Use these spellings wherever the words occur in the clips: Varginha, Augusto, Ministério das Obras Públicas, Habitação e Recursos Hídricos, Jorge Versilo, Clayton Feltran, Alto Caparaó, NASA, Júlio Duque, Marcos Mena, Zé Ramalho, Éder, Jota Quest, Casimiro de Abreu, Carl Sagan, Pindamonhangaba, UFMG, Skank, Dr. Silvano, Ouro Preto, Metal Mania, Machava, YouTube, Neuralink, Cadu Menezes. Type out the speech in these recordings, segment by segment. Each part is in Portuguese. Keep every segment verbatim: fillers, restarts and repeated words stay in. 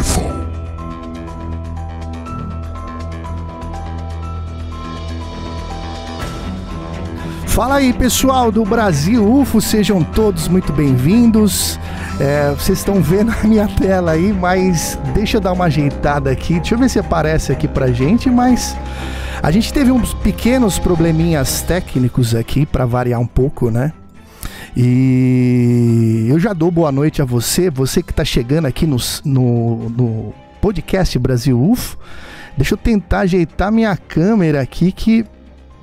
U F O. Fala aí, pessoal do Brasil U F O, sejam todos muito bem-vindos. É, vocês estão vendo a minha tela aí, mas deixa eu dar uma ajeitada aqui. Deixa eu ver se aparece aqui pra gente, mas a gente teve uns pequenos probleminhas técnicos aqui, pra variar um pouco, né? E eu já dou boa noite a você, você que tá chegando aqui no, no, no podcast Brasil U F O. Deixa eu tentar ajeitar minha câmera aqui, que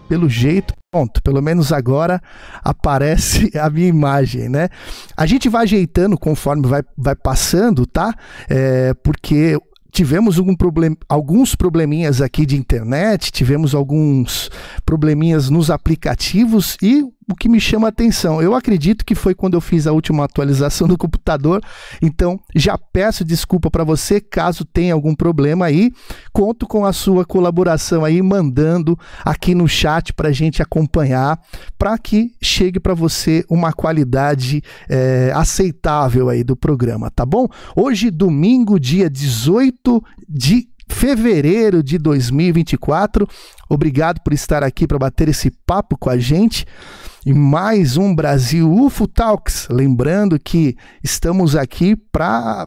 pelo jeito... Pronto, pelo menos agora aparece a minha imagem, né? A gente vai ajeitando conforme vai, vai passando, tá? É, porque tivemos algum problem, alguns probleminhas aqui de internet, tivemos alguns probleminhas nos aplicativos e o que me chama a atenção, eu acredito que foi quando eu fiz a última atualização do computador, então já peço desculpa para você, caso tenha algum problema aí, conto com a sua colaboração aí, mandando aqui no chat para a gente acompanhar, para que chegue para você uma qualidade é, aceitável aí do programa, tá bom? Hoje, domingo, dia dezoito de fevereiro de dois mil e vinte e quatro, obrigado por estar aqui para bater esse papo com a gente e mais um Brasil U F O Talks, lembrando que estamos aqui para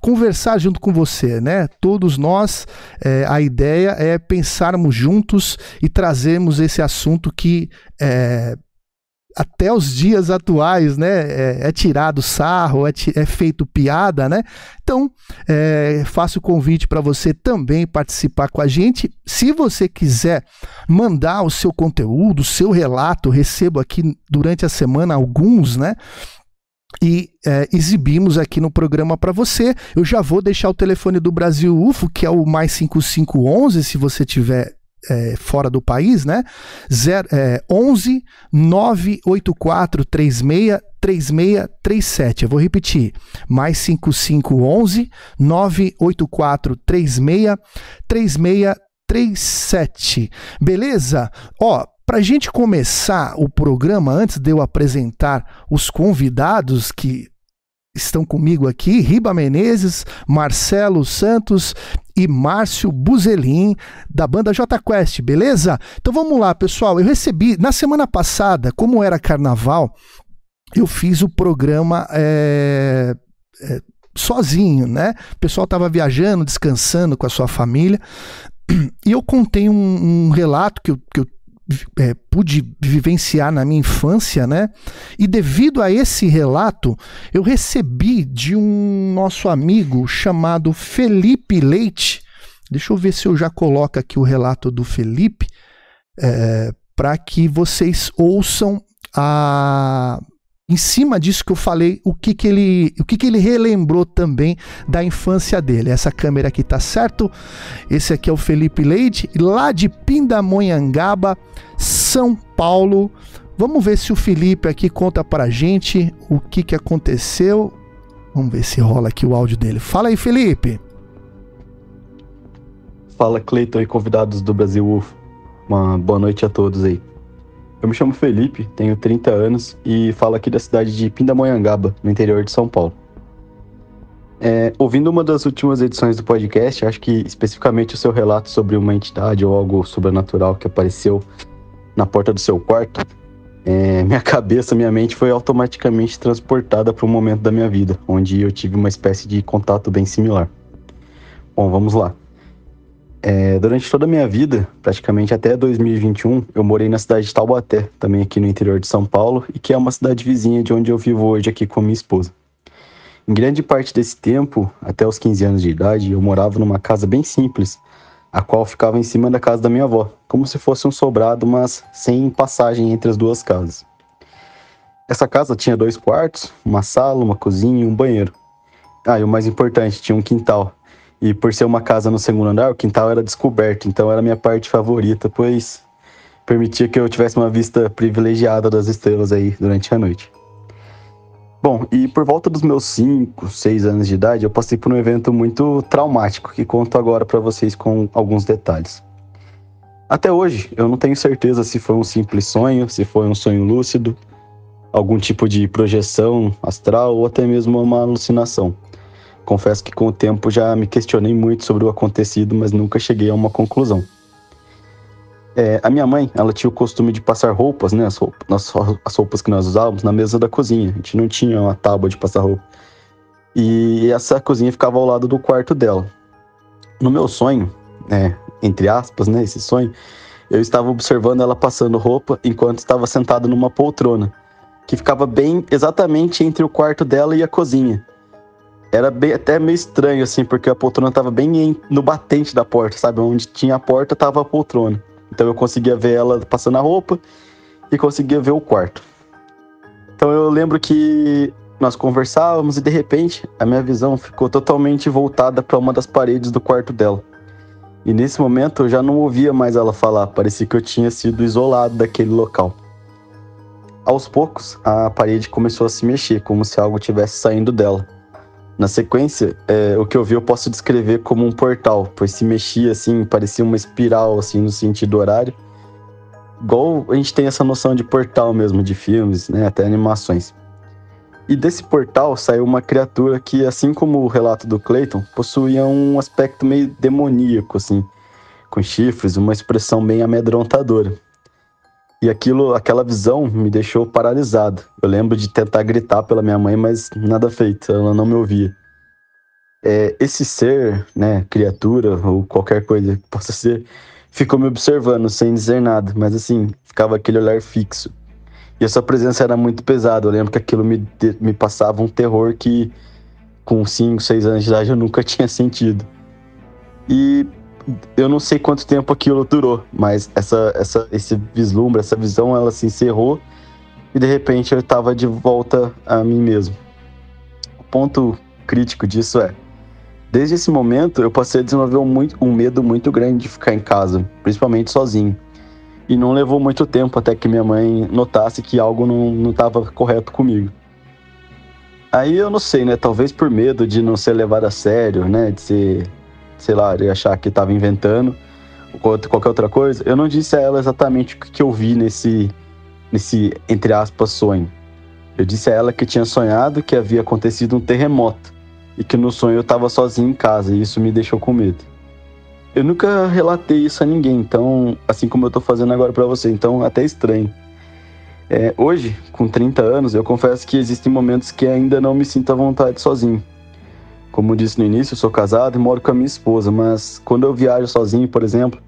conversar junto com você, né? Todos nós, é, a ideia é pensarmos juntos e trazermos esse assunto que é, até os dias atuais, né, é, é tirado sarro, é, é feito piada, né? Então, é, faço o convite para você também participar com a gente. Se você quiser mandar o seu conteúdo, o seu relato, recebo aqui durante a semana alguns, né? E é, exibimos aqui no programa para você. Eu já vou deixar o telefone do Brasil U F O, que é o mais cinco cinco um um, se você tiver... É, fora do país, né? Zero, é, onze, nove oito quatro, três seis, três seis três sete. Eu vou repetir. Mais cinco cinco um um, nove oito quatro, três seis, três seis três sete. Beleza? Ó, pra gente começar o programa, antes de eu apresentar os convidados que estão comigo aqui, Riba Menezes, Marcelo Santos e Márcio Buzelin, da banda Jota Quest, beleza? Então vamos lá, pessoal. Eu recebi, na semana passada, como era carnaval, eu fiz o programa é, é, sozinho, né? O pessoal estava viajando, descansando com a sua família, e eu contei um, um relato que eu, que eu É, pude vivenciar na minha infância, né? E devido a esse relato, eu recebi de um nosso amigo chamado Felipe Leite. Deixa eu ver se eu já coloco aqui o relato do Felipe, é, para que vocês ouçam a... em cima disso que eu falei, o que que ele, o que que ele relembrou também da infância dele. Essa câmera aqui tá certo? Esse aqui é o Felipe Leite, lá de Pindamonhangaba, São Paulo. Vamos ver se o Felipe aqui conta pra gente o que que aconteceu. Vamos ver se rola aqui o áudio dele. Fala aí, Felipe. Fala, Clayton e convidados do Brasil U F O. Uma boa noite a todos aí. Eu me chamo Felipe, tenho trinta anos e falo aqui da cidade de Pindamonhangaba, no interior de São Paulo. É, ouvindo uma das últimas edições do podcast, acho que especificamente o seu relato sobre uma entidade ou algo sobrenatural que apareceu na porta do seu quarto, é, minha cabeça, minha mente foi automaticamente transportada para um momento da minha vida, onde eu tive uma espécie de contato bem similar. Bom, vamos lá. É, durante toda a minha vida, praticamente até dois mil e vinte e um, eu morei na cidade de Taubaté, também aqui no interior de São Paulo, e que é uma cidade vizinha de onde eu vivo hoje aqui com minha esposa. Em grande parte desse tempo, até os quinze anos de idade, eu morava numa casa bem simples, a qual ficava em cima da casa da minha avó, como se fosse um sobrado, mas sem passagem entre as duas casas. Essa casa tinha dois quartos, uma sala, uma cozinha e um banheiro. Ah, e o mais importante, tinha um quintal. E por ser uma casa no segundo andar, o quintal era descoberto, então era a minha parte favorita, pois permitia que eu tivesse uma vista privilegiada das estrelas aí durante a noite. Bom, e por volta dos meus cinco, seis anos de idade, eu passei por um evento muito traumático, que conto agora para vocês com alguns detalhes. Até hoje, eu não tenho certeza se foi um simples sonho, se foi um sonho lúcido, algum tipo de projeção astral ou até mesmo uma alucinação. Confesso que com o tempo já me questionei muito sobre o acontecido, mas nunca cheguei a uma conclusão. É, a minha mãe, ela tinha o costume de passar roupas, né, as roupas, as roupas que nós usávamos, na mesa da cozinha. A gente não tinha uma tábua de passar roupa. E essa cozinha ficava ao lado do quarto dela. No meu sonho, né, entre aspas, né, esse sonho, eu estava observando ela passando roupa enquanto estava sentado numa poltrona, que ficava bem exatamente entre o quarto dela e a cozinha. Era bem, até meio estranho, assim, porque a poltrona estava bem no batente da porta, sabe? Onde tinha a porta, estava a poltrona. Então eu conseguia ver ela passando a roupa e conseguia ver o quarto. Então eu lembro que nós conversávamos e de repente a minha visão ficou totalmente voltada para uma das paredes do quarto dela. E nesse momento eu já não ouvia mais ela falar, parecia que eu tinha sido isolado daquele local. Aos poucos a parede começou a se mexer, como se algo estivesse saindo dela. Na sequência, é, o que eu vi eu posso descrever como um portal, pois se mexia assim, parecia uma espiral assim, no sentido horário. Igual a gente tem essa noção de portal mesmo, de filmes, né, até animações. E desse portal saiu uma criatura que, assim como o relato do Clayton, possuía um aspecto meio demoníaco, assim, com chifres, uma expressão bem amedrontadora. E aquilo, aquela visão me deixou paralisado. Eu lembro de tentar gritar pela minha mãe, mas nada feito, ela não me ouvia. É, esse ser, né, criatura ou qualquer coisa que possa ser, ficou me observando sem dizer nada, mas assim, ficava aquele olhar fixo. E essa presença era muito pesada, eu lembro que aquilo me, me passava um terror que com cinco, seis anos de idade eu nunca tinha sentido. E eu não sei quanto tempo aquilo durou, mas essa, essa, esse vislumbre, essa visão, ela se encerrou e de repente eu estava de volta a mim mesmo. O ponto crítico disso é, desde esse momento eu passei a desenvolver um, muito, um medo muito grande de ficar em casa, principalmente sozinho. E não levou muito tempo até que minha mãe notasse que algo não estava correto comigo. Aí eu não sei, né, talvez por medo de não ser levado a sério, né, de ser... sei lá, eu ia achar que estava inventando ou qualquer outra coisa, eu não disse a ela exatamente o que eu vi nesse, nesse, entre aspas, sonho. Eu disse a ela que tinha sonhado que havia acontecido um terremoto e que no sonho eu estava sozinho em casa e isso me deixou com medo. Eu nunca relatei isso a ninguém, então, assim como eu estou fazendo agora para você, então até estranho. É, hoje, com trinta anos, eu confesso que existem momentos que ainda não me sinto à vontade sozinho. Como eu disse no início, eu sou casado e moro com a minha esposa, mas quando eu viajo sozinho, por exemplo,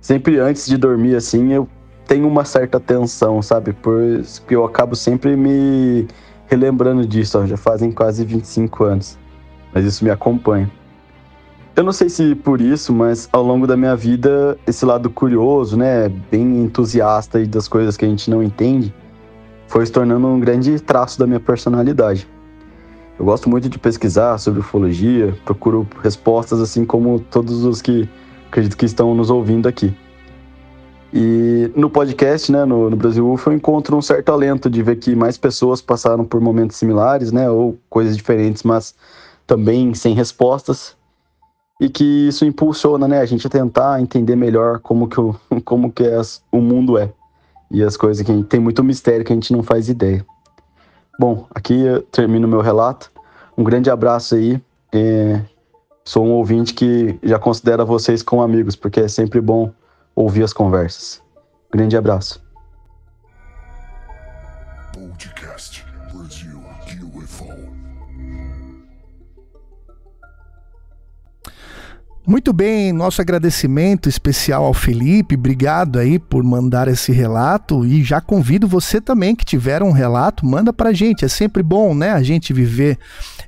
sempre antes de dormir, assim, eu tenho uma certa tensão, sabe? Porque eu acabo sempre me relembrando disso, ó, já fazem quase vinte e cinco anos, mas isso me acompanha. Eu não sei se por isso, mas ao longo da minha vida, esse lado curioso, né, bem entusiasta e das coisas que a gente não entende, foi se tornando um grande traço da minha personalidade. Eu gosto muito de pesquisar sobre ufologia, procuro respostas assim como todos os que acredito que estão nos ouvindo aqui. E no podcast, né, no, no Brasil U F O, eu encontro um certo alento de ver que mais pessoas passaram por momentos similares, né, ou coisas diferentes, mas também sem respostas. E que isso impulsiona, né, a gente a tentar entender melhor como que, o, como que as, o mundo é. E as coisas que a gente, tem muito mistério que a gente não faz ideia. Bom, aqui eu termino o meu relato. Um grande abraço aí. É, sou um ouvinte que já considera vocês como amigos, porque é sempre bom ouvir as conversas. Grande abraço. Podcast Brasil U F O. Muito bem, nosso agradecimento especial ao Felipe. Obrigado aí por mandar esse relato e já convido você também que tiver um relato, manda pra gente. É sempre bom, né, a gente viver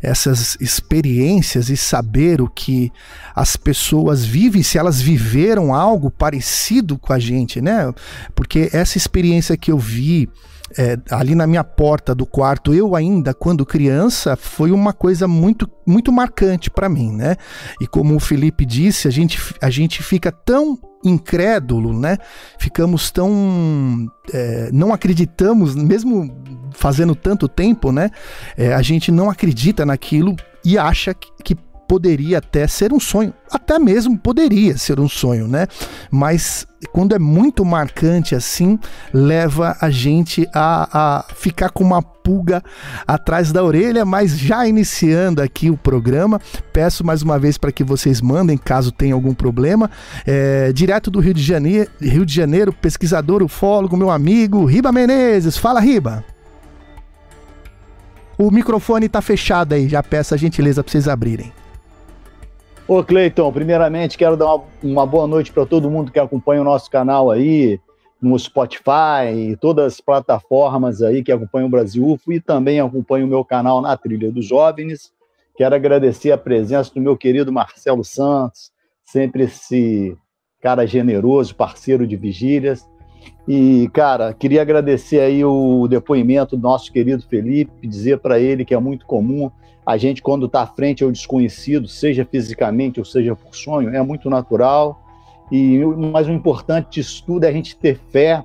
essas experiências e saber o que as pessoas vivem, se elas viveram algo parecido com a gente, né? Porque essa experiência que eu vi É, ali na minha porta do quarto, eu ainda, quando criança, foi uma coisa muito, muito marcante para mim, né? E como o Felipe disse, a gente, a gente fica tão incrédulo, né? Ficamos tão... É, não acreditamos, mesmo fazendo tanto tempo, né? É, a gente não acredita naquilo e acha que, que poderia até ser um sonho, até mesmo poderia ser um sonho, né? Mas quando é muito marcante assim, leva a gente a, a ficar com uma pulga atrás da orelha. Mas já iniciando aqui o programa, peço mais uma vez para que vocês mandem, caso tenha algum problema. É, direto do Rio de Janeiro, Rio de Janeiro, pesquisador, ufólogo, meu amigo Riba Menezes. Fala, Riba! O microfone tá fechado aí, já peço a gentileza para vocês abrirem. Ô Clayton, primeiramente quero dar uma, uma boa noite para todo mundo que acompanha o nosso canal aí, no Spotify, todas as plataformas aí que acompanham o Brasil U F O e também acompanham o meu canal na Trilha dos Ovnis. Quero agradecer a presença do meu querido Marcelo Santos, sempre esse cara generoso, parceiro de vigílias. E, cara, queria agradecer aí o depoimento do nosso querido Felipe, dizer para ele que é muito comum a gente, quando está à frente ao desconhecido, seja fisicamente ou seja por sonho, é muito natural. E mais o importante disso tudo é a gente ter fé,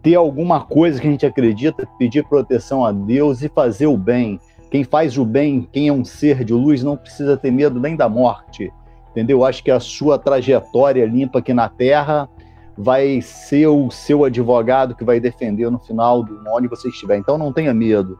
ter alguma coisa que a gente acredita, pedir proteção a Deus e fazer o bem. Quem faz o bem, quem é um ser de luz, não precisa ter medo nem da morte, entendeu? Acho que a sua trajetória limpa aqui na Terra vai ser o seu advogado que vai defender no final do onde você estiver. Então não tenha medo.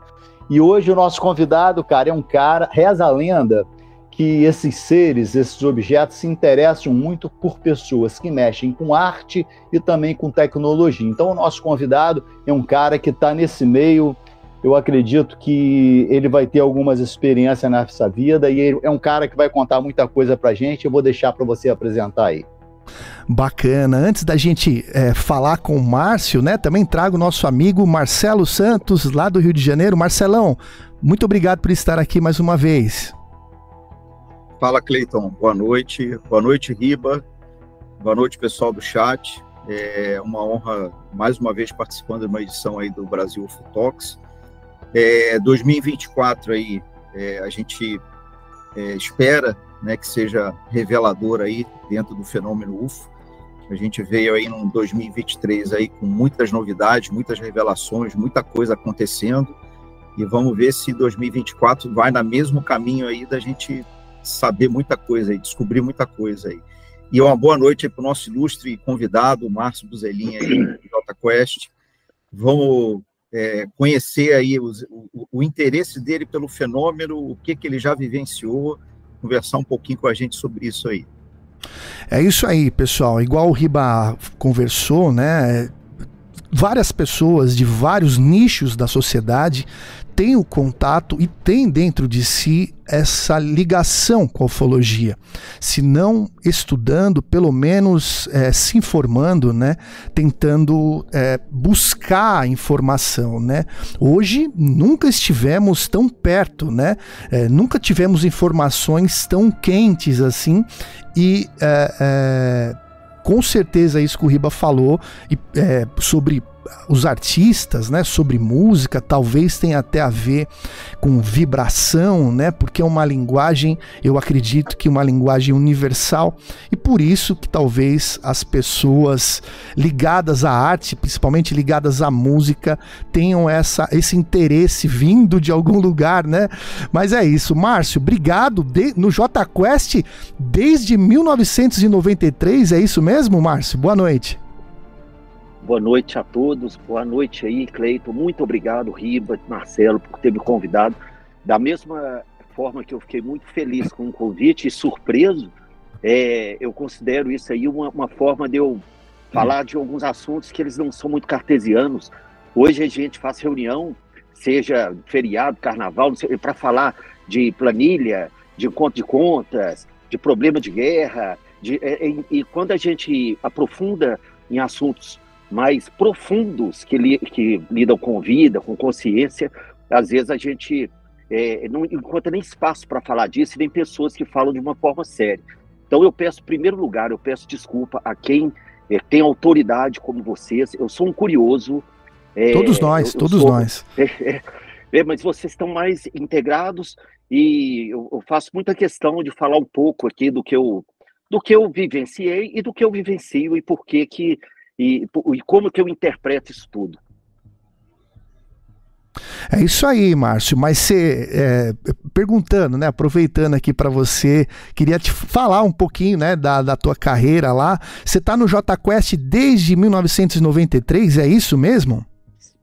E hoje o nosso convidado, cara, é um cara, reza a lenda, que esses seres, esses objetos se interessam muito por pessoas que mexem com arte e também com tecnologia. Então o nosso convidado é um cara que está nesse meio, eu acredito que ele vai ter algumas experiências nessa vida e ele é um cara que vai contar muita coisa pra gente. Eu vou deixar para você apresentar aí. Bacana, antes da gente é, falar com o Márcio, né, também trago o nosso amigo Marcelo Santos, lá do Rio de Janeiro. Marcelão, muito obrigado por estar aqui mais uma vez. Fala, Clayton, boa noite, boa noite, Riba, boa noite, pessoal do chat. É uma honra, mais uma vez, participando de uma edição aí do Brasil U F O Talks. É, dois mil e vinte e quatro aí, é, a gente é, espera, né, que seja revelador aí dentro do fenômeno U F O. A gente veio aí num dois mil e vinte e três aí com muitas novidades, muitas revelações, muita coisa acontecendo, e vamos ver se dois mil e vinte e quatro vai no mesmo caminho aí da gente saber muita coisa aí, descobrir muita coisa aí. E uma boa noite aí para o nosso ilustre convidado, Márcio Buzelin aí, do Jota Quest. Vamos é, conhecer aí os, o, o interesse dele pelo fenômeno, o que que ele já vivenciou, conversar um pouquinho com a gente sobre isso aí. É isso aí, pessoal. Igual o Riba conversou, né? Várias pessoas de vários nichos da sociedade têm o contato e têm dentro de si essa ligação com a ufologia, se não estudando, pelo menos é, se informando, né? Tentando é, buscar informação, né? Hoje nunca estivemos tão perto, né? É, nunca tivemos informações tão quentes assim e é, é, com certeza isso que o Riba falou e, é, sobre os artistas, né, sobre música, talvez tenha até a ver com vibração, né, porque é uma linguagem, eu acredito que uma linguagem universal, e por isso que talvez as pessoas ligadas à arte, principalmente ligadas à música, tenham essa, esse interesse vindo de algum lugar, né? Mas é isso, Márcio, obrigado. De, no Jota Quest desde mil novecentos e noventa e três, é isso mesmo, Márcio? Boa noite. Boa noite a todos, boa noite aí, Clayton, muito obrigado, Riba, Marcelo, por ter me convidado. Da mesma forma que eu fiquei muito feliz com o convite e surpreso, é, eu considero isso aí uma, uma forma de eu falar de alguns assuntos que eles não são muito cartesianos. Hoje a gente faz reunião, seja feriado, carnaval, para falar de planilha, de conto de contas, de problema de guerra, de, é, é, e quando a gente aprofunda em assuntos mais profundos que, li, que lidam com vida, com consciência, às vezes a gente é, não encontra nem espaço para falar disso e nem pessoas que falam de uma forma séria. Então eu peço, em primeiro lugar, eu peço desculpa a quem é, tem autoridade como vocês. Eu sou um curioso. É, todos nós, eu, eu todos sou, nós. É, é, é, mas vocês estão mais integrados e eu, eu faço muita questão de falar um pouco aqui do que eu, do que eu vivenciei e do que eu vivencio e por que que E, e como que eu interpreto isso tudo? É isso aí, Márcio, mas você, é, perguntando, né, aproveitando aqui para você, queria te falar um pouquinho, né, da, da tua carreira lá. Você tá no Jota Quest desde mil novecentos e noventa e três, é isso mesmo?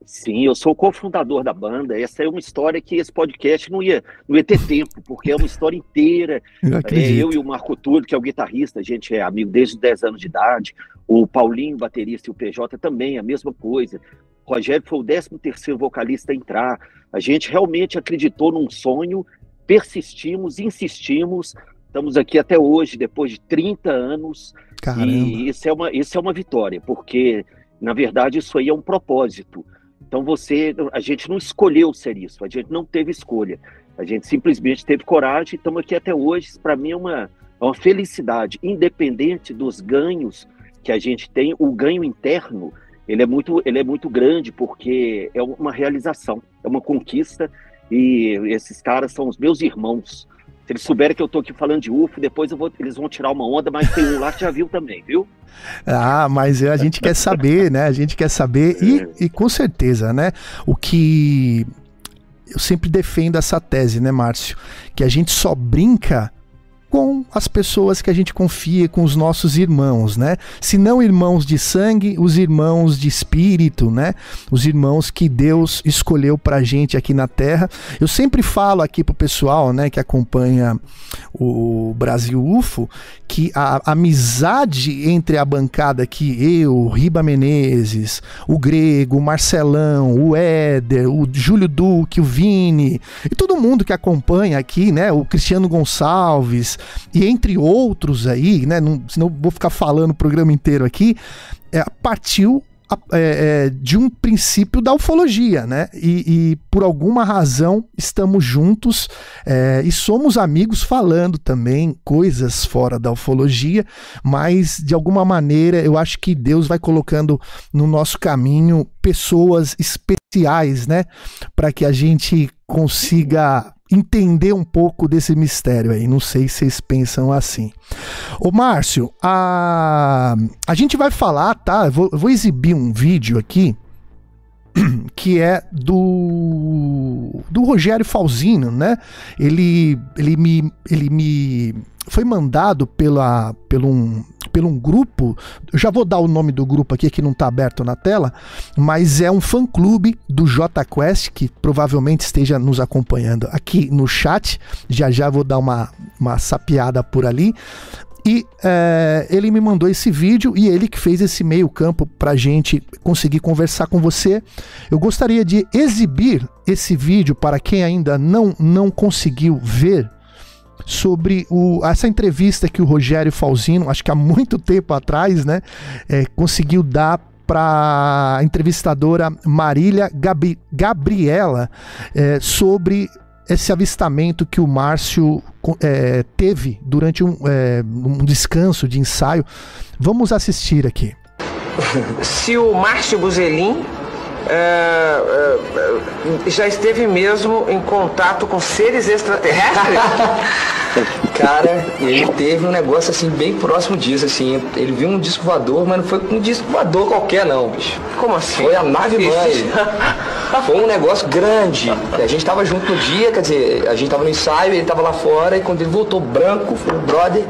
Sim, eu sou o cofundador da banda. Essa é uma história que esse podcast não ia, não ia ter tempo, porque é uma história inteira. Eu, é, eu e o Marco Túlio, que é o guitarrista, a gente é amigo desde dez anos de idade. O Paulinho, baterista, e o P J também, a mesma coisa. O Rogério foi o décimo terceiro vocalista a entrar. A gente realmente acreditou num sonho, persistimos, insistimos. Estamos aqui até hoje, depois de trinta anos. Caramba. E isso é uma, isso é uma vitória, porque, na verdade, isso aí é um propósito. Então você, a gente não escolheu ser isso, a gente não teve escolha, a gente simplesmente teve coragem e estamos aqui até hoje. Para mim é uma, uma felicidade, independente dos ganhos que a gente tem. O ganho interno, ele é muito, ele é muito grande, porque é uma realização, é uma conquista, e esses caras são os meus irmãos. Se eles souberem que eu tô aqui falando de U F O, depois eu vou, eles vão tirar uma onda, mas tem um lá que já viu também, viu? Ah, mas a gente quer saber, né? A gente quer saber, e, e com certeza, né? O que eu sempre defendo essa tese, né, Márcio? Que a gente só brinca com as pessoas que a gente confia, com os nossos irmãos, né? Se não irmãos de sangue, os irmãos de espírito, né? Os irmãos que Deus escolheu pra gente aqui na Terra. Eu sempre falo aqui pro pessoal, né, que acompanha o Brasil U F O, que a amizade entre a bancada que eu, Riba Menezes, o Grego, o Marcelão, o Éder, o Júlio Duque, o Vini, e todo mundo que acompanha aqui, né, o Cristiano Gonçalves, e entre outros aí, né? Não, senão vou ficar falando o programa inteiro aqui. É, partiu é, é, de um princípio da ufologia, né? E, e por alguma razão estamos juntos, é, e somos amigos falando também coisas fora da ufologia, mas de alguma maneira eu acho que Deus vai colocando no nosso caminho pessoas especiais, né? Para que a gente consiga entender um pouco desse mistério aí. Não sei se vocês pensam assim. Ô Márcio, a, a gente vai falar, tá? Eu vou, eu vou exibir um vídeo aqui que é do do Rogério Flauzino, né? Ele, ele, me, ele me foi mandado pela, pelo, um, pelo um grupo. Eu já vou dar o nome do grupo aqui, que não está aberto na tela, mas é um fã-clube do Jota Quest, que provavelmente esteja nos acompanhando aqui no chat. Já já vou dar uma, uma sapiada por ali. E é, ele me mandou esse vídeo, e ele que fez esse meio campo pra gente conseguir conversar com você. Eu gostaria de exibir esse vídeo para quem ainda não, não conseguiu ver, sobre o, essa entrevista que o Rogério Flauzino, acho que há muito tempo atrás, né, é, conseguiu dar pra entrevistadora Marília Gabi, Gabriela, é, sobre esse avistamento que o Márcio é, teve durante um, é, um descanso de ensaio. Vamos assistir aqui. Se o Márcio Buzelin é, é, já esteve mesmo em contato com seres extraterrestres. Cara, ele teve um negócio assim bem próximo disso, assim. Ele viu um disco voador, mas não foi um disco voador qualquer não, bicho. Como assim? Foi a nave mãe. Foi um negócio grande. A gente tava junto no dia, quer dizer, a gente tava no ensaio, ele tava lá fora, e quando ele voltou branco, foi o brother,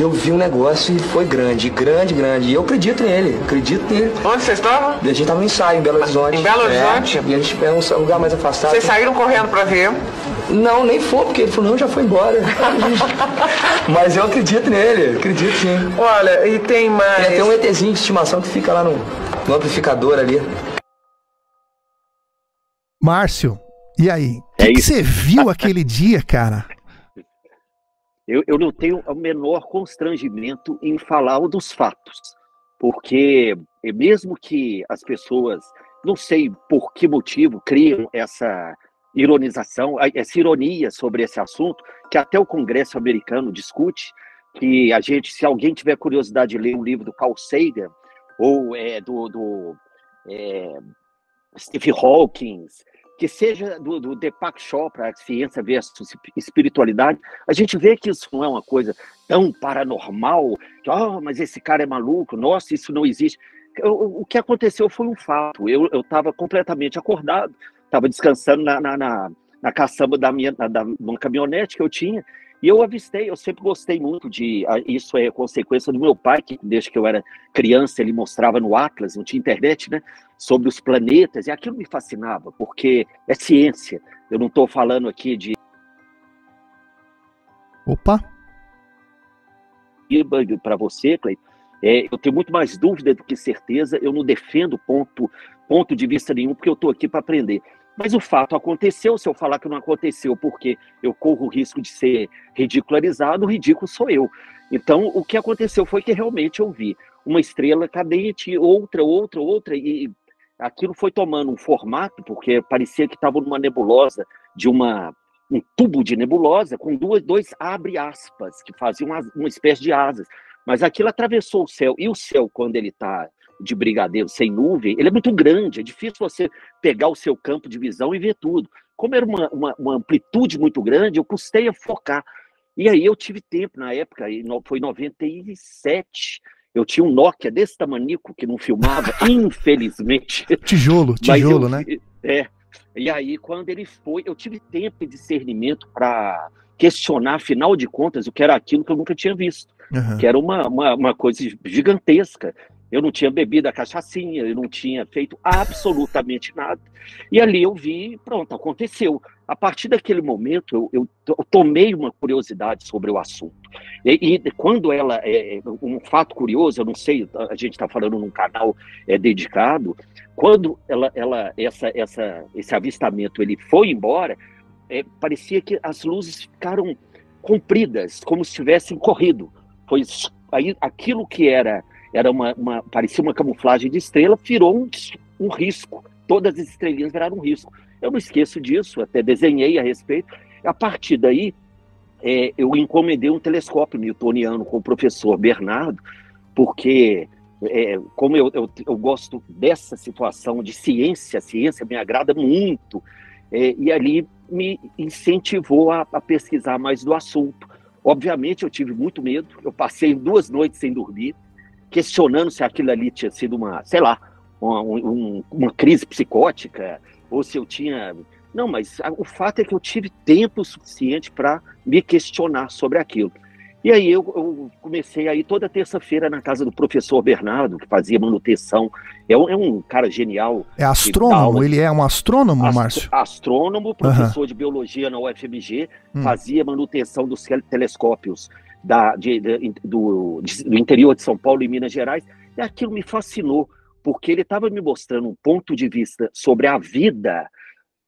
eu vi um negócio e foi grande, grande, grande. E eu acredito nele, acredito nele. Onde vocês estavam? A gente tava no ensaio, em Belo Horizonte. Em Belo Horizonte? É, e a gente é um lugar mais afastado. Vocês saíram correndo pra ver? Não, nem foi, porque ele falou, não, já foi embora. Mas eu acredito nele, acredito sim. Olha, e tem mais... Tem até um ETzinho de estimação que fica lá no, no amplificador ali. Márcio, e aí? O que você viu aquele dia, cara? Eu, eu não tenho o menor constrangimento em falar dos fatos, porque mesmo que as pessoas, não sei por que motivo, criam essa... ironização, essa ironia sobre esse assunto, que até o Congresso americano discute, que a gente, se alguém tiver curiosidade de ler um livro do Carl Sagan, ou é, do, do é, Stephen Hawking, que seja do, do Deepak Chopra, Ciência versus Espiritualidade, a gente vê que isso não é uma coisa tão paranormal, que, oh, mas esse cara é maluco, nossa, isso não existe. O, o que aconteceu foi um fato, eu estava completamente acordado, Estava descansando na, na, na, na caçamba da minha da, da uma caminhonete que eu tinha. E eu avistei, eu sempre gostei muito de... Isso é consequência do meu pai, que desde que eu era criança, ele mostrava no Atlas, não tinha internet, né? Sobre os planetas, e aquilo me fascinava, porque é ciência. Eu não estou falando aqui de... Opa! Para você, Clayton, é, eu tenho muito mais dúvida do que certeza, eu não defendo ponto, ponto de vista nenhum, porque eu estou aqui para aprender. Mas o fato aconteceu, se eu falar que não aconteceu, porque eu corro o risco de ser ridicularizado, o ridículo sou eu. Então, o que aconteceu foi que realmente eu vi uma estrela cadente, outra, outra, outra, e aquilo foi tomando um formato, porque parecia que estava numa nebulosa, de uma, um tubo de nebulosa, com duas, dois abre aspas, que faziam uma, uma espécie de asas. Mas aquilo atravessou o céu, e o céu, quando ele está... de brigadeiro, sem nuvem, ele é muito grande, é difícil você pegar o seu campo de visão e ver tudo. Como era uma, uma, uma amplitude muito grande, eu custei a focar. E aí eu tive tempo, na época, foi em noventa e sete, eu tinha um Nokia desse tamanico que não filmava, infelizmente. Tijolo, tijolo, eu, né? É, e aí quando ele foi, eu tive tempo e discernimento para questionar, afinal de contas, o que era aquilo que eu nunca tinha visto, uhum. que era uma, uma, uma coisa gigantesca. Eu não tinha bebido a cachaçinha, eu não tinha feito absolutamente nada. E ali eu vi, pronto, aconteceu. A partir daquele momento, eu, eu tomei uma curiosidade sobre o assunto. E, e quando ela... É, um fato curioso, eu não sei, a gente está falando num canal é, dedicado, quando ela, ela, essa, essa, esse avistamento ele foi embora, é, parecia que as luzes ficaram compridas, como se tivessem corrido. Foi aí, aquilo que era... Era uma, uma, parecia uma camuflagem de estrela, virou um, um risco. Todas as estrelinhas viraram um risco. Eu não esqueço disso, até desenhei a respeito. A partir daí, é, eu encomendei um telescópio newtoniano com o professor Bernardo, porque, é, como eu, eu, eu gosto dessa situação de ciência, a ciência me agrada muito, é, e ali me incentivou a, a pesquisar mais do assunto. Obviamente, eu tive muito medo, eu passei duas noites sem dormir, questionando se aquilo ali tinha sido uma, sei lá, uma, um, uma crise psicótica, ou se eu tinha... Não, mas o fato é que eu tive tempo suficiente para me questionar sobre aquilo. E aí eu, eu comecei a ir toda terça-feira na casa do professor Bernardo, que fazia manutenção. É um, é um cara genial. É astrônomo? Ele é um astrônomo, Astro, Márcio? Astrônomo, professor uhum. de biologia na U F M G, hum. fazia manutenção dos telescópios Da, de, de, do, de, do interior de São Paulo e Minas Gerais, e aquilo me fascinou, porque ele estava me mostrando um ponto de vista sobre a vida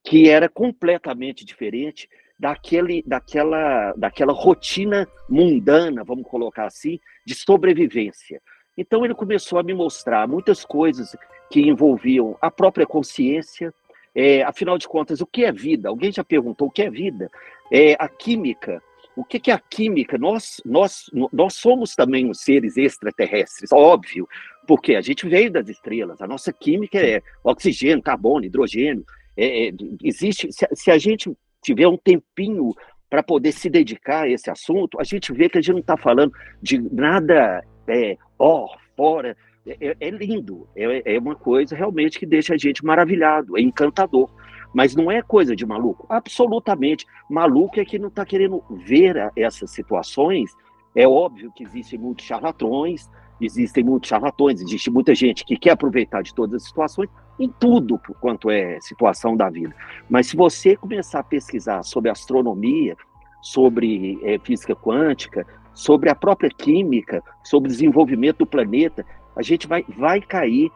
que era completamente diferente daquele, daquela, daquela rotina mundana, vamos colocar assim, de sobrevivência. Então ele começou a me mostrar muitas coisas que envolviam a própria consciência, é, afinal de contas, o que é vida? Alguém já perguntou o que é vida? É, a química. O que, que é a química? Nós, nós, nós somos também os seres extraterrestres, óbvio, porque a gente veio das estrelas, a nossa química é oxigênio, carbono, hidrogênio. É, é, existe, se, se a gente tiver um tempinho para poder se dedicar a esse assunto, a gente vê que a gente não está falando de nada é, ó, fora. É, é lindo, é, é uma coisa realmente que deixa a gente maravilhado, é encantador. Mas não é coisa de maluco, absolutamente. Maluco é que não está querendo ver essas situações. É óbvio que existem muitos charlatões, existem muitos charlatões, existe muita gente que quer aproveitar de todas as situações, em tudo por quanto é situação da vida. Mas se você começar a pesquisar sobre astronomia, sobre é, física quântica, sobre a própria química, sobre o desenvolvimento do planeta, a gente vai, vai cair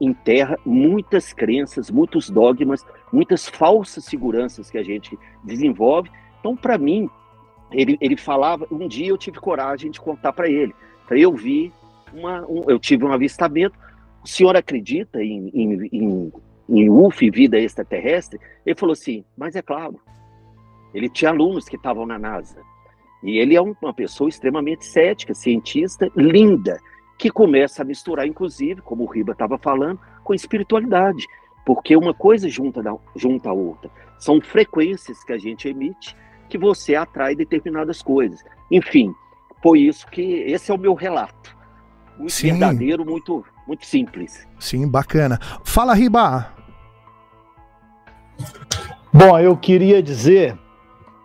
em terra muitas crenças, muitos dogmas, muitas falsas seguranças que a gente desenvolve. Então, para mim, ele, ele falava, um dia eu tive coragem de contar para ele. Eu vi, uma, um, eu tive um avistamento, o senhor acredita em, em, em, em U F O, vida extraterrestre? Ele falou assim, mas é claro, ele tinha alunos que estavam na NASA. E ele é uma pessoa extremamente cética, cientista, linda, que começa a misturar, inclusive, como o Riba estava falando, com espiritualidade, porque uma coisa junta, da, junta a outra. São frequências que a gente emite que você atrai determinadas coisas. Enfim, foi isso que... Esse é o meu relato. Muito Sim. verdadeiro, muito, muito simples. Sim, bacana. Fala, Riba! Bom, eu queria dizer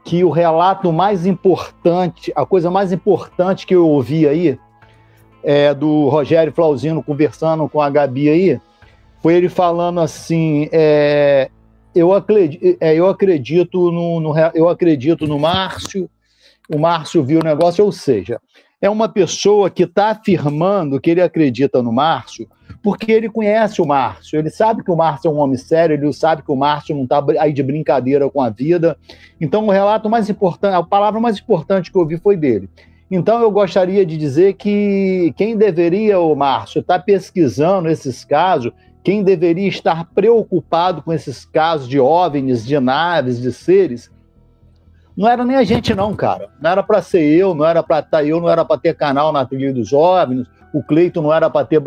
que o relato mais importante, a coisa mais importante que eu ouvi aí, é do Rogério Flauzino conversando com a Gabi aí, foi ele falando assim, é, eu, acredito, é, eu, acredito no, no, eu acredito no Márcio, o Márcio viu o negócio, ou seja, é uma pessoa que está afirmando que ele acredita no Márcio, porque ele conhece o Márcio, ele sabe que o Márcio é um homem sério, ele sabe que o Márcio não está aí de brincadeira com a vida. Então o relato mais importante, a palavra mais importante que eu ouvi foi dele. Então eu gostaria de dizer que quem deveria, o Márcio, estar tá pesquisando esses casos, quem deveria estar preocupado com esses casos de OVNIs, de naves, de seres, não era nem a gente não, cara. Não era para ser eu, não era para estar eu, não era para ter canal na Trilha dos Ovnis, o Clayton não era para ter,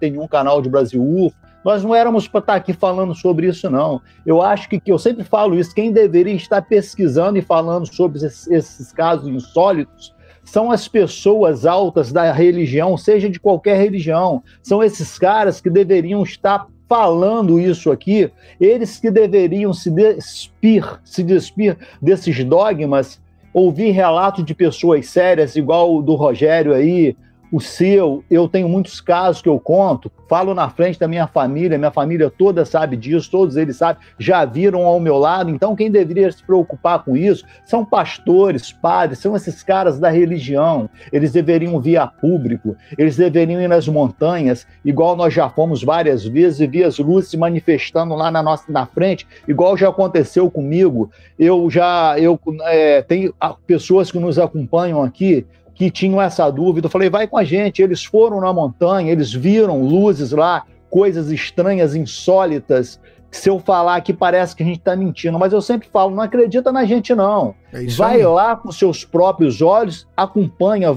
ter nenhum canal de Brasil U F O. Nós não éramos para estar aqui falando sobre isso, não. Eu acho que, que eu sempre falo isso, quem deveria estar pesquisando e falando sobre esses, esses casos insólitos são as pessoas altas da religião, seja de qualquer religião. São esses caras que deveriam estar falando isso aqui, eles que deveriam se despir, se despir desses dogmas, ouvir relato de pessoas sérias, igual o do Rogério aí, o seu. Eu tenho muitos casos que eu conto, falo na frente da minha família, minha família toda sabe disso, todos eles sabem, já viram ao meu lado. Então quem deveria se preocupar com isso são pastores, padres, são esses caras da religião. Eles deveriam vir a público, eles deveriam ir nas montanhas, igual nós já fomos várias vezes, e ver as luzes se manifestando lá na nossa na frente, igual já aconteceu comigo. Eu já, eu é, tenho pessoas que nos acompanham aqui, que tinham essa dúvida. Eu falei, vai com a gente. Eles foram na montanha, eles viram luzes lá, coisas estranhas, insólitas. Se eu falar aqui, parece que a gente está mentindo, mas eu sempre falo, não acredita na gente não. É vai aí. Lá com seus próprios olhos, acompanha,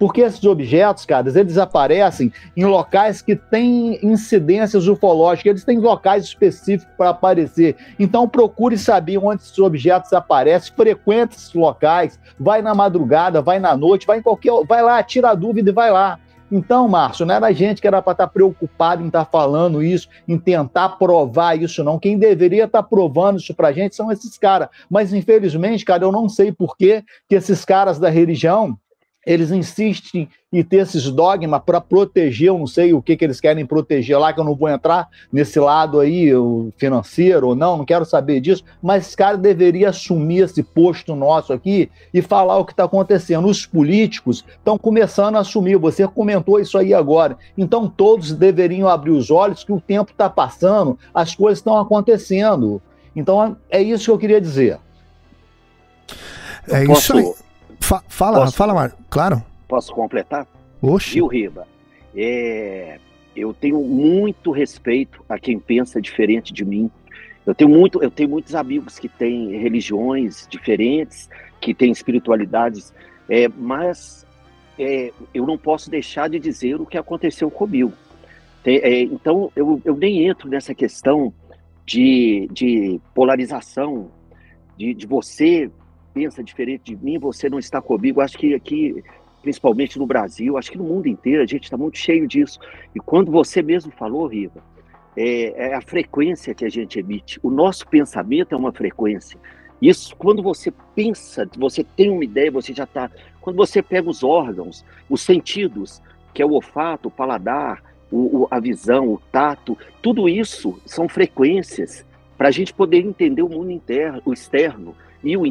porque esses objetos, cara, eles aparecem em locais que têm incidências ufológicas, eles têm locais específicos para aparecer. Então procure saber onde esses objetos aparecem, frequente esses locais, vai na madrugada, vai na noite, vai em qualquer, vai lá, tira a dúvida e vai lá. Então, Márcio, não era a gente que era para estar preocupado em estar falando isso, em tentar provar isso, não. Quem deveria estar provando isso para a gente são esses caras. Mas, infelizmente, cara, eu não sei por que que esses caras da religião, eles insistem em ter esses dogmas para proteger, eu não sei o que, que eles querem proteger lá, que eu não vou entrar nesse lado aí, financeiro ou não, não quero saber disso, mas esse cara deveria assumir esse posto nosso aqui e falar o que está acontecendo. Os políticos estão começando a assumir, você comentou isso aí agora, então todos deveriam abrir os olhos que o tempo está passando, as coisas estão acontecendo. Então é isso que eu queria dizer. É eu isso posso... aí. Fa fala, posso, fala, Marco. Claro. Posso completar? Oxi. Viu, Riba? É, eu tenho muito respeito a quem pensa diferente de mim. Eu tenho, muito, eu tenho muitos amigos que têm religiões diferentes, que têm espiritualidades, é, mas é, eu não posso deixar de dizer o que aconteceu comigo. É, então, eu, eu nem entro nessa questão de, de polarização, de, de você... pensa diferente de mim, você não está comigo. Acho que aqui, principalmente no Brasil, acho que no mundo inteiro, a gente está muito cheio disso. E quando você mesmo falou, Riva, é, é a frequência que a gente emite. O nosso pensamento é uma frequência. Isso, quando você pensa, você tem uma ideia, você já está... Quando você pega os órgãos, os sentidos, que é o olfato, o paladar, o, o, a visão, o tato, tudo isso são frequências para a gente poder entender o mundo interno, o externo, e o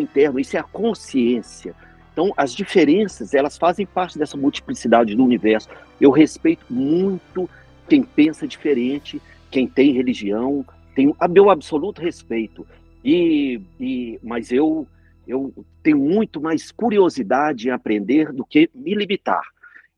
interno, isso é a consciência. Então, as diferenças, elas fazem parte dessa multiplicidade do universo. Eu respeito muito quem pensa diferente, quem tem religião, tenho meu absoluto respeito. E, e, mas eu, eu tenho muito mais curiosidade em aprender do que me limitar.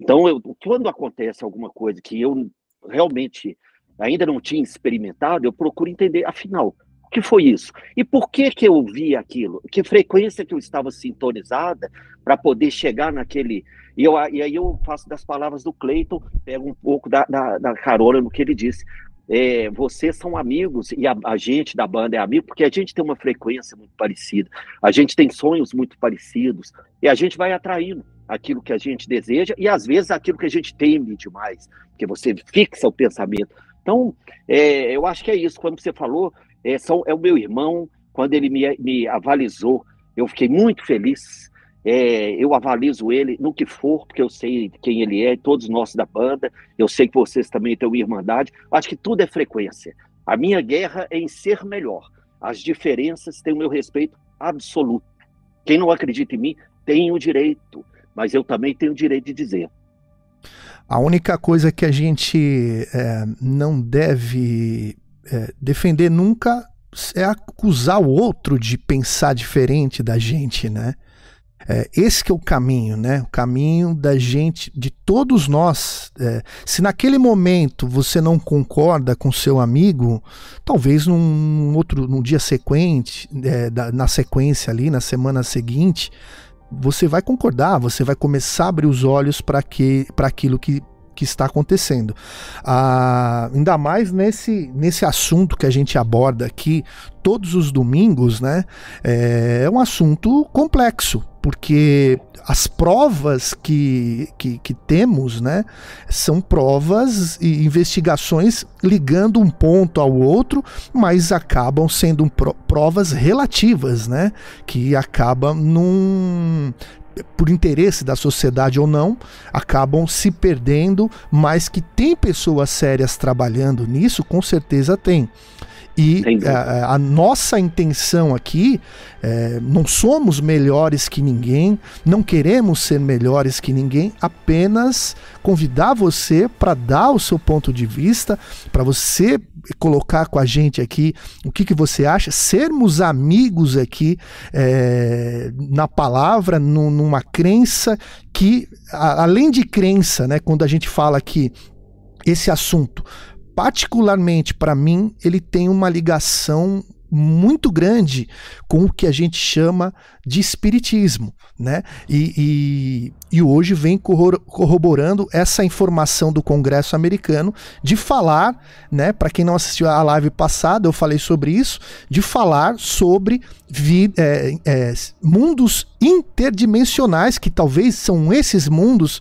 Então, eu, quando acontece alguma coisa que eu realmente ainda não tinha experimentado, eu procuro entender, afinal... que foi isso? E por que que eu vi aquilo? Que frequência que eu estava sintonizada para poder chegar naquele... E, eu, e aí eu faço das palavras do Clayton, pego um pouco da, da, da carona no que ele disse. É, vocês são amigos, e a, a gente da banda é amigo, porque a gente tem uma frequência muito parecida, a gente tem sonhos muito parecidos, e a gente vai atraindo aquilo que a gente deseja, e às vezes aquilo que a gente teme demais, porque você fixa o pensamento. Então, é, eu acho que é isso. Quando você falou... é, são, é o meu irmão. Quando ele me, me avalizou, eu fiquei muito feliz. É, eu avalizo ele no que for, porque eu sei quem ele é, todos nós da banda, eu sei que vocês também têm uma irmandade. Acho que tudo é frequência. A minha guerra é em ser melhor. As diferenças têm o meu respeito absoluto. Quem não acredita em mim tem o direito, mas eu também tenho o direito de dizer. A única coisa que a gente é, não deve é, defender nunca é acusar o outro de pensar diferente da gente, né? É, esse que é o caminho, né? O caminho da gente, de todos nós. É, se naquele momento você não concorda com seu amigo, talvez num outro, num dia sequente, é, da, na sequência ali, na semana seguinte, você vai concordar, você vai começar a abrir os olhos para que, para aquilo que, que está acontecendo. Ah, ainda mais nesse, nesse assunto que a gente aborda aqui todos os domingos, né? É, é um assunto complexo, porque as provas que, que, que temos, né, são provas e investigações ligando um ponto ao outro, mas acabam sendo provas relativas, né, que acabam num... por interesse da sociedade ou não, acabam se perdendo, mas que tem pessoas sérias trabalhando nisso, com certeza tem. E a, a nossa intenção aqui, é, não somos melhores que ninguém, não queremos ser melhores que ninguém, apenas convidar você para dar o seu ponto de vista, para você colocar com a gente aqui o que, que você acha, sermos amigos aqui, é, na palavra, no, numa crença que, a, além de crença, né, quando a gente fala que esse assunto... particularmente para mim, ele tem uma ligação muito grande com o que a gente chama de espiritismo, né? E, e, e hoje vem corroborando essa informação do Congresso americano de falar, né? Para quem não assistiu à live passada, eu falei sobre isso, de falar sobre vi, é, é, mundos interdimensionais, que talvez são esses mundos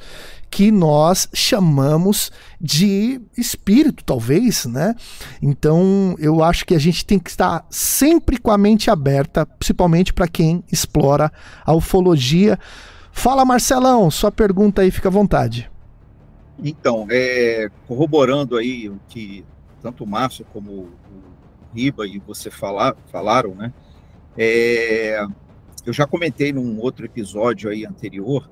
que nós chamamos de espírito, talvez, né? Então, eu acho que a gente tem que estar sempre com a mente aberta, principalmente para quem explora a ufologia. Fala, Marcelão, sua pergunta aí, fica à vontade. Então, é, corroborando aí o que tanto o Márcio como o Riba e você falar, falaram, né? É, eu já comentei num outro episódio aí anterior.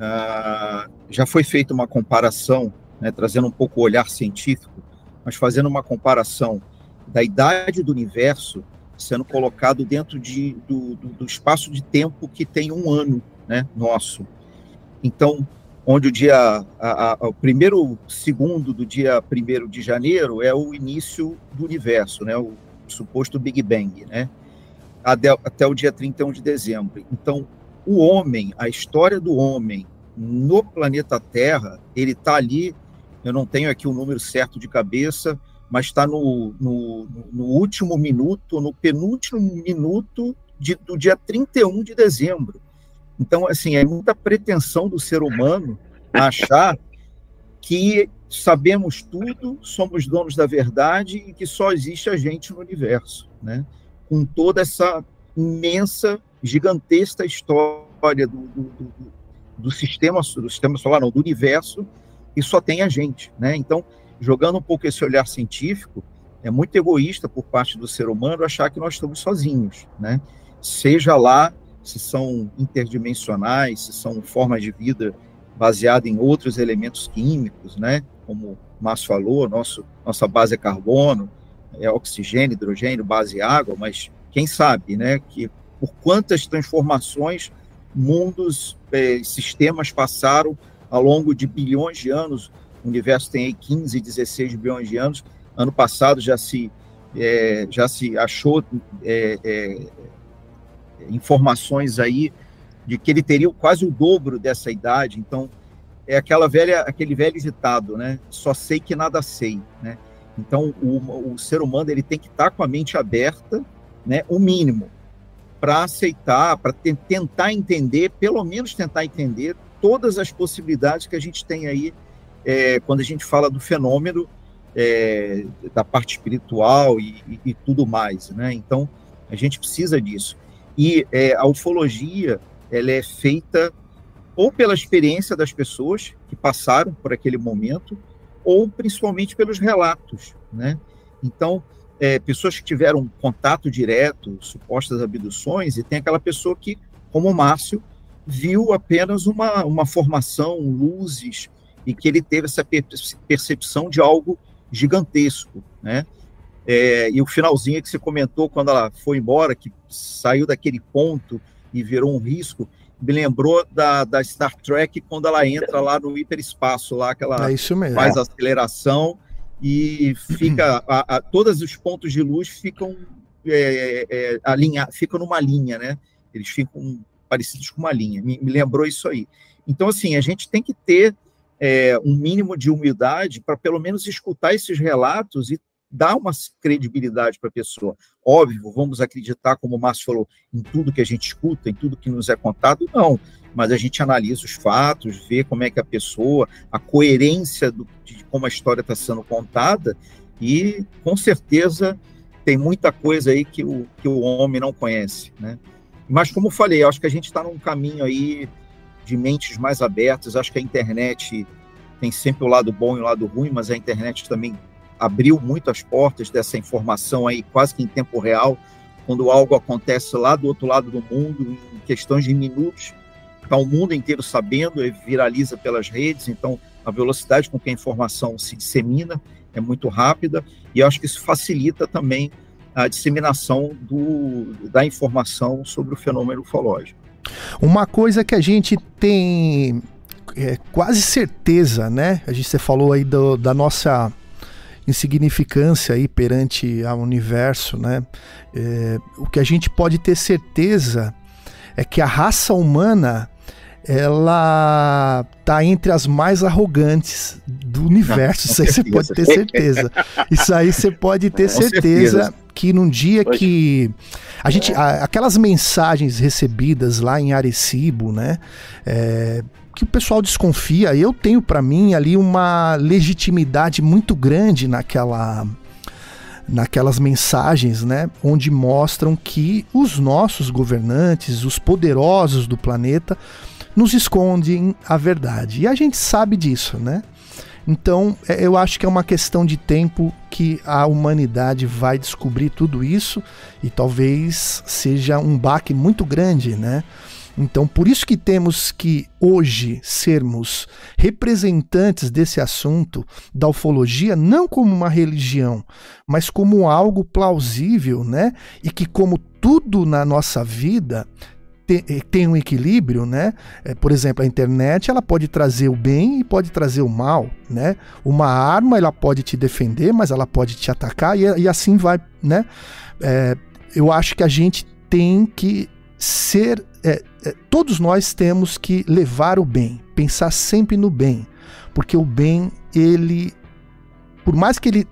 Uh, já foi feita uma comparação, né, trazendo um pouco o olhar científico, mas fazendo uma comparação da idade do universo sendo colocado dentro de, do, do, do espaço de tempo que tem um ano, né, nosso. Então, onde o dia, a, a, o primeiro segundo do dia primeiro de janeiro é o início do universo, né, o suposto Big Bang, né, até, até o dia trinta e um de dezembro. Então, o homem, a história do homem no planeta Terra, ele está ali, eu não tenho aqui o número certo de cabeça, mas está no, no, no último minuto, no penúltimo minuto de, do dia trinta e um de dezembro. Então, assim, é muita pretensão do ser humano achar que sabemos tudo, somos donos da verdade e que só existe a gente no universo, né? Com toda essa imensa, gigantesca história do, do, do, do, sistema, do sistema solar, não, do universo, e só tem a gente, né? Então, jogando um pouco esse olhar científico, é muito egoísta por parte do ser humano achar que nós estamos sozinhos, né? Seja lá se são interdimensionais, se são formas de vida baseadas em outros elementos químicos, né? Como o Márcio falou, nosso, nossa base é carbono, é oxigênio, hidrogênio, base é água, mas quem sabe, né, que por quantas transformações, mundos, eh, sistemas passaram ao longo de bilhões de anos. O universo tem aí quinze, dezesseis bilhões de anos. Ano passado já se, eh, já se achou eh, eh, informações aí de que ele teria quase o dobro dessa idade. Então, é aquela velha, aquele velho ditado, né? Só sei que nada sei, né? Então, o, o ser humano ele tem que estar com a mente aberta, né, o mínimo, para aceitar, para te, tentar entender, pelo menos tentar entender todas as possibilidades que a gente tem aí, é, quando a gente fala do fenômeno é, da parte espiritual e, e, e tudo mais, né? Então, a gente precisa disso. E é, a ufologia, ela é feita ou pela experiência das pessoas que passaram por aquele momento, ou principalmente pelos relatos, né? Então, é, pessoas que tiveram contato direto, supostas abduções, e tem aquela pessoa que, como o Márcio, viu apenas uma, uma formação, luzes, e que ele teve essa percepção de algo gigantesco, né? É, e o finalzinho que você comentou, quando ela foi embora, que saiu daquele ponto e virou um risco, me lembrou da, da Star Trek, quando ela entra lá no hiperespaço, lá que ela é isso mesmo, faz a aceleração e fica a, a, todos os pontos de luz ficam é, é, alinha, ficam numa linha, né? Eles ficam parecidos com uma linha. Me, me lembrou isso aí. Então, assim, a gente tem que ter é, um mínimo de humildade para pelo menos escutar esses relatos e dar uma credibilidade para a pessoa. Óbvio, vamos acreditar, como o Márcio falou, em tudo que a gente escuta, em tudo que nos é contado? Não, mas a gente analisa os fatos, vê como é que a pessoa, a coerência do, de como a história está sendo contada, e com certeza tem muita coisa aí que o, que o homem não conhece, né? Mas como eu falei, acho que a gente está num caminho aí de mentes mais abertas, acho que a internet tem sempre o lado bom e o lado ruim, mas a internet também abriu muito as portas dessa informação aí, quase que em tempo real, quando algo acontece lá do outro lado do mundo, em questões de minutos, está o mundo inteiro sabendo, viraliza pelas redes, então a velocidade com que a informação se dissemina é muito rápida, e acho que isso facilita também a disseminação do, da informação sobre o fenômeno ufológico. Uma coisa que a gente tem é, quase certeza, né? A gente, você falou aí do, da nossa insignificância aí perante ao universo, né? É, o que a gente pode ter certeza é que a raça humana, ela tá entre as mais arrogantes do universo. Isso aí você pode ter certeza. Isso aí você pode ter certeza que num dia que a gente, a, aquelas mensagens recebidas lá em Arecibo, né? É, que o pessoal desconfia, eu tenho para mim ali uma legitimidade muito grande naquela, naquelas mensagens, né, onde mostram que os nossos governantes, os poderosos do planeta, nos escondem a verdade, e a gente sabe disso, né? Então, eu acho que é uma questão de tempo que a humanidade vai descobrir tudo isso, e talvez seja um baque muito grande, né? Então, por isso que temos que, hoje, sermos representantes desse assunto da ufologia, não como uma religião, mas como algo plausível, né? E que, como tudo na nossa vida, tem, tem um equilíbrio, né? É, por exemplo, a internet, ela pode trazer o bem e pode trazer o mal, né? Uma arma, ela pode te defender, mas ela pode te atacar, e, e assim vai, né? É, eu acho que a gente tem que ser... É, é, todos nós temos que levar o bem, pensar sempre no bem, porque o bem, ele, por mais que ele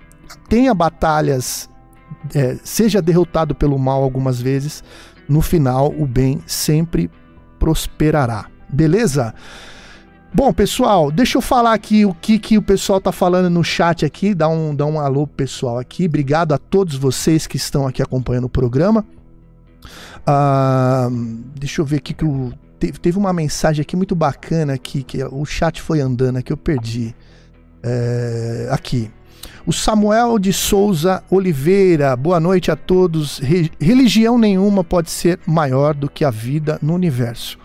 tenha batalhas, é, seja derrotado pelo mal algumas vezes, no final o bem sempre prosperará, beleza? Bom, pessoal, deixa eu falar aqui o que, que o pessoal tá falando no chat aqui, dá um, dá um alô pro pessoal aqui, obrigado a todos vocês que estão aqui acompanhando o programa. Uh, deixa eu ver aqui que o, teve, teve uma mensagem aqui muito bacana aqui, que o chat foi andando aqui, eu perdi. É, aqui. O Samuel de Souza Oliveira, boa noite a todos. Re, religião nenhuma pode ser maior do que a vida no universo,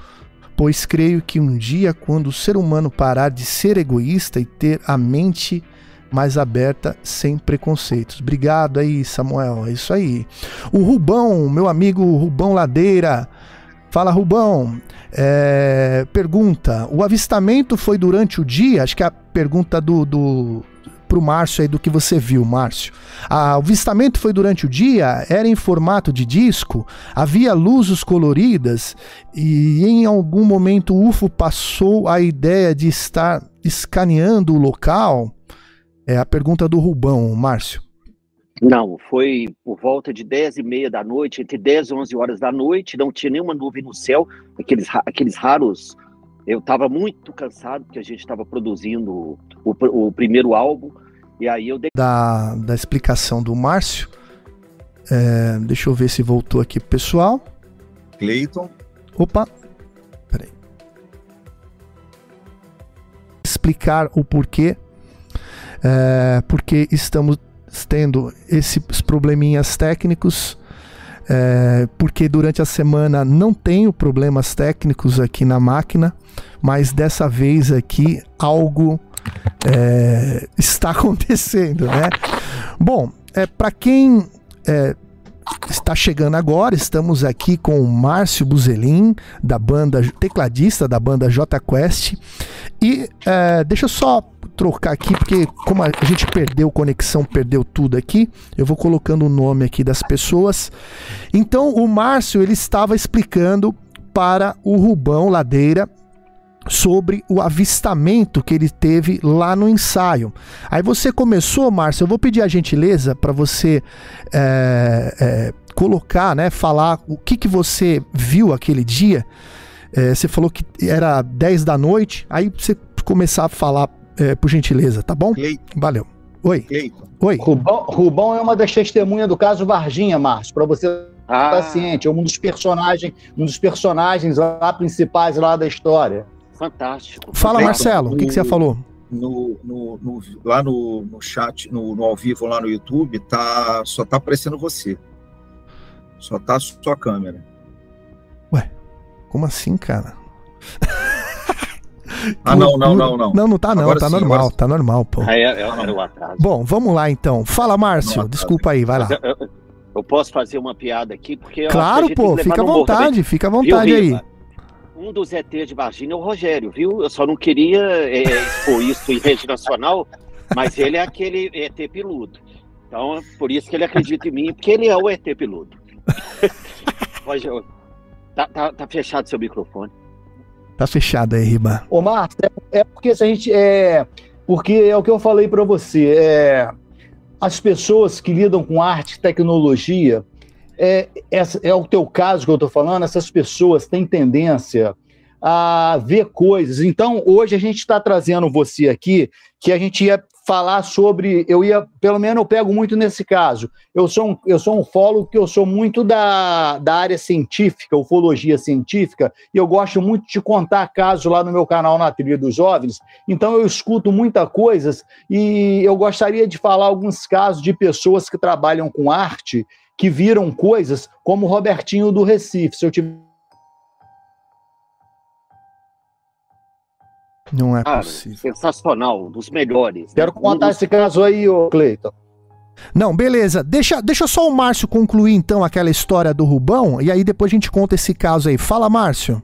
pois creio que um dia, quando o ser humano parar de ser egoísta e ter a mente mais aberta, sem preconceitos. Obrigado aí, Samuel, é isso aí. O Rubão, meu amigo Rubão Ladeira, fala, Rubão, é, pergunta, o avistamento foi durante o dia? Acho que é a pergunta do, do, pro Márcio aí, do que você viu, Márcio. Ah, o avistamento foi durante o dia? Era em formato de disco? Havia luzes coloridas? E em algum momento o U F O passou a ideia de estar escaneando o local? É a pergunta do Rubão, Márcio. Não, foi por volta de dez e meia da noite, entre dez e onze horas da noite, não tinha nenhuma nuvem no céu, aqueles, aqueles raros... Eu estava muito cansado, porque a gente estava produzindo o, o primeiro álbum, E aí eu... Da, da explicação do Márcio, é, deixa eu ver se voltou aqui, pessoal. Clayton. Opa, peraí. Explicar o porquê, é, porque estamos tendo esses probleminhas técnicos, é, porque durante a semana não tenho problemas técnicos aqui na máquina, mas dessa vez aqui algo é, está acontecendo, né? Bom, é, para quem é, está chegando agora, estamos aqui com o Márcio Buzelin, da banda, tecladista da banda Jota Quest, e é, deixa eu só trocar aqui, porque como a gente perdeu conexão, perdeu tudo aqui, eu vou colocando o nome aqui das pessoas. Então o Márcio, ele estava explicando para o Rubão Ladeira sobre o avistamento que ele teve lá no ensaio. Aí você começou, Márcio, eu vou pedir a gentileza para você é, é, colocar, né, falar o que, que você viu aquele dia. É, você falou que era dez da noite, aí você começar a falar, é, por gentileza, tá bom? Clayton. Valeu. Oi. Clayton. Oi. Rubão, Rubão é uma das testemunhas do caso Varginha, Márcio, para você... Ah. Paciente, é um dos personagens, um dos personagens lá principais lá da história. Fantástico. Fala, Clayton, Marcelo, o que, que você falou? No, no, no, lá no, no chat, no, no ao vivo lá no YouTube, tá, só tá aparecendo você. Só tá sua câmera. Ué, como assim, cara? Ah, não, não, não, não. Não, não tá não, agora tá sim, normal, agora... tá normal, pô. Aí é, é o atraso. Bom, vamos lá então. Fala, Márcio, desculpa aí, vai lá. Eu, eu, eu posso fazer uma piada aqui? Porque claro, eu pô, fica à vontade, fica à vontade aí. Um dos E T de Varginha é o Rogério, viu? Eu só não queria é, expor isso em rede nacional, mas ele é aquele E T piludo. Então, por isso que ele acredita em mim, porque ele é o E T piludo. Rogério, tá, tá, tá fechado seu microfone. Tá fechado aí, Riba. Ô, Márcio, é porque se a gente... É, porque é o que eu falei pra você, é, as pessoas que lidam com arte, tecnologia... É, essa, é o teu caso que eu estou falando, essas pessoas têm tendência a ver coisas. Então, hoje a gente está trazendo você aqui, que a gente ia falar sobre... Eu ia, pelo menos eu pego muito nesse caso. Eu sou um, eu sou um ufólogo, que eu sou muito da, da área científica, ufologia científica, e eu gosto muito de contar casos lá no meu canal, na Trilha dos Ovnis. Então, eu escuto muita coisas e eu gostaria de falar alguns casos de pessoas que trabalham com arte, que viram coisas como o Robertinho do Recife. Se eu tiver... Não é possível. Ah, sensacional, um dos melhores. Quero contar um dos... esse caso aí, ô Clayton. Não, beleza. Deixa, deixa só o Márcio concluir, então, aquela história do Rubão, e aí depois a gente conta esse caso aí. Fala, Márcio.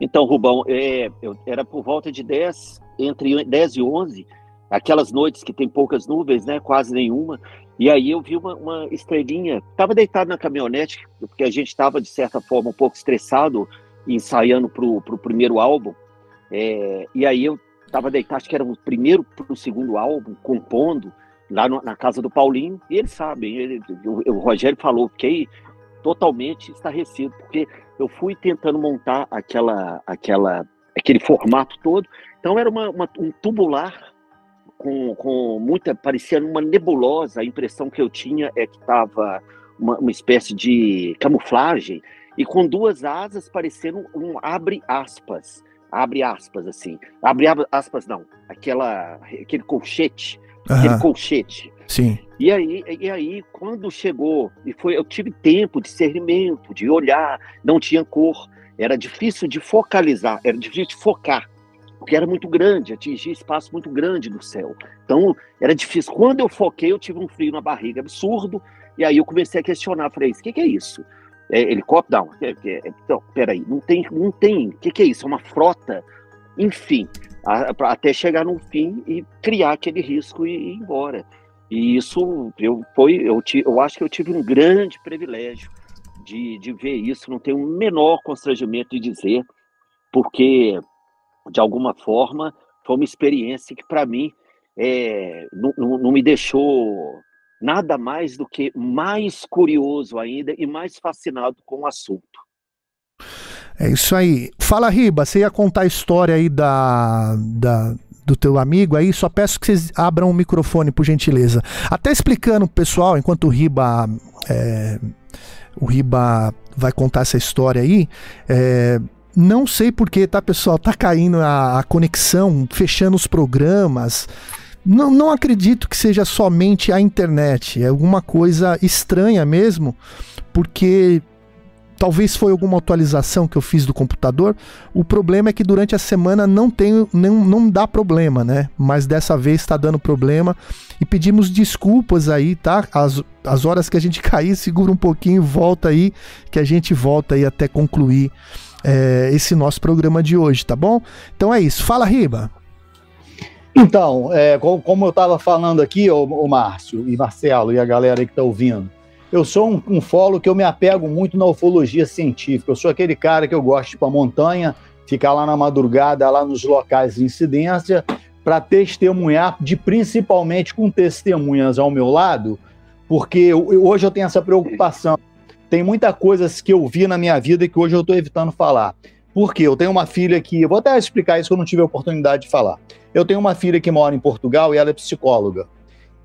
Então, Rubão, é, eu, era por volta de dez, entre dez e onze, aquelas noites que tem poucas nuvens, né? Quase nenhuma. E aí eu vi uma, uma estrelinha, estava deitado na caminhonete, porque a gente estava, de certa forma, um pouco estressado, ensaiando para o primeiro álbum, é, e aí eu estava deitado, acho que era o primeiro para o segundo álbum, compondo, lá no, na casa do Paulinho, e eles sabem, ele, o, o Rogério falou, fiquei totalmente estarrecido, porque eu fui tentando montar aquela, aquela, aquele formato todo, então era uma, uma, um tubular, Com, com muita, parecia uma nebulosa. A impressão que eu tinha é que estava uma, uma espécie de camuflagem, e com duas asas parecendo um abre aspas, abre aspas assim, abre aspas não, aquela, aquele colchete, uhum. aquele colchete. Sim. E aí, e aí quando chegou, e foi, eu tive tempo, discernimento, de olhar, não tinha cor, era difícil de focalizar, era difícil de focar, porque era muito grande, atingia espaço muito grande no céu. Então, era difícil. Quando eu foquei, eu tive um frio na barriga absurdo, e aí eu comecei a questionar, falei, o que, que é isso? É helicóptero? Não, é, é, então, peraí, não tem, não tem. O que, que é isso? É uma frota? Enfim, a, a, até chegar no fim e criar aquele risco e, e ir embora. E isso, eu, foi, eu, eu acho que eu tive um grande privilégio de, de ver isso, não tenho o menor constrangimento de dizer, porque... de alguma forma, foi uma experiência que, para mim, é, não, não, não me deixou nada mais do que mais curioso ainda e mais fascinado com o assunto. É isso aí. Fala, Riba, você ia contar a história aí da, da, do teu amigo aí, só peço que vocês abram o microfone, por gentileza. Até explicando pro pessoal, enquanto o Riba... É, o Riba vai contar essa história aí. É, não sei porquê, tá, pessoal? Tá caindo a, a conexão, fechando os programas... Não, não acredito que seja somente a internet, é alguma coisa estranha mesmo, porque talvez foi alguma atualização que eu fiz do computador. O problema é que durante a semana não, tem, não, não dá problema, né? Mas dessa vez está dando problema e pedimos desculpas aí, tá? As, as horas que a gente cair, segura um pouquinho, volta aí, que a gente volta aí até concluir é, esse nosso programa de hoje, tá bom? Então é isso, fala, Riba! Então, é, como eu estava falando aqui, o, o Márcio e Marcelo e a galera aí que está ouvindo, eu sou um, um fólogo que eu me apego muito na ufologia científica. Eu sou aquele cara que eu gosto de ir para a montanha, ficar lá na madrugada, lá nos locais de incidência, para testemunhar, de, principalmente com testemunhas ao meu lado, porque eu, hoje eu tenho essa preocupação. Tem muita coisa que eu vi na minha vida que hoje eu estou evitando falar. Por quê? Eu tenho uma filha que... Eu vou até explicar isso que eu não tive a oportunidade de falar. Eu tenho uma filha que mora em Portugal e ela é psicóloga.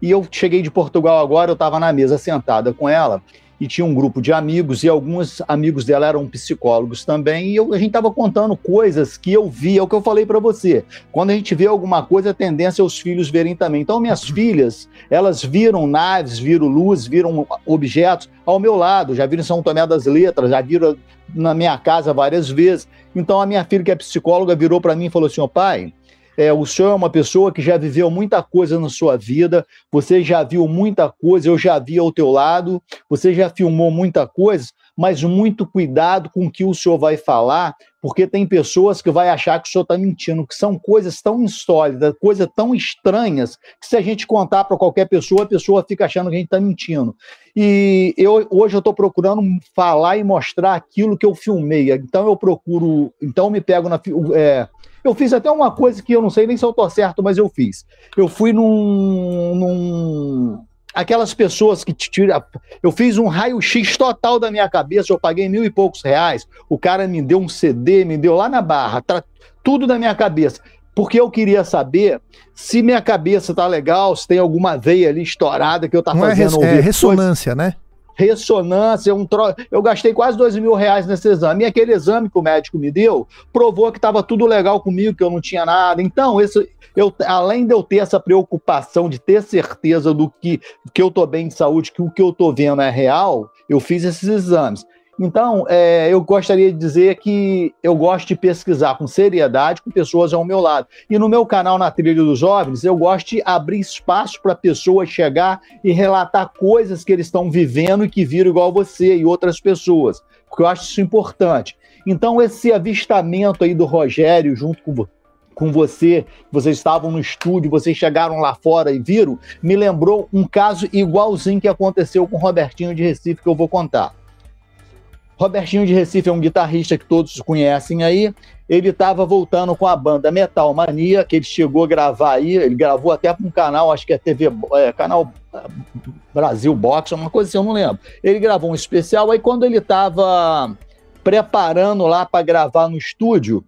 E eu cheguei de Portugal agora, eu estava na mesa sentada com ela e tinha um grupo de amigos e alguns amigos dela eram psicólogos também e eu, a gente estava contando coisas que eu via, é o que eu falei para você. Quando a gente vê alguma coisa, a tendência é os filhos verem também. Então minhas filhas, elas viram naves, viram luz, viram objetos ao meu lado, já viram em São Tomé das Letras, já viram na minha casa várias vezes. Então a minha filha que é psicóloga virou para mim e falou assim, ó pai... É, o senhor é uma pessoa que já viveu muita coisa na sua vida, você já viu muita coisa, eu já vi ao teu lado, você já filmou muita coisa, mas muito cuidado com o que o senhor vai falar, porque tem pessoas que vão achar que o senhor está mentindo, que são coisas tão insólidas, coisas tão estranhas, que se a gente contar para qualquer pessoa, a pessoa fica achando que a gente está mentindo. E eu, hoje eu estou procurando falar e mostrar aquilo que eu filmei, então eu procuro, então eu me pego na... É, eu fiz até uma coisa que eu não sei nem se eu tô certo, mas eu fiz. Eu fui num... num... Aquelas pessoas que te tiram... Eu fiz um raio-x total da minha cabeça, eu paguei mil e poucos reais, o cara me deu um C D, me deu lá na Barra, tra... tudo da minha cabeça. Porque eu queria saber se minha cabeça tá legal, se tem alguma veia ali estourada que eu tá não fazendo... É, res... ouvir é ressonância, coisa. Né? Ressonância, um tro... eu gastei quase dois mil reais nesse exame, e aquele exame que o médico me deu, provou que estava tudo legal comigo, que eu não tinha nada, então esse, eu, além de eu ter essa preocupação de ter certeza do que, que eu estou bem de saúde, que o que eu estou vendo é real, eu fiz esses exames. Então, é, eu gostaria de dizer que eu gosto de pesquisar com seriedade com pessoas ao meu lado. E no meu canal, na Trilha dos Ovnis, eu gosto de abrir espaço para a pessoa chegar e relatar coisas que eles estão vivendo e que viram igual você e outras pessoas, porque eu acho isso importante. Então, esse avistamento aí do Rogério junto com você, com você, vocês estavam no estúdio, vocês chegaram lá fora e viram, me lembrou um caso igualzinho que aconteceu com o Robertinho de Recife, que eu vou contar. Robertinho de Recife é um guitarrista que todos conhecem aí, ele estava voltando com a banda Metal Mania, que ele chegou a gravar aí, ele gravou até para um canal, acho que é T V, é, canal Brasil Box, uma coisa assim, eu não lembro. Ele gravou um especial, aí quando ele estava preparando lá para gravar no estúdio,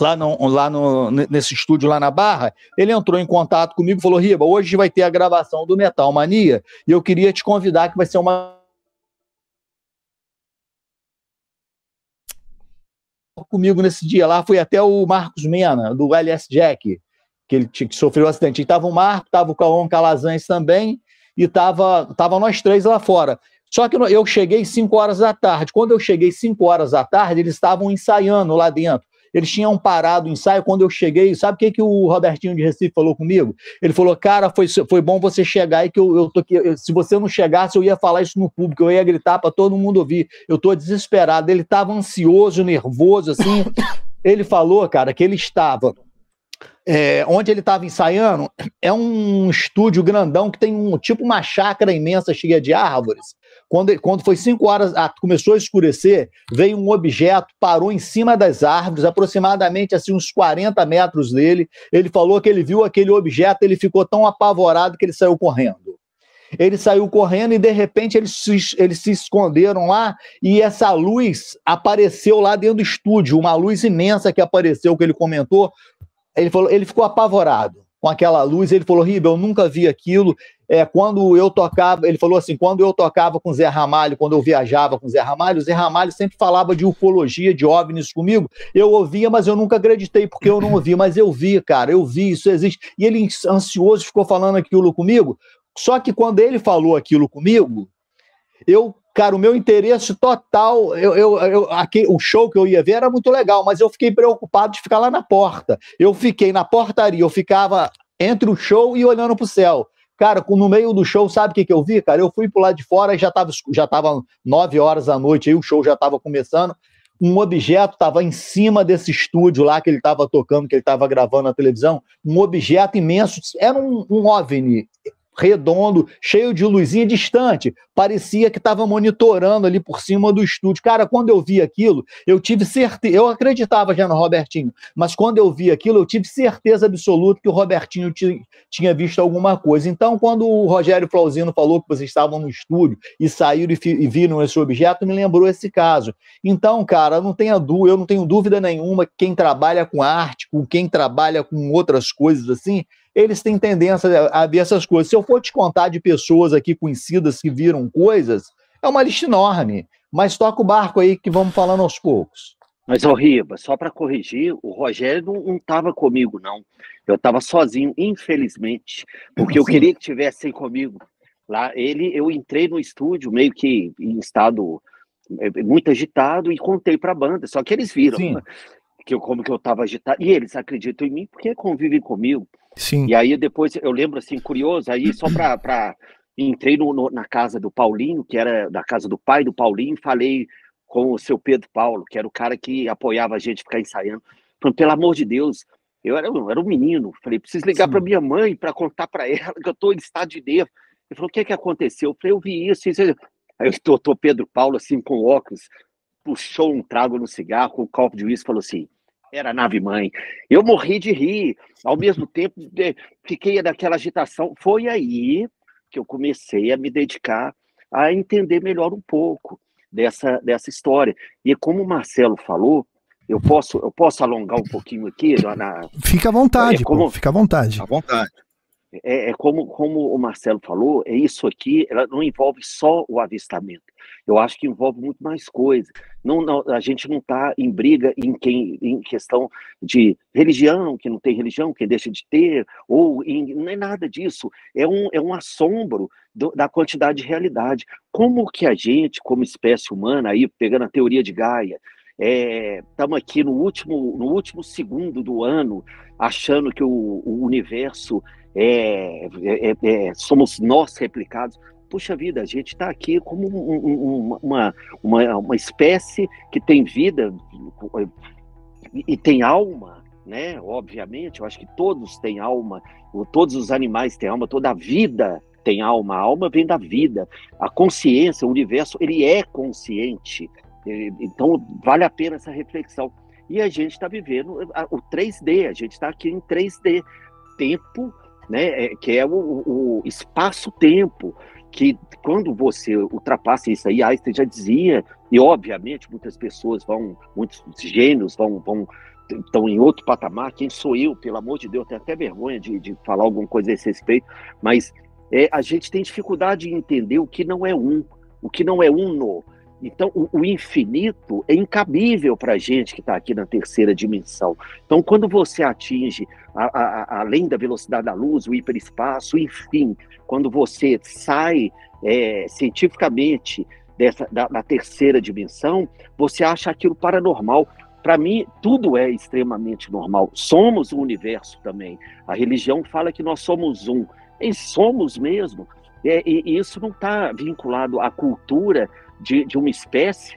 lá, no, lá no, nesse estúdio lá na Barra, ele entrou em contato comigo e falou, Riba, hoje vai ter a gravação do Metal Mania, e eu queria te convidar que vai ser uma... comigo nesse dia lá, foi até o Marcos Mena, do L S Jack, que ele que sofreu um acidente, e tava o Marco, tava o Caon Calazans também, e tava, tava nós três lá fora, só que eu cheguei cinco horas da tarde, quando eu cheguei cinco horas da tarde, eles estavam ensaiando lá dentro, eles tinham parado o ensaio, quando eu cheguei, sabe o que, que o Robertinho de Recife falou comigo? Ele falou, cara, foi, foi bom você chegar aí, que eu, eu tô aqui, se você não chegasse, eu ia falar isso no público, eu ia gritar para todo mundo ouvir, eu tô desesperado, ele tava ansioso, nervoso, assim, ele falou, cara, que ele estava, é, onde ele estava ensaiando, é um estúdio grandão, que tem um tipo uma chácara imensa, cheia de árvores. Quando, quando foi cinco horas, ah, começou a escurecer, veio um objeto, parou em cima das árvores, aproximadamente assim, uns quarenta metros dele. Ele falou que ele viu aquele objeto, ele ficou tão apavorado que ele saiu correndo. Ele saiu correndo e, de repente, eles se, eles se esconderam lá e essa luz apareceu lá dentro do estúdio, uma luz imensa que apareceu, que ele comentou, Ele falou, ele ficou apavorado com aquela luz, ele falou, Riba, eu nunca vi aquilo, é, quando eu tocava, ele falou assim, quando eu tocava com Zé Ramalho, quando eu viajava com Zé Ramalho, Zé Ramalho sempre falava de ufologia, de OVNIs comigo, eu ouvia, mas eu nunca acreditei, porque eu não ouvia, mas eu vi, cara, eu vi, isso existe, e ele ansioso ficou falando aquilo comigo, só que quando ele falou aquilo comigo, eu, cara, o meu interesse total, eu, eu, eu, aqui, o show que eu ia ver era muito legal, mas eu fiquei preocupado de ficar lá na porta. Eu fiquei na portaria, eu ficava entre o show e olhando pro céu. Cara, no meio do show, sabe o que, que eu vi, cara? Eu fui pro lado de fora e já tava, já tava nove horas da noite, aí o show já tava começando. Um objeto estava em cima desse estúdio lá que ele estava tocando, que ele estava gravando na televisão, um objeto imenso, era um, um OVNI, redondo, cheio de luzinha distante, parecia que estava monitorando ali por cima do estúdio. Cara, quando eu vi aquilo, eu tive certeza, eu acreditava já no Robertinho, mas quando eu vi aquilo, eu tive certeza absoluta que o Robertinho tinha visto alguma coisa. Então, quando o Rogério Flauzino falou que vocês estavam no estúdio e saíram e, e viram esse objeto, me lembrou esse caso. Então, cara, não tenha dú eu não tenho dúvida nenhuma que quem trabalha com arte, com quem trabalha com outras coisas assim, eles têm tendência a ver essas coisas. Se eu for te contar de pessoas aqui conhecidas que viram coisas, é uma lista enorme. Mas toca o barco aí que vamos falando aos poucos. Mas, ô Riba, só para corrigir, o Rogério não estava comigo, não. Eu estava sozinho, infelizmente, porque eu queria que tivessem comigo. Lá, ele, eu entrei no estúdio meio que em estado muito agitado e contei para a banda, só que eles viram. Sim. Que eu, como que eu estava agitado, e eles acreditam em mim porque convivem comigo. Sim. E aí depois, eu lembro assim, curioso, aí só para... Entrei no, no, na casa do Paulinho, que era da casa do pai do Paulinho, falei com o seu Pedro Paulo, que era o cara que apoiava a gente ficar ensaiando. Falei, pelo amor de Deus, eu era, eu era um menino, falei, preciso ligar para minha mãe para contar para ela que eu estou em estado de nervo. Ele falou, o que é que aconteceu? Eu falei, eu vi isso, isso. Aí o doutor Pedro Paulo, assim, com óculos, puxou um trago no cigarro, com um copo de uísque, falou assim, era a nave-mãe. Eu morri de rir, ao mesmo tempo fiquei naquela agitação. Foi aí que eu comecei a me dedicar a entender melhor um pouco dessa, dessa história. E como o Marcelo falou, eu posso, eu posso alongar um pouquinho aqui? Na... Fica à vontade, é como... pô, fica à vontade. À vontade. É, é como, como o Marcelo falou, é isso aqui, ela não envolve só o avistamento. Eu acho que envolve muito mais coisa. Não, não, a gente não está em briga em, quem, em questão de religião, que não tem religião, que deixa de ter, ou em, não é nada disso. É um, é um assombro do, da quantidade de realidade. Como que a gente, como espécie humana, aí pegando a teoria de Gaia, estamos é, aqui no último, no último segundo do ano, achando que o, o universo... É, é, é, somos nós replicados. Puxa vida, a gente está aqui como um, um, uma, uma, uma espécie que tem vida e, e tem alma, né? Obviamente, eu acho que todos têm alma, todos os animais têm alma, toda a vida tem alma, a alma vem da vida, a consciência, o universo, ele é consciente, então vale a pena essa reflexão. E a gente está vivendo o três D, a gente está aqui em três D, tempo, né, que é o, o espaço-tempo, que quando você ultrapassa isso aí, Einstein já dizia, e obviamente muitas pessoas vão, muitos gênios vão, vão estão em outro patamar, quem sou eu, pelo amor de Deus, tenho até vergonha de, de falar alguma coisa a esse respeito, mas é, a gente tem dificuldade de entender o que não é um, o que não é uno. Então, o, o infinito é incabível para a gente que está aqui na terceira dimensão. Então, quando você atinge, a, a, a, além da velocidade da luz, o hiperespaço, enfim, quando você sai é, cientificamente dessa, da, da terceira dimensão, você acha aquilo paranormal. Para mim, tudo é extremamente normal. Somos o universo também. A religião fala que nós somos um. E somos mesmo. É, e, e isso não está vinculado à cultura de, de uma espécie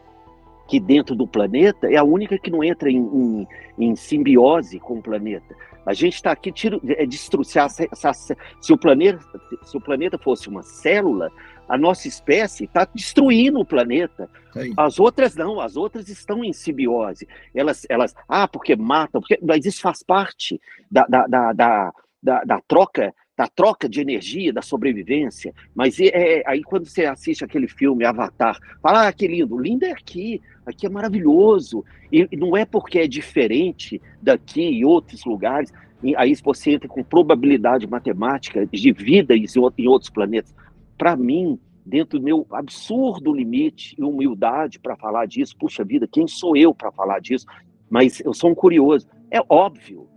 que dentro do planeta é a única que não entra em, em, em simbiose com o planeta. A gente está aqui, tiro, é, destru, se, a, se, a, se, o planeta, se o planeta fosse uma célula, a nossa espécie está destruindo o planeta. Sim. As outras não, as outras estão em simbiose. Elas, elas ah, porque matam, porque, mas isso faz parte da, da, da, da, da, da troca da troca de energia, da sobrevivência. Mas é, aí quando você assiste aquele filme Avatar, fala, ah, que lindo, lindo é aqui, aqui é maravilhoso, e não é porque é diferente daqui e outros lugares, e aí você entra com probabilidade matemática de vida em outros planetas. Para mim, dentro do meu absurdo limite e humildade para falar disso, puxa vida, quem sou eu para falar disso? Mas eu sou um curioso, é óbvio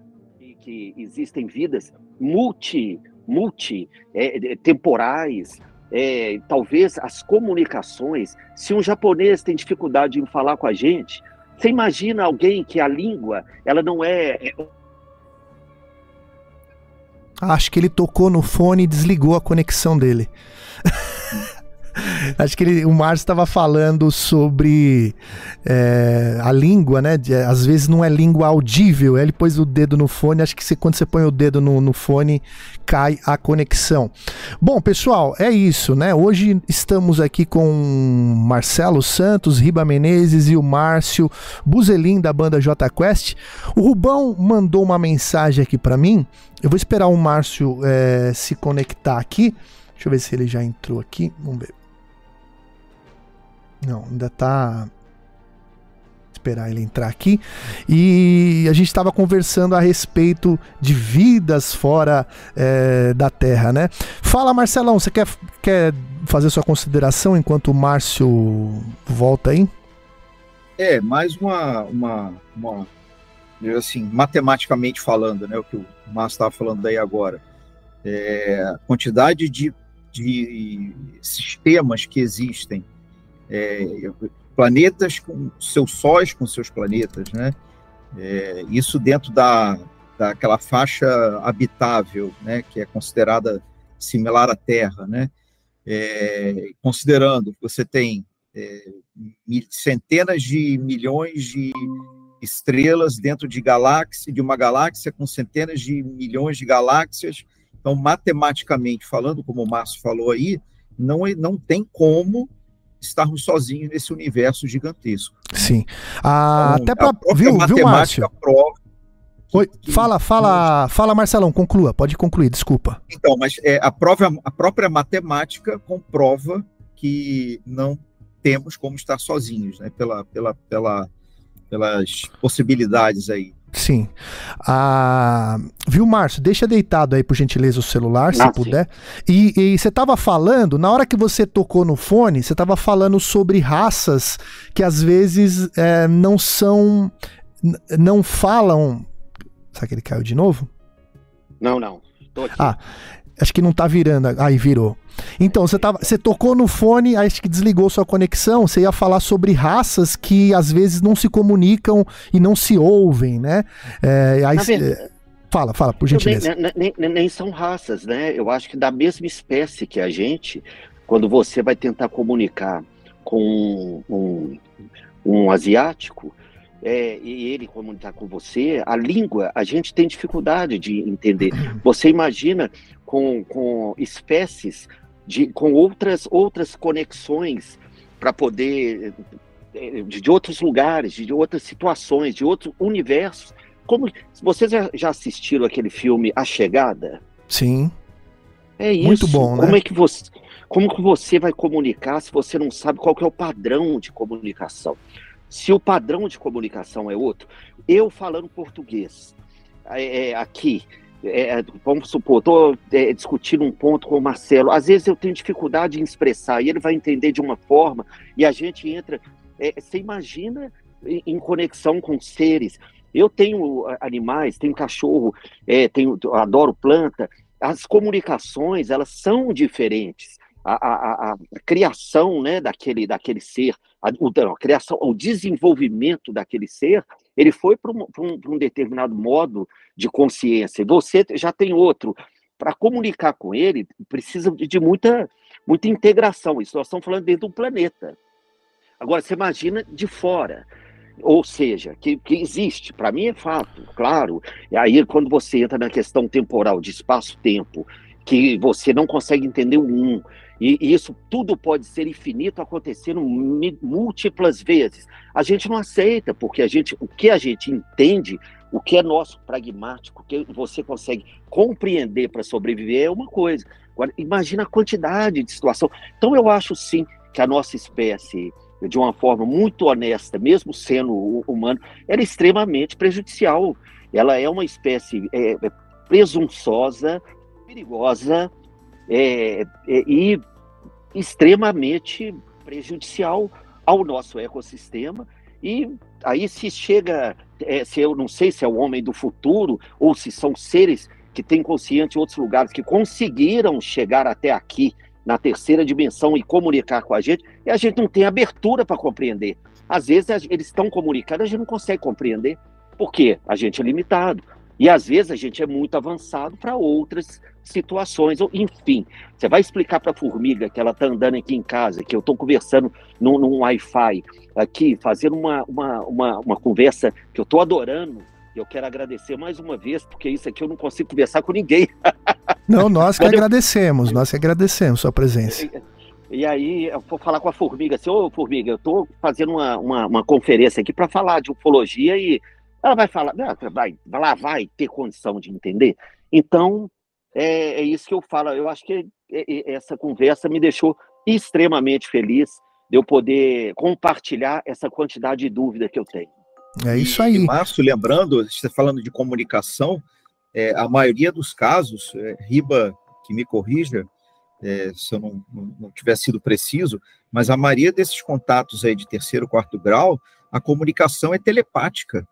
que existem vidas multi, multi, é, temporais, é, talvez as comunicações, se um japonês tem dificuldade em falar com a gente, você imagina alguém que a língua, ela não é... Acho que ele tocou no fone e desligou a conexão dele. Acho que ele, o Márcio estava falando sobre é, a língua, né? De, às vezes não é língua audível. Ele pôs o dedo no fone. Acho que você, quando você põe o dedo no, no fone, cai a conexão. Bom, pessoal, é isso, né? Hoje estamos aqui com Marcelo Santos, Riba Menezes e o Márcio Buzelin, da banda Jota Quest. O Rubão mandou uma mensagem aqui para mim. Eu vou esperar o Márcio é, se conectar aqui. Deixa eu ver se ele já entrou aqui. Vamos ver. Não, ainda tá... Esperar ele entrar aqui. E a gente estava conversando a respeito de vidas fora é, da Terra, né? Fala, Marcelão, você quer, quer fazer sua consideração enquanto o Márcio volta aí? É, mais uma... uma, uma assim, matematicamente falando, né? O que o Márcio estava falando daí agora. É, a quantidade de... de sistemas que existem, é, planetas com seus sóis, com seus planetas, né? É, isso dentro da, daquela faixa habitável, né? Que é considerada similar à Terra, né? É, considerando que você tem é, centenas de milhões de estrelas dentro de galáxia, de uma galáxia com centenas de milhões de galáxias. Então, matematicamente falando, como o Márcio falou aí, não, não tem como estarmos sozinhos nesse universo gigantesco. Sim. Ah, então, até para viu, viu, Márcio? Prova que, Oi, que, fala, fala, que... fala, Marcelão, conclua, pode concluir, desculpa. Então, mas é, a, prova, a própria matemática comprova que não temos como estar sozinhos, né? Pela, pela, pela, pelas possibilidades aí. Sim. Ah, viu, Márcio? Deixa deitado aí, por gentileza, o celular, se ah, puder. E, e você estava falando, na hora que você tocou no fone, você estava falando sobre raças que às vezes é, não são... não falam... Será que ele caiu de novo? Não, não. Tô aqui. Ah, acho que não tá virando. Aí virou. Então, você, tava, você tocou no fone, acho que desligou sua conexão, você ia falar sobre raças que às vezes não se comunicam e não se ouvem, né? É, aí, verdade, fala, fala, por gentileza. Bem, nem, nem, nem são raças, né? Eu acho que da mesma espécie que a gente, quando você vai tentar comunicar com um, um asiático, é, e ele comunicar com você, a língua, a gente tem dificuldade de entender. Você imagina com, com espécies, de, com outras, outras conexões para poder, de, de outros lugares, de outras situações, de outros universos. Como, vocês já, já assistiram aquele filme A Chegada? Sim. É isso. Muito bom, né? Como é que você, como que você vai comunicar se você não sabe qual que é o padrão de comunicação? Se o padrão de comunicação é outro, eu falando português é, é, aqui, é, vamos supor, estou é, discutindo um ponto com o Marcelo, às vezes eu tenho dificuldade em expressar, e ele vai entender de uma forma, e a gente entra, é, você imagina em, em conexão com seres. Eu tenho animais, tenho cachorro, é, tenho, adoro planta, as comunicações, elas são diferentes. A, a, a, a criação, né, daquele, daquele ser, a, o, não, a criação, o desenvolvimento daquele ser, ele foi para um, um, um determinado modo de consciência, e você já tem outro. Para comunicar com ele, precisa de muita, muita integração. Isso nós estamos falando dentro do planeta. Agora, você imagina de fora, ou seja, que, que existe, para mim é fato, claro. E aí, quando você entra na questão temporal de espaço-tempo, que você não consegue entender o um, e, e isso tudo pode ser infinito, acontecendo múltiplas vezes. A gente não aceita, porque a gente, o que a gente entende O que é nosso, pragmático, que você consegue compreender para sobreviver é uma coisa. Agora, imagina a quantidade de situação. Então, eu acho, sim, que a nossa espécie, de uma forma muito honesta, mesmo sendo humano, ela é extremamente prejudicial. Ela é uma espécie é, presunçosa, perigosa é, é, e extremamente prejudicial ao nosso ecossistema. E aí se chega... É, se eu não sei se é o homem do futuro ou se são seres que têm consciência em outros lugares, que conseguiram chegar até aqui na terceira dimensão e comunicar com a gente, e a gente não tem abertura para compreender. Às vezes eles estão comunicando, a gente não consegue compreender. Por quê? A gente é limitado. E às vezes a gente é muito avançado para outras situações. Enfim, você vai explicar para a formiga que ela está andando aqui em casa, que eu estou conversando num, num Wi-Fi aqui, fazendo uma, uma, uma, uma conversa que eu estou adorando. Eu quero agradecer mais uma vez, porque isso aqui eu não consigo conversar com ninguém. Não, nós que agradecemos, nós que agradecemos sua presença. E aí eu vou falar com a formiga assim: ô formiga, eu estou fazendo uma, uma, uma conferência aqui para falar de ufologia e... Ela vai falar, vai, lá vai ter condição de entender. Então, é, é isso que eu falo. Eu acho que essa conversa me deixou extremamente feliz de eu poder compartilhar essa quantidade de dúvida que eu tenho. É isso aí. E, Márcio, lembrando, você está falando de comunicação, é, a maioria dos casos, é, Riba, que me corrija, é, se eu não, não, não tiver sido preciso, mas a maioria desses contatos aí de terceiro, quarto grau, a comunicação é telepática.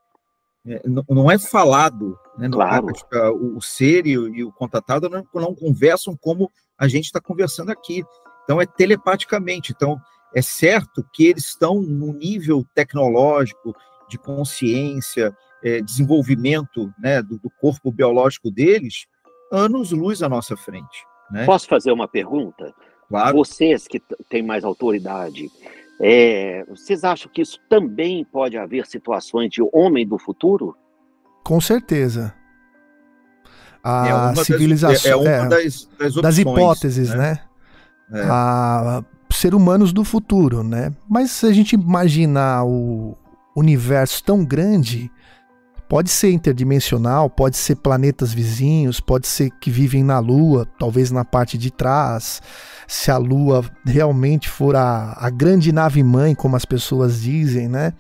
Não é falado, né? Claro. Prática, o ser e o, e o contatado não, não conversam como a gente está conversando aqui. Então, é telepaticamente. Então, é certo que eles estão num nível tecnológico, de consciência, é, desenvolvimento, né, do, do corpo biológico deles, anos-luz à nossa frente. Né? Posso fazer uma pergunta? Claro. Vocês que t- têm mais autoridade... É, vocês acham que isso também pode haver situações de homem do futuro? Com certeza. A é civilização. É, é uma é, das, das, opções, das hipóteses, né? né? É. A, ser humanos do futuro, né? Mas se a gente imaginar o universo tão grande, pode ser interdimensional, pode ser planetas vizinhos, pode ser que vivem na Lua, talvez na parte de trás, se a Lua realmente for a, a grande nave-mãe, como as pessoas dizem, né?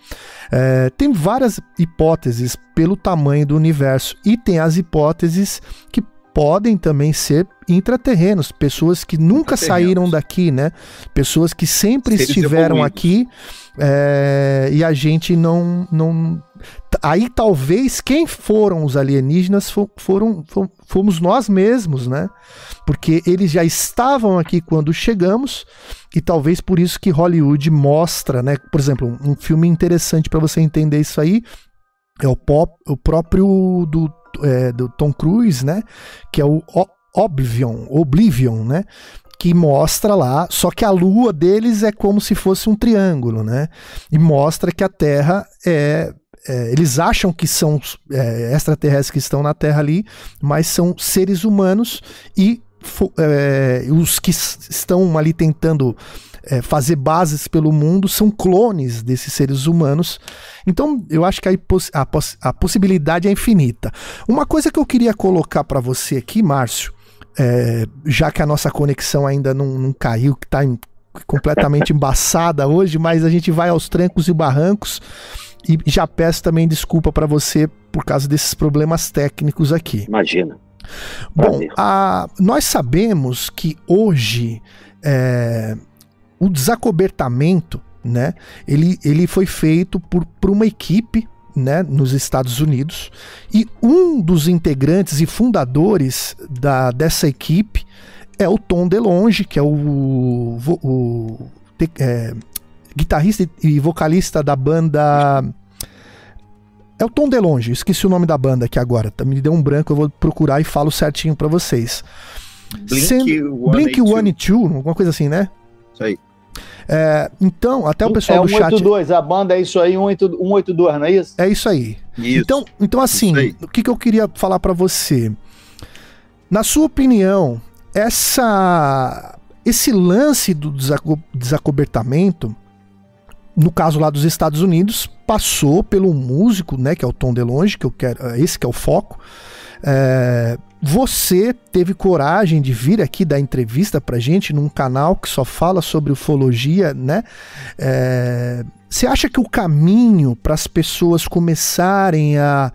É, tem várias hipóteses pelo tamanho do universo e tem as hipóteses que podem também ser intraterrenos, pessoas que nunca saíram daqui, né? Pessoas que sempre Seres estiveram aqui é, e a gente não... não... Aí talvez quem foram os alienígenas for, foram, for, fomos nós mesmos, né? Porque eles já estavam aqui quando chegamos e talvez por isso que Hollywood mostra, né? Por exemplo, um filme interessante para você entender isso aí é o, pop, o próprio do É, do Tom Cruise, né, que é o Oblivion, Oblivion, né, que mostra lá, só que a lua deles é como se fosse um triângulo, né, e mostra que a Terra é, é eles acham que são é, extraterrestres que estão na Terra ali, mas são seres humanos e é, os que estão ali tentando é, fazer bases pelo mundo são clones desses seres humanos. Então eu acho que a, poss- a, poss- a possibilidade é infinita. Uma coisa que eu queria colocar para você aqui, Márcio, é, já que a nossa conexão ainda não, não caiu, que está em, completamente embaçada hoje, mas a gente vai aos trancos e barrancos, e já peço também desculpa para você por causa desses problemas técnicos aqui. Imagina. Bom, a, nós sabemos que hoje é, o desacobertamento, né, ele, ele foi feito por, por uma equipe, né, nos Estados Unidos, e um dos integrantes e fundadores da, dessa equipe é o Tom DeLonge, que é o, o, o é, guitarrista e vocalista da banda... É o Tom DeLonge, esqueci o nome da banda aqui agora, me deu um branco, eu vou procurar e falo certinho pra vocês. Blink cento e oitenta e dois, alguma coisa assim, né? Isso aí. É, então, até o pessoal é do chat... É cento e oitenta e dois, a banda é isso aí, cento e oitenta e dois, não é isso? É isso aí. Isso. Então, então, assim, o que, que eu queria falar pra você? Na sua opinião, essa, esse lance do desaco- desacobertamento, no caso lá dos Estados Unidos... passou pelo músico, né, que é o Tom DeLonge, que eu quero, esse que é o foco. É, você teve coragem de vir aqui dar entrevista pra gente num canal que só fala sobre ufologia, né? É, você acha que o caminho para as pessoas começarem a,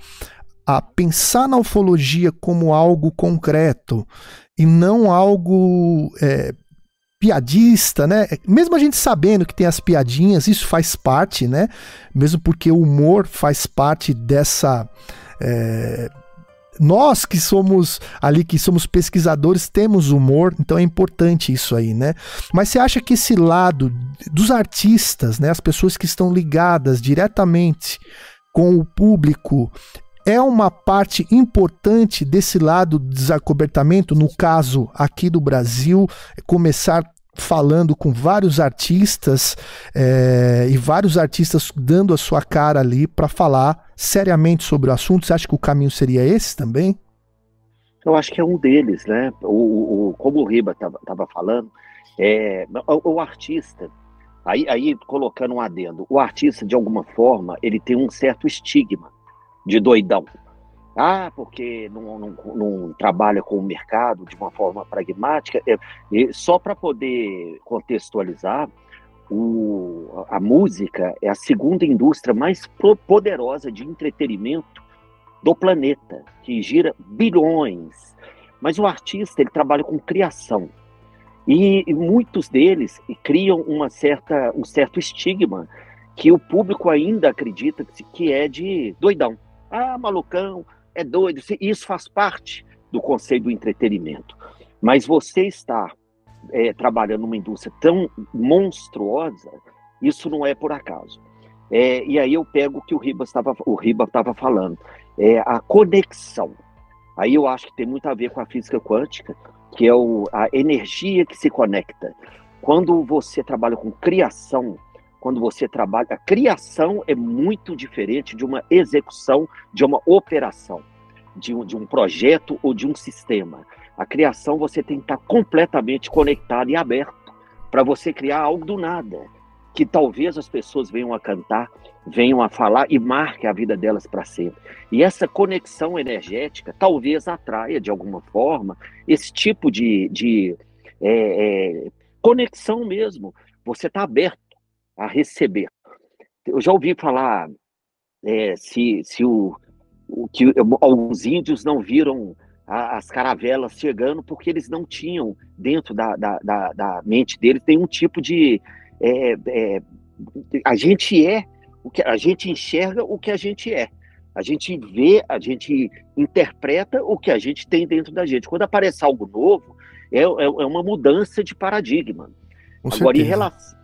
a pensar na ufologia como algo concreto e não algo é, piadista, né? Mesmo a gente sabendo que tem as piadinhas, isso faz parte, né? Mesmo porque o humor faz parte dessa... É, nós que somos ali, que somos pesquisadores, temos humor, então é importante isso aí, né? Mas você acha que esse lado dos artistas, né, as pessoas que estão ligadas diretamente com o público, é uma parte importante desse lado do desacobertamento, no caso aqui do Brasil, começar falando com vários artistas é, e vários artistas dando a sua cara ali para falar seriamente sobre o assunto? Você acha que o caminho seria esse também? Eu acho que é um deles, né? O, o, como o Riba estava falando, é, o, o artista, aí, aí colocando um adendo, o artista, de alguma forma, ele tem um certo estigma de doidão. Ah, porque não, não, não trabalha com o mercado de uma forma pragmática. É, é, só para poder contextualizar, o, a música é a segunda indústria mais pro, poderosa de entretenimento do planeta, que gira bilhões. Mas o artista, ele trabalha com criação. E, e muitos deles criam uma certa, um certo estigma que o público ainda acredita que é de doidão. Ah, malucão, é doido. Isso faz parte do conceito do entretenimento. Mas você está é, trabalhando numa indústria tão monstruosa, isso não é por acaso. É, e aí eu pego o que o Riba estava, o Riba estava falando. É, a conexão. Aí eu acho que tem muito a ver com a física quântica, que é o, a energia que se conecta. Quando você trabalha com criação, quando você trabalha, a criação é muito diferente de uma execução, de uma operação, de um, de um projeto ou de um sistema. A criação você tem que estar completamente conectado e aberto para você criar algo do nada, que talvez as pessoas venham a cantar, venham a falar e marque a vida delas para sempre. E essa conexão energética talvez atraia, de alguma forma, esse tipo de, de é, é, conexão mesmo. Você está aberto a receber. Eu já ouvi falar é, se, se o, o, que alguns índios não viram a, as caravelas chegando porque eles não tinham dentro da, da, da, da mente deles tem um tipo de é, é, a gente é o que a gente enxerga, o que a gente é, a gente vê, a gente interpreta o que a gente tem dentro da gente. Quando aparece algo novo é, é, é uma mudança de paradigma. Com agora certeza. Em relação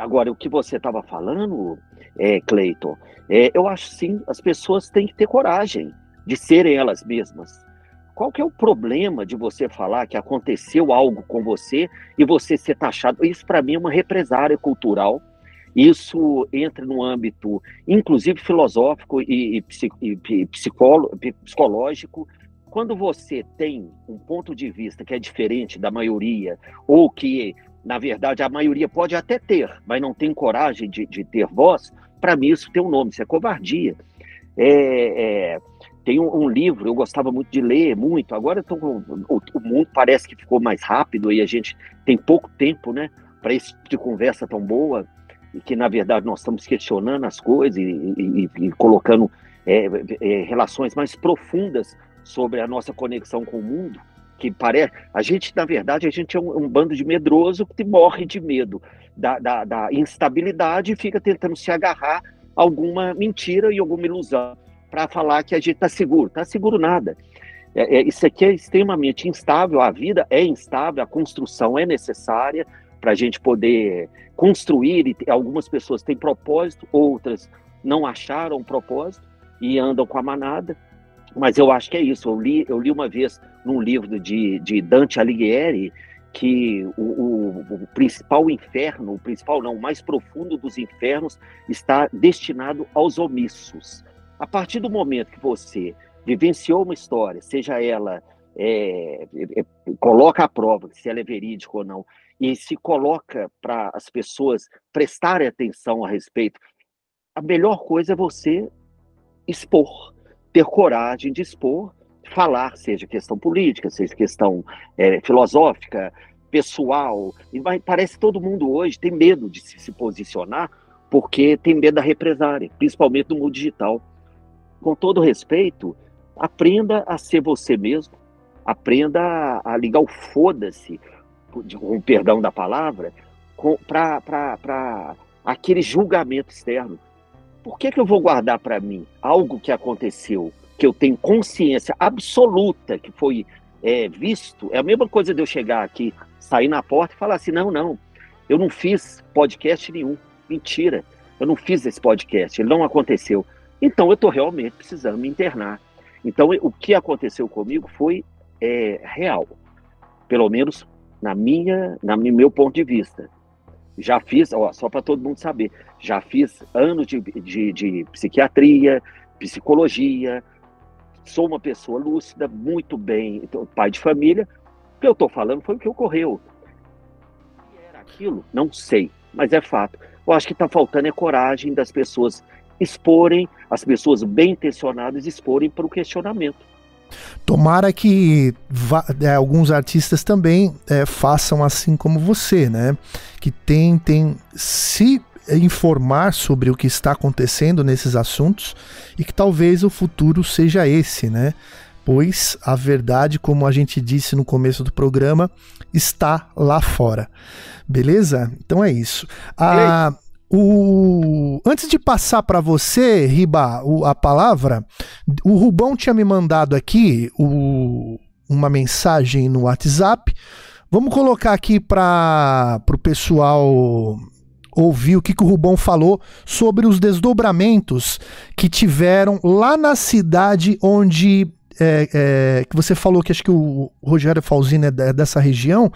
Agora, o que você estava falando, é, Clayton, é, eu acho sim, as pessoas têm que ter coragem de serem elas mesmas. Qual que é o problema de você falar que aconteceu algo com você e você ser taxado? Isso, para mim, é uma represária cultural. Isso entra no âmbito, inclusive, filosófico e, e, e psicolo, psicológico. Quando você tem um ponto de vista que é diferente da maioria ou que... Na verdade, a maioria pode até ter, mas não tem coragem de, de ter voz. Para mim, isso tem um nome, isso é covardia. É, é, tem um, um livro, eu gostava muito de ler, muito. Agora tô, o, o mundo parece que ficou mais rápido e a gente tem pouco tempo, né, para esse tipo de conversa tão boa, e que, na verdade, nós estamos questionando as coisas e, e, e colocando é, é, relações mais profundas sobre a nossa conexão com o mundo. Que parece, a gente, na verdade, a gente é um, um bando de medroso que morre de medo da, da, da instabilidade e fica tentando se agarrar a alguma mentira e alguma ilusão para falar que a gente está seguro. Está seguro nada. É, é, isso aqui é extremamente instável, a vida é instável, a construção é necessária para a gente poder construir. E algumas pessoas têm propósito, outras não acharam propósito e andam com a manada. Mas eu acho que é isso. Eu li, eu li uma vez num livro de, de Dante Alighieri que o, o, o principal inferno, o principal não, o mais profundo dos infernos está destinado aos omissos. A partir do momento que você vivenciou uma história, seja ela, é, é, coloca à prova se ela é verídica ou não, e se coloca para as pessoas prestarem atenção a respeito, a melhor coisa é você expor, ter coragem de expor, falar, seja questão política, seja questão é, filosófica, pessoal. E vai, parece que todo mundo hoje tem medo de se, se posicionar, porque tem medo da represária, principalmente no mundo digital. Com todo respeito, aprenda a ser você mesmo, aprenda a, a ligar o foda-se, com perdão da palavra, para aquele julgamento externo. Por que que eu vou guardar para mim algo que aconteceu, que eu tenho consciência absoluta que foi é, visto? É a mesma coisa de eu chegar aqui, sair na porta e falar assim, não, não, eu não fiz podcast nenhum. Mentira, eu não fiz esse podcast, ele não aconteceu. Então eu estou realmente precisando me internar. Então o que aconteceu comigo foi é, real, pelo menos na minha, na, no meu ponto de vista. Já fiz, ó, só para todo mundo saber, já fiz anos de, de, de psiquiatria, psicologia, sou uma pessoa lúcida, muito bem, então, pai de família. O que eu estou falando foi o que ocorreu. O que era aquilo? Não sei, mas é fato. Eu acho que está faltando é coragem das pessoas exporem, as pessoas bem intencionadas exporem para o questionamento. Tomara que va- é, alguns artistas também é, façam assim como você, né? Que tentem se informar sobre o que está acontecendo nesses assuntos e que talvez o futuro seja esse, né? Pois a verdade, como a gente disse no começo do programa, está lá fora. Beleza? Então é isso. A... O... Antes de passar para você, Riba, o, a palavra, o Rubão tinha me mandado aqui o, uma mensagem no WhatsApp. Vamos colocar aqui para o pessoal ouvir o que, que o Rubão falou sobre os desdobramentos que tiveram lá na cidade onde é, é, que você falou que acho que o Rogério Flauzino é dessa região.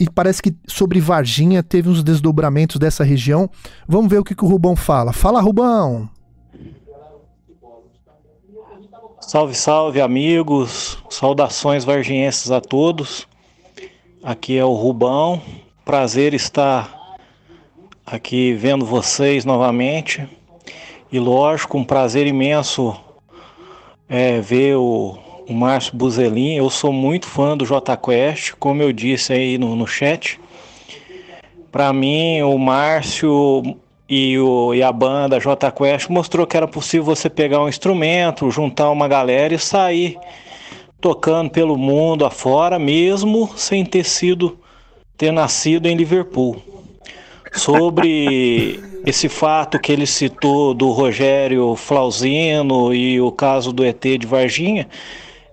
E parece que sobre Varginha teve uns desdobramentos dessa região. Vamos ver o que, que o Rubão fala. Fala, Rubão! Salve, salve, amigos! Saudações varginhenses a todos. Aqui é o Rubão. Prazer estar aqui vendo vocês novamente. E lógico, um prazer imenso é, ver o... o Márcio Buzelin. Eu sou muito fã do Jota Quest, como eu disse aí no, no chat. Para mim, o Márcio e, o, e a banda Jota Quest mostrou que era possível você pegar um instrumento, juntar uma galera e sair tocando pelo mundo afora, mesmo sem ter sido, ter nascido em Liverpool. Sobre esse fato que ele citou do Rogério Flauzino e o caso do E T de Varginha,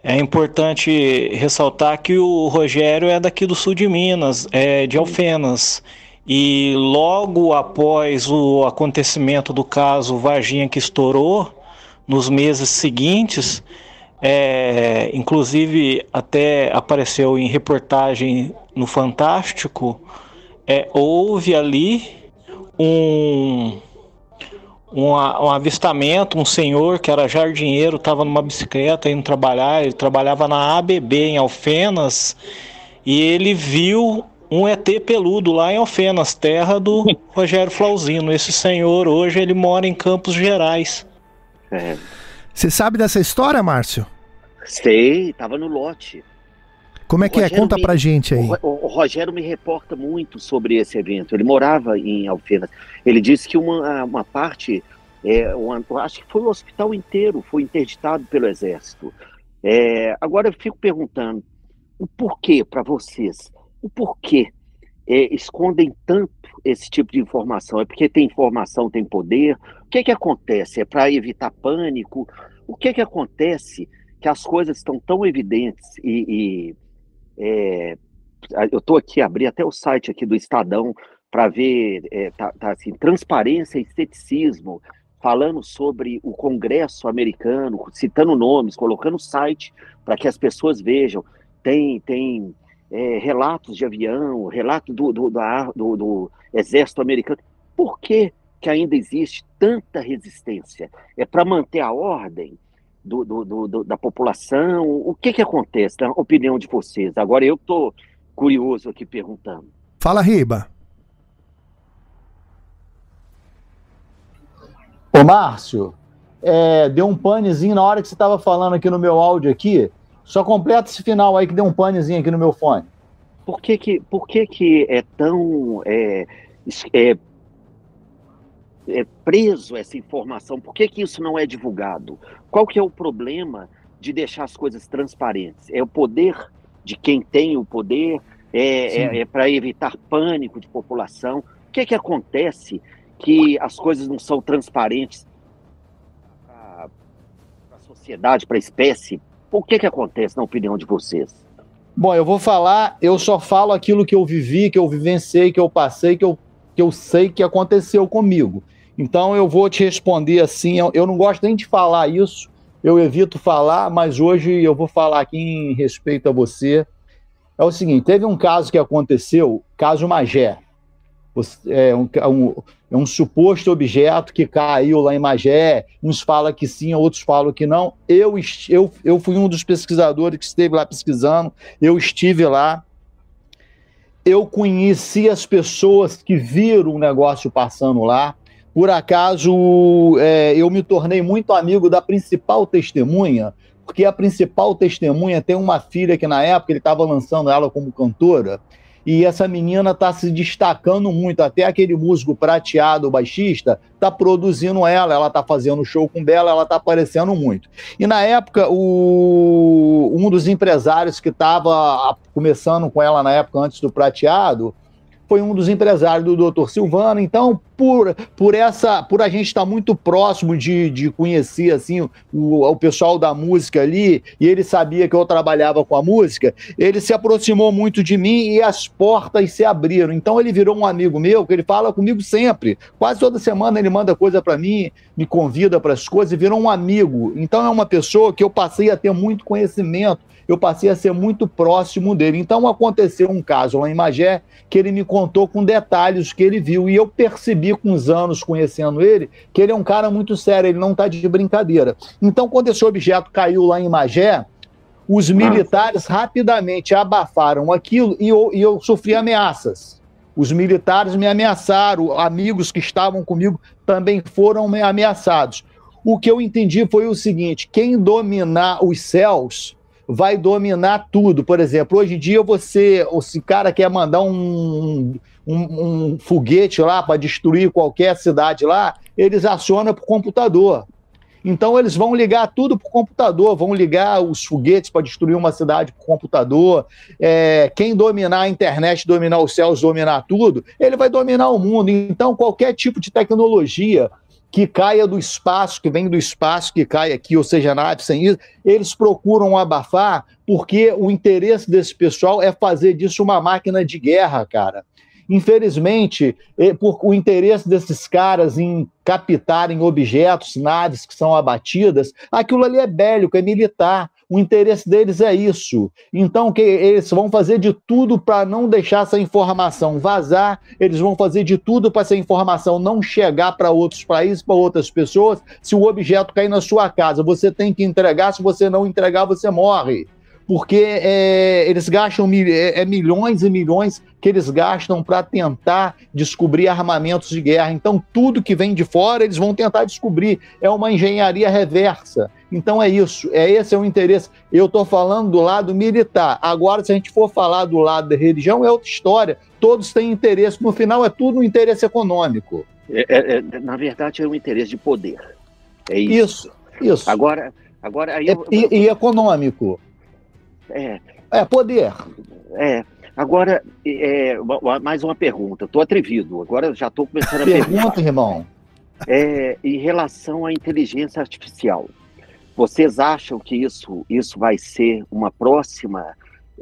é importante ressaltar que o Rogério é daqui do sul de Minas, é de Alfenas. E logo após o acontecimento do caso Varginha que estourou, nos meses seguintes, é, inclusive até apareceu em reportagem no Fantástico, é, houve ali um, um, um avistamento, um senhor que era jardineiro, estava numa bicicleta indo trabalhar, ele trabalhava na A B B em Alfenas, e ele viu um E T peludo lá em Alfenas, terra do Rogério Flauzino. Esse senhor hoje ele mora em Campos Gerais. É. Você sabe dessa história, Márcio? Sei, estava no lote. Como é que é? Conta me, pra gente aí. O, o Rogério me reporta muito sobre esse evento. Ele morava em Alfenas. Ele disse que uma, uma parte, é, uma, acho que foi o hospital inteiro, foi interditado pelo Exército. É, agora eu fico perguntando, o porquê para vocês? O porquê é, escondem tanto esse tipo de informação? É porque tem informação, tem poder? O que é que acontece? É para evitar pânico? O que é que acontece que as coisas estão tão evidentes e... e É, eu estou aqui, abri até o site aqui do Estadão para ver, é, tá, tá assim, transparência e ceticismo, falando sobre o Congresso americano, citando nomes, colocando o site para que as pessoas vejam. Tem, tem é, relatos de avião, relato do, do, da, do, do Exército americano. Por que que ainda existe tanta resistência? É para manter a ordem? Do, do, do, da população, o que que acontece, na opinião de vocês? Agora eu tô curioso aqui perguntando. Fala, Riba. Ô, Márcio, é, deu um panezinho na hora que você estava falando aqui no meu áudio aqui. Só completa esse final aí que deu um panezinho aqui no meu fone. Por que que, por que, que é tão... É, é, é preso essa informação? Por que que isso não é divulgado? Qual que é o problema de deixar as coisas transparentes? É o poder de quem tem o poder? É, é, é para evitar pânico de população? O que é que acontece que as coisas não são transparentes para a sociedade, para a espécie? O que é que acontece, na opinião de vocês? Bom, eu vou falar, eu só falo aquilo que eu vivi, que eu vivenciei, que eu passei, que eu, que eu sei que aconteceu comigo. Então eu vou te responder assim, eu, eu não gosto nem de falar isso, eu evito falar, mas hoje eu vou falar aqui em respeito a você. É o seguinte, teve um caso que aconteceu, caso Magé, é um, um, um suposto objeto que caiu lá em Magé, uns falam que sim, outros falam que não. Eu, eu, eu fui um dos pesquisadores que esteve lá pesquisando, eu estive lá, eu conheci as pessoas que viram o negócio passando lá. Por acaso, é, eu me tornei muito amigo da principal testemunha, porque a principal testemunha tem uma filha que, na época, ele estava lançando ela como cantora, e essa menina está se destacando muito, até aquele músico prateado, baixista, está produzindo ela, ela está fazendo show com ela, ela está aparecendo muito. E, na época, o, um dos empresários que estava começando com ela, na época, antes do prateado, foi um dos empresários do doutor Silvano. Então, por, por, essa, por a gente estar muito próximo de, de conhecer assim, o, o pessoal da música ali, e ele sabia que eu trabalhava com a música, ele se aproximou muito de mim e as portas se abriram. Então ele virou um amigo meu, que ele fala comigo sempre, quase toda semana ele manda coisa para mim, me convida para as coisas, e virou um amigo. Então é uma pessoa que eu passei a ter muito conhecimento, eu passei a ser muito próximo dele. Então aconteceu um caso lá em Magé, que ele me contou com detalhes que ele viu, e eu percebi com os anos conhecendo ele, que ele é um cara muito sério, ele não está de brincadeira. Então quando esse objeto caiu lá em Magé, os militares rapidamente abafaram aquilo e eu, e eu sofri ameaças. Os militares me ameaçaram, amigos que estavam comigo também foram ameaçados. O que eu entendi foi o seguinte, quem dominar os céus vai dominar tudo. Por exemplo, hoje em dia você, esse cara quer mandar um, um, um foguete lá para destruir qualquer cidade lá, eles acionam por computador. Então eles vão ligar tudo por computador, vão ligar os foguetes para destruir uma cidade por computador. É, quem dominar a internet, dominar os céus, dominar tudo, ele vai dominar o mundo. Então qualquer tipo de tecnologia que caia do espaço, que vem do espaço, que caia aqui, ou seja, nave sem isso, eles procuram abafar, porque o interesse desse pessoal é fazer disso uma máquina de guerra, cara. Infelizmente, o interesse desses caras em captarem objetos, naves que são abatidas, aquilo ali é bélico, é militar. O interesse deles é isso. Então, que eles vão fazer de tudo para não deixar essa informação vazar, eles vão fazer de tudo para essa informação não chegar para outros países, para outras pessoas. Se o objeto cair na sua casa, você tem que entregar, se você não entregar, você morre. Porque é, eles gastam mil, é, é milhões e milhões que eles gastam para tentar descobrir armamentos de guerra. Então, tudo que vem de fora, eles vão tentar descobrir. É uma engenharia reversa. Então é isso, é esse é o interesse. Eu estou falando do lado militar. Agora, se a gente for falar do lado da religião, é outra história. Todos têm interesse. No final, é tudo um interesse econômico. É, é, é, na verdade, é um interesse de poder. É isso. Isso, isso. Agora, agora aí eu... é, e, e econômico. É. É poder. É. Agora, é, mais uma pergunta. Estou atrevido. Agora já estou começando a pergunta, perguntar. Irmão. É, em relação à inteligência artificial. Vocês acham que isso, isso vai ser uma próxima,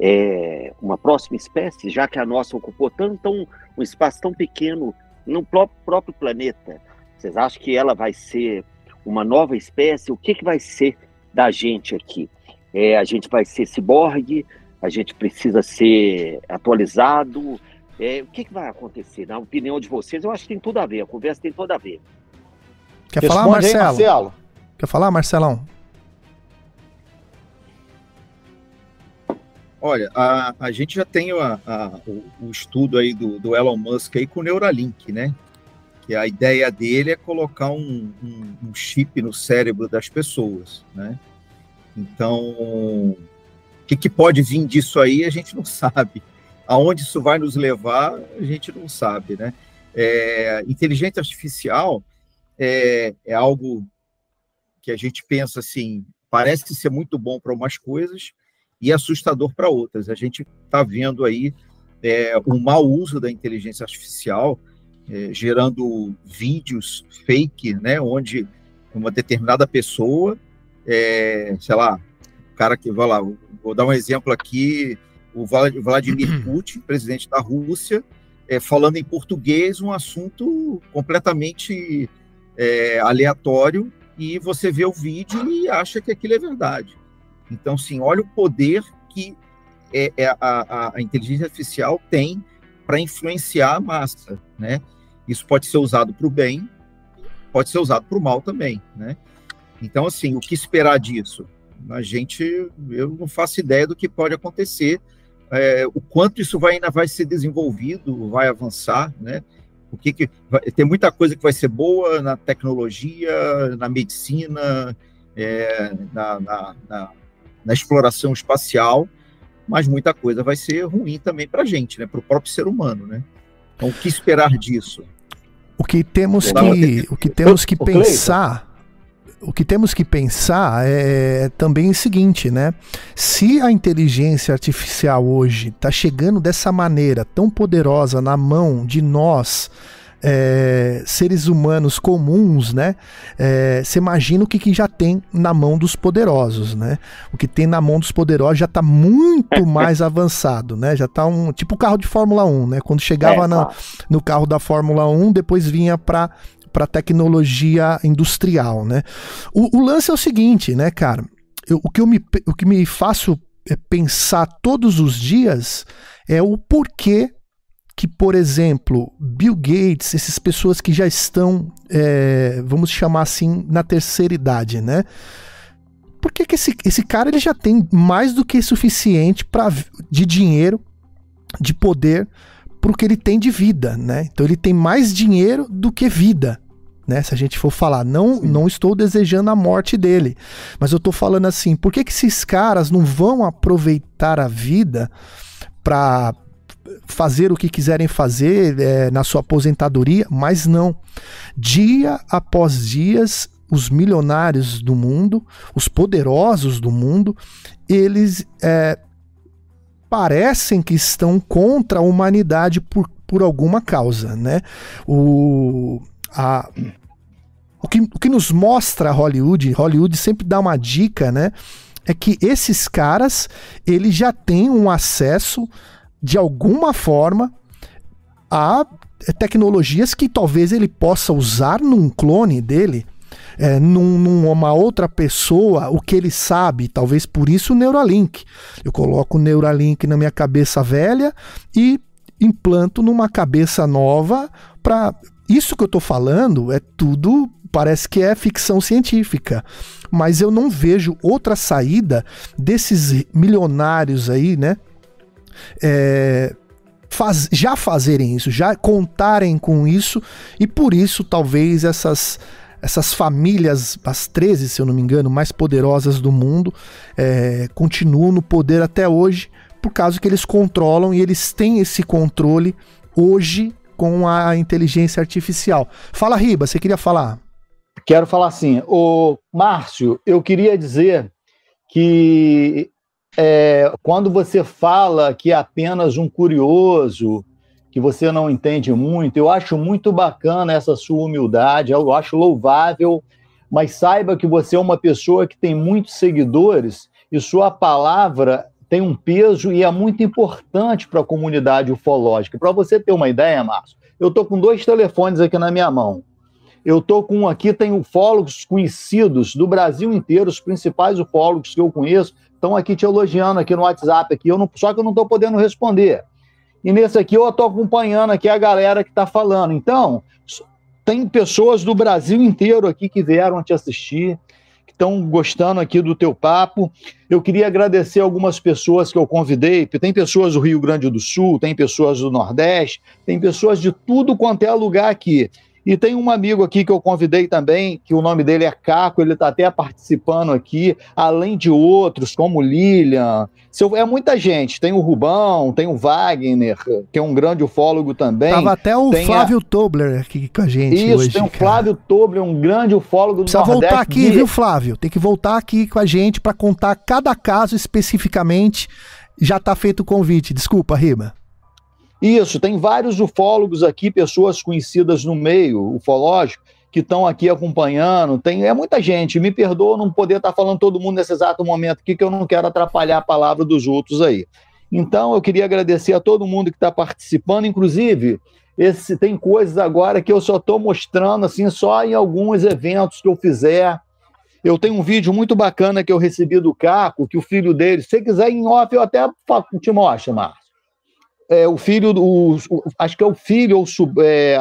é, uma próxima espécie, já que a nossa ocupou tanto, um, um espaço tão pequeno no próprio, próprio planeta? Vocês acham que ela vai ser uma nova espécie? O que, que vai ser da gente aqui? É, a gente vai ser ciborgue? A gente precisa ser atualizado? É, o que, que vai acontecer? Na opinião de vocês, eu acho que tem tudo a ver, a conversa tem tudo a ver. Quer Responde falar, Marcelo? Aí, Marcelo? Quer falar, Marcelão? Olha, a, a gente já tem a, a, o, o estudo aí do, do Elon Musk aí com o Neuralink, né? que a ideia dele é colocar um, um, um chip no cérebro das pessoas, né? Então, o que, que pode vir disso aí, a gente não sabe. Aonde isso vai nos levar, a gente não sabe, né? É, inteligência artificial é, é algo que a gente pensa assim, parece ser muito bom para umas coisas e assustador para outras. A gente está vendo aí é, um mau uso da inteligência artificial, é, gerando vídeos fake, né? Onde uma determinada pessoa, é, sei lá, o cara que, vai lá, vou dar um exemplo aqui, o Vladimir Putin, presidente da Rússia, é, falando em português um assunto completamente é, aleatório, e você vê o vídeo e acha que aquilo é verdade. Então, sim, olha o poder que é, é, a, a inteligência artificial tem para influenciar a massa, né? Isso pode ser usado para o bem, pode ser usado para o mal também, né? Então, assim, o que esperar disso? A gente, eu não faço ideia do que pode acontecer, é, o quanto isso vai, ainda vai ser desenvolvido, vai avançar, né? O que que vai, tem muita coisa que vai ser boa na tecnologia, na medicina, é, na, na, na, na exploração espacial, mas muita coisa vai ser ruim também para a gente, né? Para o próprio ser humano, né? Então, o que esperar disso? O que temos que, o que temos que pensar... O que temos que pensar é também o seguinte, né? Se a inteligência artificial hoje está chegando dessa maneira tão poderosa na mão de nós, é, seres humanos comuns, né? É, você imagina o que, que já tem na mão dos poderosos, né? O que tem na mão dos poderosos já está muito mais avançado, né? Já está um tipo o carro de Fórmula um, né? Quando chegava é, na, no carro da Fórmula um, depois vinha para para tecnologia industrial, né? O, o lance é o seguinte, né, cara? Eu, o, que eu me, o que me faço pensar todos os dias é o porquê que, por exemplo, Bill Gates, essas pessoas que já estão, é, vamos chamar assim, na terceira idade, né? Por que que esse, esse cara ele já tem mais do que suficiente pra, de dinheiro, de poder, para o que ele tem de vida, né? Então ele tem mais dinheiro do que vida, né? Se a gente for falar, não, não estou desejando a morte dele, mas eu estou falando assim, por que que esses caras não vão aproveitar a vida para fazer o que quiserem fazer é, na sua aposentadoria? Mas não, dia após dia, os milionários do mundo, os poderosos do mundo, eles... É, parecem que estão contra a humanidade por, por alguma causa, né? O, a, o, que, o que nos mostra Hollywood, Hollywood sempre dá uma dica, né? É que esses caras, eles já têm um acesso, de alguma forma, a tecnologias que talvez ele possa usar num clone dele, É, num, numa outra pessoa, o que ele sabe, talvez por isso o Neuralink. Eu coloco o Neuralink na minha cabeça velha e implanto numa cabeça nova. Pra... Isso que eu tô falando é tudo, parece que é ficção científica, mas eu não vejo outra saída desses milionários aí, né? É... Faz, já fazerem isso, já contarem com isso, e por isso talvez essas... essas famílias, as treze, se eu não me engano, mais poderosas do mundo, é, continuam no poder até hoje, por causa que eles controlam, e eles têm esse controle hoje com a inteligência artificial. Fala, Riba, você queria falar? Quero falar sim. Ô, Márcio, eu queria dizer que é, quando você fala que é apenas um curioso... que você não entende muito, eu acho muito bacana essa sua humildade, eu acho louvável, mas saiba que você é uma pessoa que tem muitos seguidores e sua palavra tem um peso e é muito importante para a comunidade ufológica. Para você ter uma ideia, Márcio, eu estou com dois telefones aqui na minha mão. Eu estou com um aqui, tem ufólogos conhecidos do Brasil inteiro, os principais ufólogos que eu conheço, estão aqui te elogiando aqui no WhatsApp, aqui, eu não, só que eu não estou podendo responder. E nesse aqui eu estou acompanhando aqui a galera que está falando. Então, tem pessoas do Brasil inteiro aqui que vieram te assistir, que estão gostando aqui do teu papo. Eu queria agradecer algumas pessoas que eu convidei, porque tem pessoas do Rio Grande do Sul, tem pessoas do Nordeste, tem pessoas de tudo quanto é lugar aqui. E tem um amigo aqui que eu convidei também, que o nome dele é Caco, ele está até participando aqui, além de outros, como Lilian. É muita gente, tem o Rubão, tem o Wagner, que é um grande ufólogo também. Tava até o tem Flávio a... Tobler aqui com a gente. Isso, hoje, tem o cara. Flávio Tobler, um grande ufólogo do Precisa Nordeste. Precisa voltar aqui, de... viu, Flávio? Tem que voltar aqui com a gente para contar cada caso especificamente. Já está feito o convite, desculpa, Riba. Isso, tem vários ufólogos aqui, pessoas conhecidas no meio ufológico, que estão aqui acompanhando, tem, é muita gente, me perdoa não poder estar tá falando todo mundo nesse exato momento aqui, que eu não quero atrapalhar a palavra dos outros aí. Então eu queria agradecer a todo mundo que está participando, inclusive, esse, tem coisas agora que eu só estou mostrando assim, só em alguns eventos que eu fizer. Eu tenho um vídeo muito bacana que eu recebi do Caco, que o filho dele, se você quiser em off, eu até te mostro, Márcio. É, o filho, o, o, acho que é o filho ou sub, é,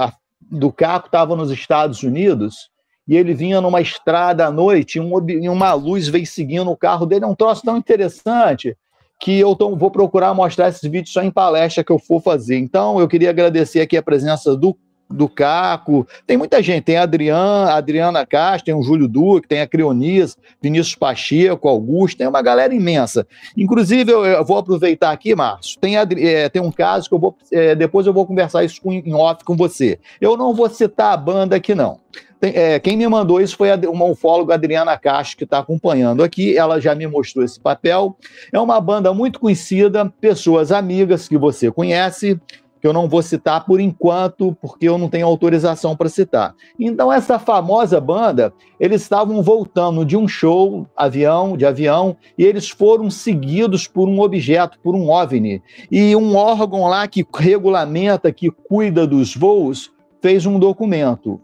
do Caco estava nos Estados Unidos e ele vinha numa estrada à noite e, um, e uma luz veio seguindo o carro dele. É um troço tão interessante que eu tô, vou procurar mostrar esses vídeos só em palestra que eu for fazer. Então eu queria agradecer aqui a presença do, do Caco. Tem muita gente, tem a Adriana, a Adriana Castro, tem o Júlio Duque, tem a Crionis, Vinícius Pacheco, Augusto, tem uma galera imensa. Inclusive, eu, eu vou aproveitar aqui, Márcio, tem, é, tem um caso que eu vou, é, depois eu vou conversar isso com, em off com você. Eu não vou citar a banda aqui, não. Tem, é, quem me mandou isso foi a, uma ufóloga, Adriana Castro, que está acompanhando aqui, ela já me mostrou esse papel. É uma banda muito conhecida, pessoas amigas que você conhece, que eu não vou citar por enquanto, porque eu não tenho autorização para citar. Então, essa famosa banda, eles estavam voltando de um show, avião, de avião, e eles foram seguidos por um objeto, por um OVNI. E um órgão lá que regulamenta, que cuida dos voos, fez um documento.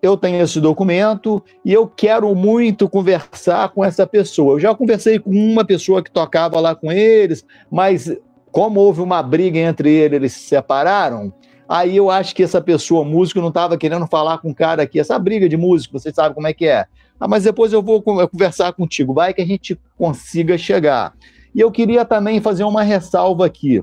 Eu tenho esse documento e eu quero muito conversar com essa pessoa. Eu já conversei com uma pessoa que tocava lá com eles, mas... como houve uma briga entre eles, eles se separaram, aí eu acho que essa pessoa, músico, não estava querendo falar com o cara aqui, essa briga de músico, vocês sabem como é que é. Ah, mas depois eu vou conversar contigo, vai que a gente consiga chegar. E eu queria também fazer uma ressalva aqui,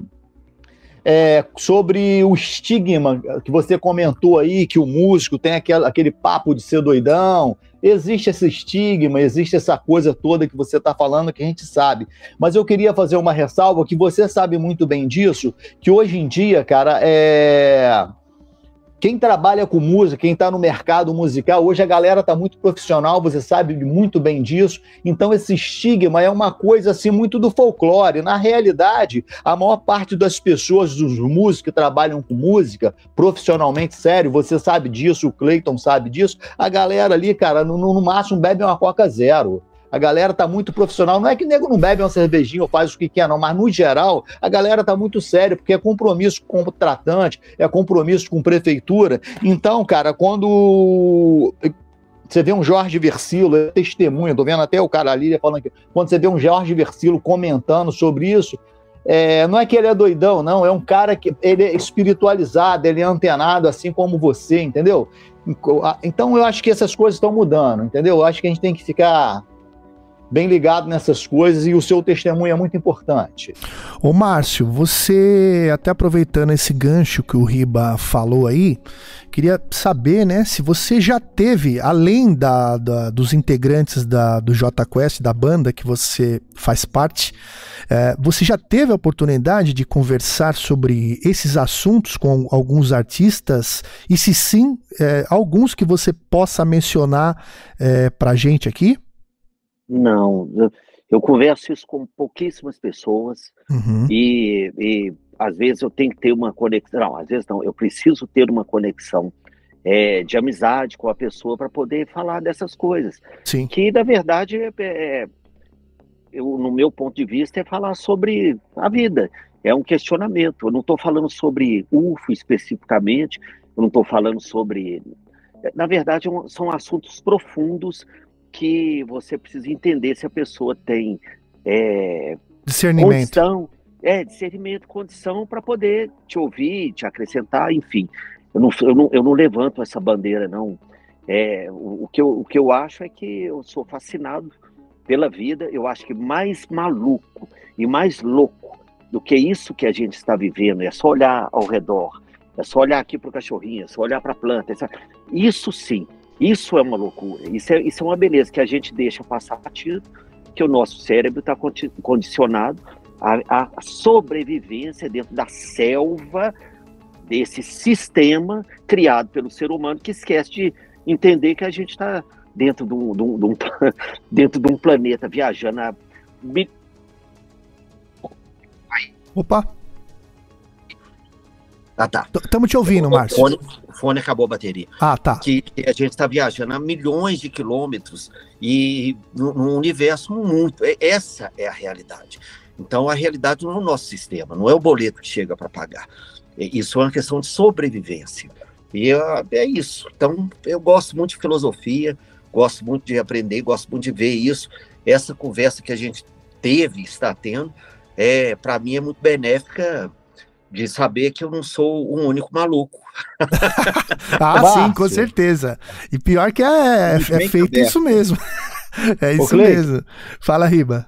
é, sobre o estigma que você comentou aí, que o músico tem aquele, aquele papo de ser doidão. Existe esse estigma, existe essa coisa toda que você está falando que a gente sabe. Mas eu queria fazer uma ressalva que você sabe muito bem disso, que hoje em dia, cara, é... quem trabalha com música, quem está no mercado musical, hoje a galera está muito profissional, você sabe muito bem disso. Então esse estigma é uma coisa assim muito do folclore. Na realidade, a maior parte das pessoas, dos músicos que trabalham com música, profissionalmente, sério, você sabe disso, o Clayton sabe disso, a galera ali, cara, no, no máximo bebe uma Coca Zero. A galera tá muito profissional, não é que nego não bebe uma cervejinha ou faz o que quer não, mas no geral a galera tá muito séria, porque é compromisso com o contratante, é compromisso com prefeitura. Então, cara, quando você vê um Jorge Versilo, é testemunha, tô vendo até o cara ali falando aqui, quando você vê um Jorge Versilo comentando sobre isso, é, não é que ele é doidão, não, é um cara que ele é espiritualizado, ele é antenado assim como você, entendeu? Então eu acho que essas coisas estão mudando, entendeu? Eu acho que a gente tem que ficar bem ligado nessas coisas, e o seu testemunho é muito importante. Ô Márcio, você, até aproveitando esse gancho que o Riba falou aí, queria saber, né, se você já teve, além da, da, dos integrantes da, do Jota Quest, da banda que você faz parte, é, você já teve a oportunidade de conversar sobre esses assuntos com alguns artistas, e se sim, é, alguns que você possa mencionar é, pra gente aqui? Não, eu, eu converso isso com pouquíssimas pessoas, uhum. e, e às vezes eu tenho que ter uma conexão, não, às vezes não, eu preciso ter uma conexão é, de amizade com a pessoa para poder falar dessas coisas. Sim. Que na verdade, é, é, eu, no meu ponto de vista, é falar sobre a vida, é um questionamento. Eu não estou falando sobre U F O especificamente, eu não estou falando sobre... Na verdade, são assuntos profundos que você precisa entender se a pessoa tem é, discernimento. Condição, é, discernimento, condição para poder te ouvir, te acrescentar, enfim. Eu não, eu não, eu não levanto essa bandeira, não. É, o, o, que eu, o que eu acho é que eu sou fascinado pela vida, eu acho que mais maluco e mais louco do que isso que a gente está vivendo, é só olhar ao redor é só olhar aqui para o cachorrinho, é só olhar para a planta. É só... Isso sim, isso é uma loucura, isso é, isso é uma beleza que a gente deixa passar batido, que o nosso cérebro está condicionado à, à sobrevivência dentro da selva desse sistema criado pelo ser humano, que esquece de entender que a gente está dentro de um, de um, de um, dentro de um planeta viajando a... Opa! Ah, tá. Estamos te ouvindo, Márcio. O fone, o fone acabou a bateria. Ah, tá. Que, que a gente está viajando a milhões de quilômetros e num universo muito. Essa é a realidade. Então, a realidade não é o nosso sistema, não é o boleto que chega para pagar. Isso é uma questão de sobrevivência. E é, é isso. Então, eu gosto muito de filosofia, gosto muito de aprender, gosto muito de ver isso. Essa conversa que a gente teve, está tendo, é, para mim é muito benéfica. De saber que eu não sou o único maluco. Ah, Márcio. Sim, com certeza. E pior que é, é feito aberto. Isso mesmo. É isso Cleito, mesmo. Fala, Riba.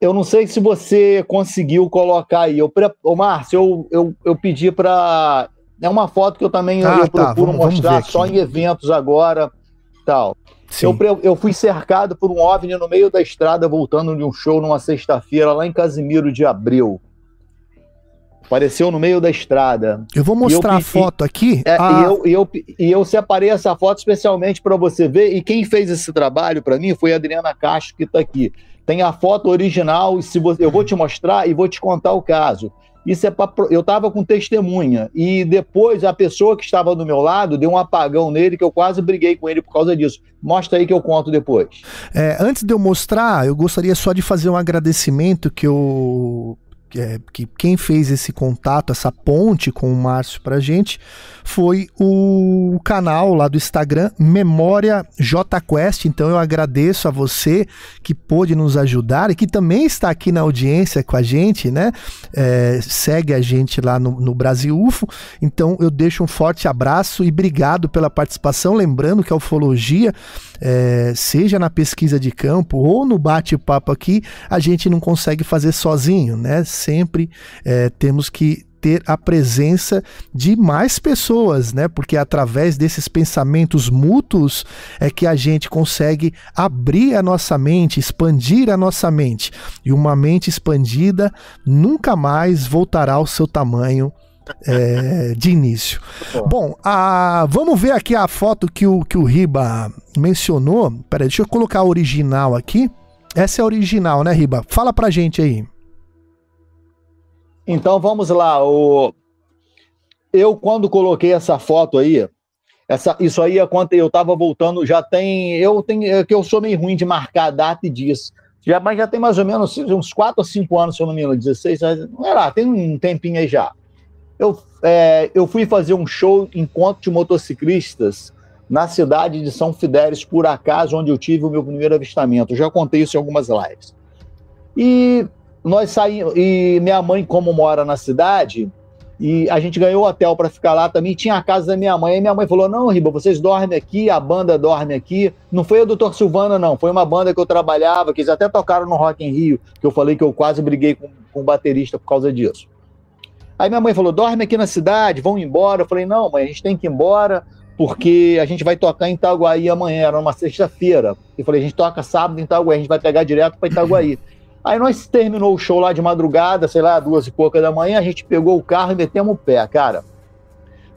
Eu não sei se você conseguiu colocar aí. Eu, ô, Márcio, eu, eu, eu pedi para... É uma foto que eu também ah, eu tá, procuro vamos, mostrar vamos só em eventos agora. Tal. Eu, eu fui cercado por um OVNI no meio da estrada, voltando de um show numa sexta-feira, lá em Casimiro de Abreu. Apareceu no meio da estrada. Eu vou mostrar eu, a foto aqui. É, a... E, eu, e, eu, e eu separei essa foto especialmente para você ver. E quem fez esse trabalho para mim foi a Adriana Castro, que está aqui. Tem a foto original. E se você... Eu vou te mostrar e vou te contar o caso. Isso é pra... Eu estava com testemunha. E depois a pessoa que estava do meu lado deu um apagão nele, que eu quase briguei com ele por causa disso. Mostra aí que eu conto depois. É, antes de eu mostrar, eu gostaria só de fazer um agradecimento que eu... É, que quem fez esse contato, essa ponte com o Márcio pra gente, foi o canal lá do Instagram, Memória Jota Quest. Então eu agradeço a você que pôde nos ajudar e que também está aqui na audiência com a gente, né? É, segue a gente lá no, no Brasil U F O. Então eu deixo um forte abraço e obrigado pela participação. Lembrando que a ufologia, é, seja na pesquisa de campo ou no bate-papo aqui, a gente não consegue fazer sozinho, né? Sempre é, temos que ter a presença de mais pessoas, né? Porque através desses pensamentos mútuos é que a gente consegue abrir a nossa mente, expandir a nossa mente. E uma mente expandida nunca mais voltará ao seu tamanho é, de início. Bom, a, vamos ver aqui a foto que o, que o Riba mencionou. Peraí, deixa eu colocar a original aqui. Essa é a original, né, Riba? Fala pra gente aí. Então vamos lá, o... eu quando coloquei essa foto aí, essa... isso aí é quando eu estava voltando, já tem, eu tenho, é que eu sou meio ruim de marcar a data e disso, já... mas já tem mais ou menos uns quatro ou cinco anos, se eu não me engano, dezesseis, sei lá, tem um tempinho aí já. Eu, é... eu fui fazer um show, encontro de motociclistas, na cidade de São Fidélis, por acaso, onde eu tive o meu primeiro avistamento, eu já contei isso em algumas lives. E... Nós saímos, e minha mãe, como mora na cidade, e a gente ganhou hotel para ficar lá também, tinha a casa da minha mãe, e minha mãe falou, não, Riba, vocês dormem aqui, a banda dorme aqui, não foi o doutor Silvano, não, foi uma banda que eu trabalhava, que eles até tocaram no Rock in Rio, que eu falei que eu quase briguei com, com o baterista por causa disso. Aí minha mãe falou, dorme aqui na cidade, vão embora, eu falei, não, mãe, a gente tem que ir embora, porque a gente vai tocar em Itaguaí amanhã, era uma sexta-feira, eu falei, a gente toca sábado em Itaguaí, a gente vai pegar direto para Itaguaí. Aí nós terminou o show lá de madrugada, sei lá, duas e pouca da manhã, a gente pegou o carro e metemos o pé, cara.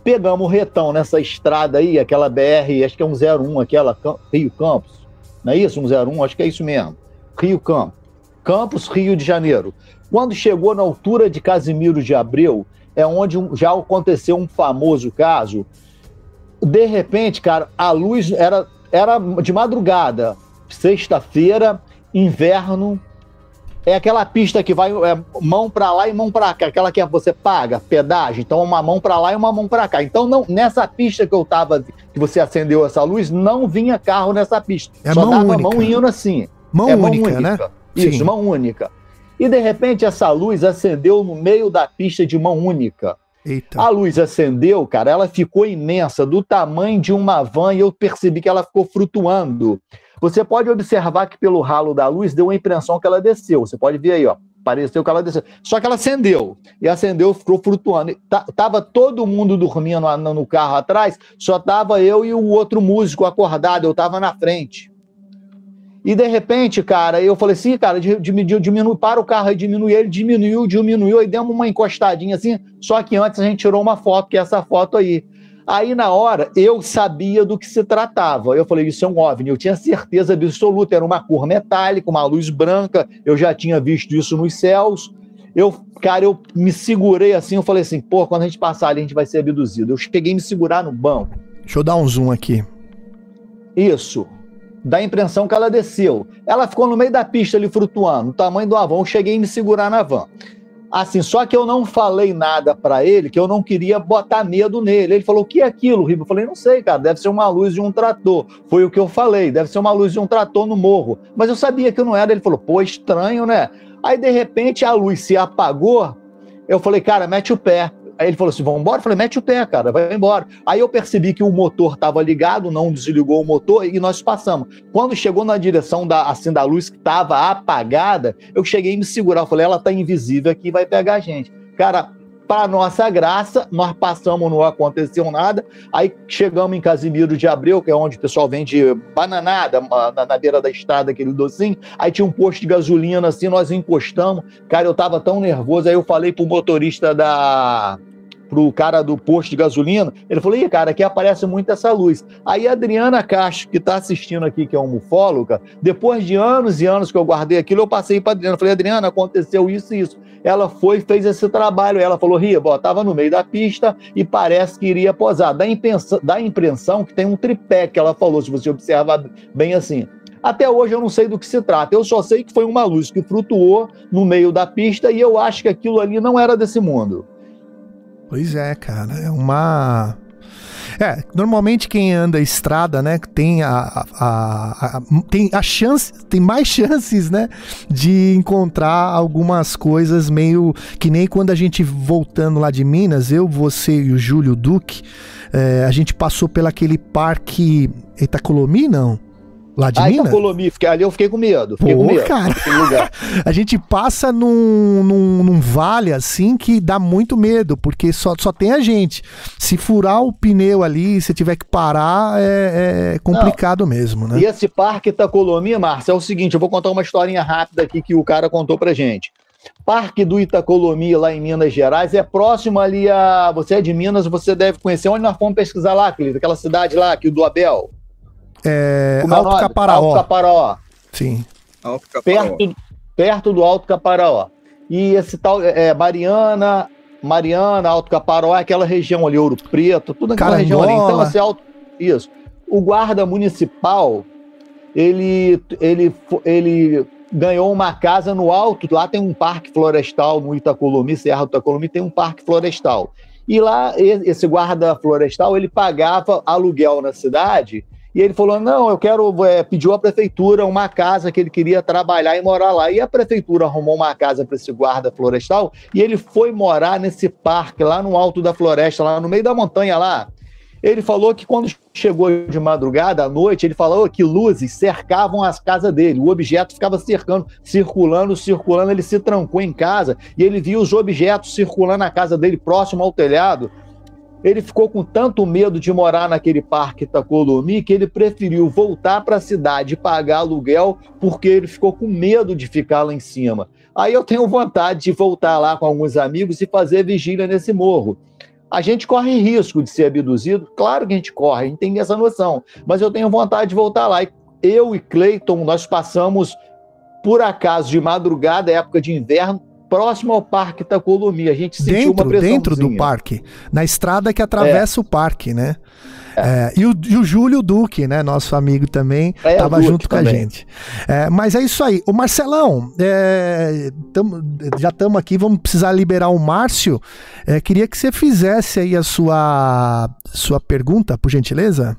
Pegamos o retão nessa estrada aí, aquela B R, acho que é um zero um, aquela Rio Campos, não é isso? Um zero um, acho que é isso mesmo. Rio Campos, Campos, Rio de Janeiro. Quando chegou na altura de Casimiro de Abreu, é onde já aconteceu um famoso caso. De repente, cara, a luz era, era de madrugada, sexta-feira, inverno. É aquela pista que vai é, mão para lá e mão para cá, aquela que você paga, pedágio, então uma mão para lá e uma mão para cá. Então não, nessa pista que eu tava, que você acendeu essa luz, não vinha carro nessa pista. É só mão dava única. Mão indo assim. Mão, é mão única, única, né? Isso, sim. Mão única. E de repente essa luz acendeu no meio da pista de mão única. Eita. A luz acendeu, cara, ela ficou imensa, do tamanho de uma van, e eu percebi que ela ficou flutuando. Você pode observar que pelo ralo da luz deu a impressão que ela desceu. Você pode ver aí, ó. pareceu que ela desceu. Só que ela acendeu. E acendeu, ficou flutuando. Tava todo mundo dormindo no carro atrás, só tava eu e o outro músico acordado, eu tava na frente. E de repente, cara, eu falei assim, cara, diminuiu, diminu, para o carro e diminui, ele diminuiu, diminuiu, e demos uma encostadinha assim, só que antes a gente tirou uma foto, que é essa foto aí. Aí, na hora, eu sabia do que se tratava. Eu falei, isso é um OVNI. Eu tinha certeza absoluta, era uma cor metálica, uma luz branca. Eu já tinha visto isso nos céus. Eu, cara, eu me segurei assim, eu falei assim, pô, quando a gente passar ali, a gente vai ser abduzido. Eu cheguei a me segurar no banco. Deixa eu dar um zoom aqui. Isso. Dá a impressão que ela desceu. Ela ficou no meio da pista ali, flutuando, no tamanho do avão. Eu cheguei a me segurar na van. Assim, só que eu não falei nada pra ele, que eu não queria botar medo nele. Ele falou, o que é aquilo, Riba? Eu falei, não sei, cara, deve ser uma luz de um trator. Foi o que eu falei, deve ser uma luz de um trator no morro. Mas eu sabia que não era. Ele falou, pô, estranho, né? Aí, de repente, a luz se apagou. Eu falei, cara, mete o pé. Aí ele falou assim, vamos embora? Eu falei, mete o pé, cara, vai embora. Aí eu percebi que o motor estava ligado, não desligou o motor e nós passamos. Quando chegou na direção da, assim, da luz que estava apagada, eu cheguei a me segurar, eu falei, ela está invisível aqui, vai pegar a gente. Cara, para nossa graça, nós passamos, não aconteceu nada. Aí chegamos em Casimiro de Abreu, que é onde o pessoal vende bananada, na, na beira da estrada, aquele docinho. Aí tinha um posto de gasolina, assim, nós encostamos. Cara, eu estava tão nervoso, aí eu falei pro motorista da... pro cara do posto de gasolina, ele falou, ih, cara, aqui aparece muito essa luz. Aí a Adriana Castro, que tá assistindo aqui, que é uma ufóloga, depois de anos e anos que eu guardei aquilo, eu passei pra Adriana, falei, Adriana, aconteceu isso e isso. Ela foi e fez esse trabalho, ela falou, Riba, ó, tava no meio da pista e parece que iria posar. Dá a impressão que tem um tripé, que ela falou, se você observar bem assim. Até hoje eu não sei do que se trata, eu só sei que foi uma luz que flutuou no meio da pista e eu acho que aquilo ali não era desse mundo. Pois é, cara, é uma... É, normalmente quem anda estrada, né, tem a, a, a, a, tem a chance, tem mais chances, né, de encontrar algumas coisas meio... Que nem quando a gente, voltando lá de Minas, eu, você e o Júlio Duque, é, a gente passou pelo aquele parque Itacolomia, não? Lá de Minas? Aí, Itacolomia, ali eu fiquei com medo. Fiquei Pô, com medo, cara. A gente passa num, num, num vale assim que dá muito medo, porque só, só tem a gente. Se furar o pneu ali, se tiver que parar, é, é complicado. Não, mesmo, né? E esse parque Itacolomia, Márcio, é o seguinte, eu vou contar uma historinha rápida aqui que o cara contou pra gente. Parque do Itacolomia, lá em Minas Gerais, é próximo ali a... Você é de Minas, você deve conhecer. Onde nós fomos pesquisar lá, Clíder? Aquela cidade lá, que o do Abel. É, Alto Caparaó. Alto Caparaó. Sim. Alto Caparaó. Perto, perto do Alto Caparaó. E esse tal, é, Mariana, Mariana, Alto Caparaó, aquela região ali, Ouro Preto, tudo aquela Carangola. Região ali. Então, esse alto, isso. O guarda municipal, ele, ele, ele ganhou uma casa no alto, lá tem um parque florestal no Itacolomia, Serra do Itacolomia, tem um parque florestal. E lá, esse guarda florestal, ele pagava aluguel na cidade. E ele falou, não, eu quero, é, pediu à prefeitura uma casa que ele queria trabalhar e morar lá. E a prefeitura arrumou uma casa para esse guarda florestal e ele foi morar nesse parque, lá no alto da floresta, lá no meio da montanha lá. Ele falou que quando chegou de madrugada, à noite, ele falou que luzes cercavam as casas dele. O objeto ficava cercando, circulando, circulando. Ele se trancou em casa e ele viu os objetos circulando na casa dele, próximo ao telhado. Ele ficou com tanto medo de morar naquele parque Itacolomia que ele preferiu voltar para a cidade e pagar aluguel porque ele ficou com medo de ficar lá em cima. Aí eu tenho vontade de voltar lá com alguns amigos e fazer vigília nesse morro. A gente corre risco de ser abduzido? Claro que a gente corre, a gente tem essa noção. Mas eu tenho vontade de voltar lá. Eu e Clayton, nós passamos, por acaso, de madrugada, época de inverno, próximo ao parque Itacolomia, a gente sentiu dentro, uma pressãozinha. Dentro do parque, na estrada que atravessa é. o parque, né? É. É, e, o, e o Júlio Duque, né, nosso amigo também, estava é, junto também. com a gente. É, mas é isso aí. Ô Marcelão, é, tamo, já estamos aqui, vamos precisar liberar o Márcio. É, queria que você fizesse aí a sua, sua pergunta, por gentileza.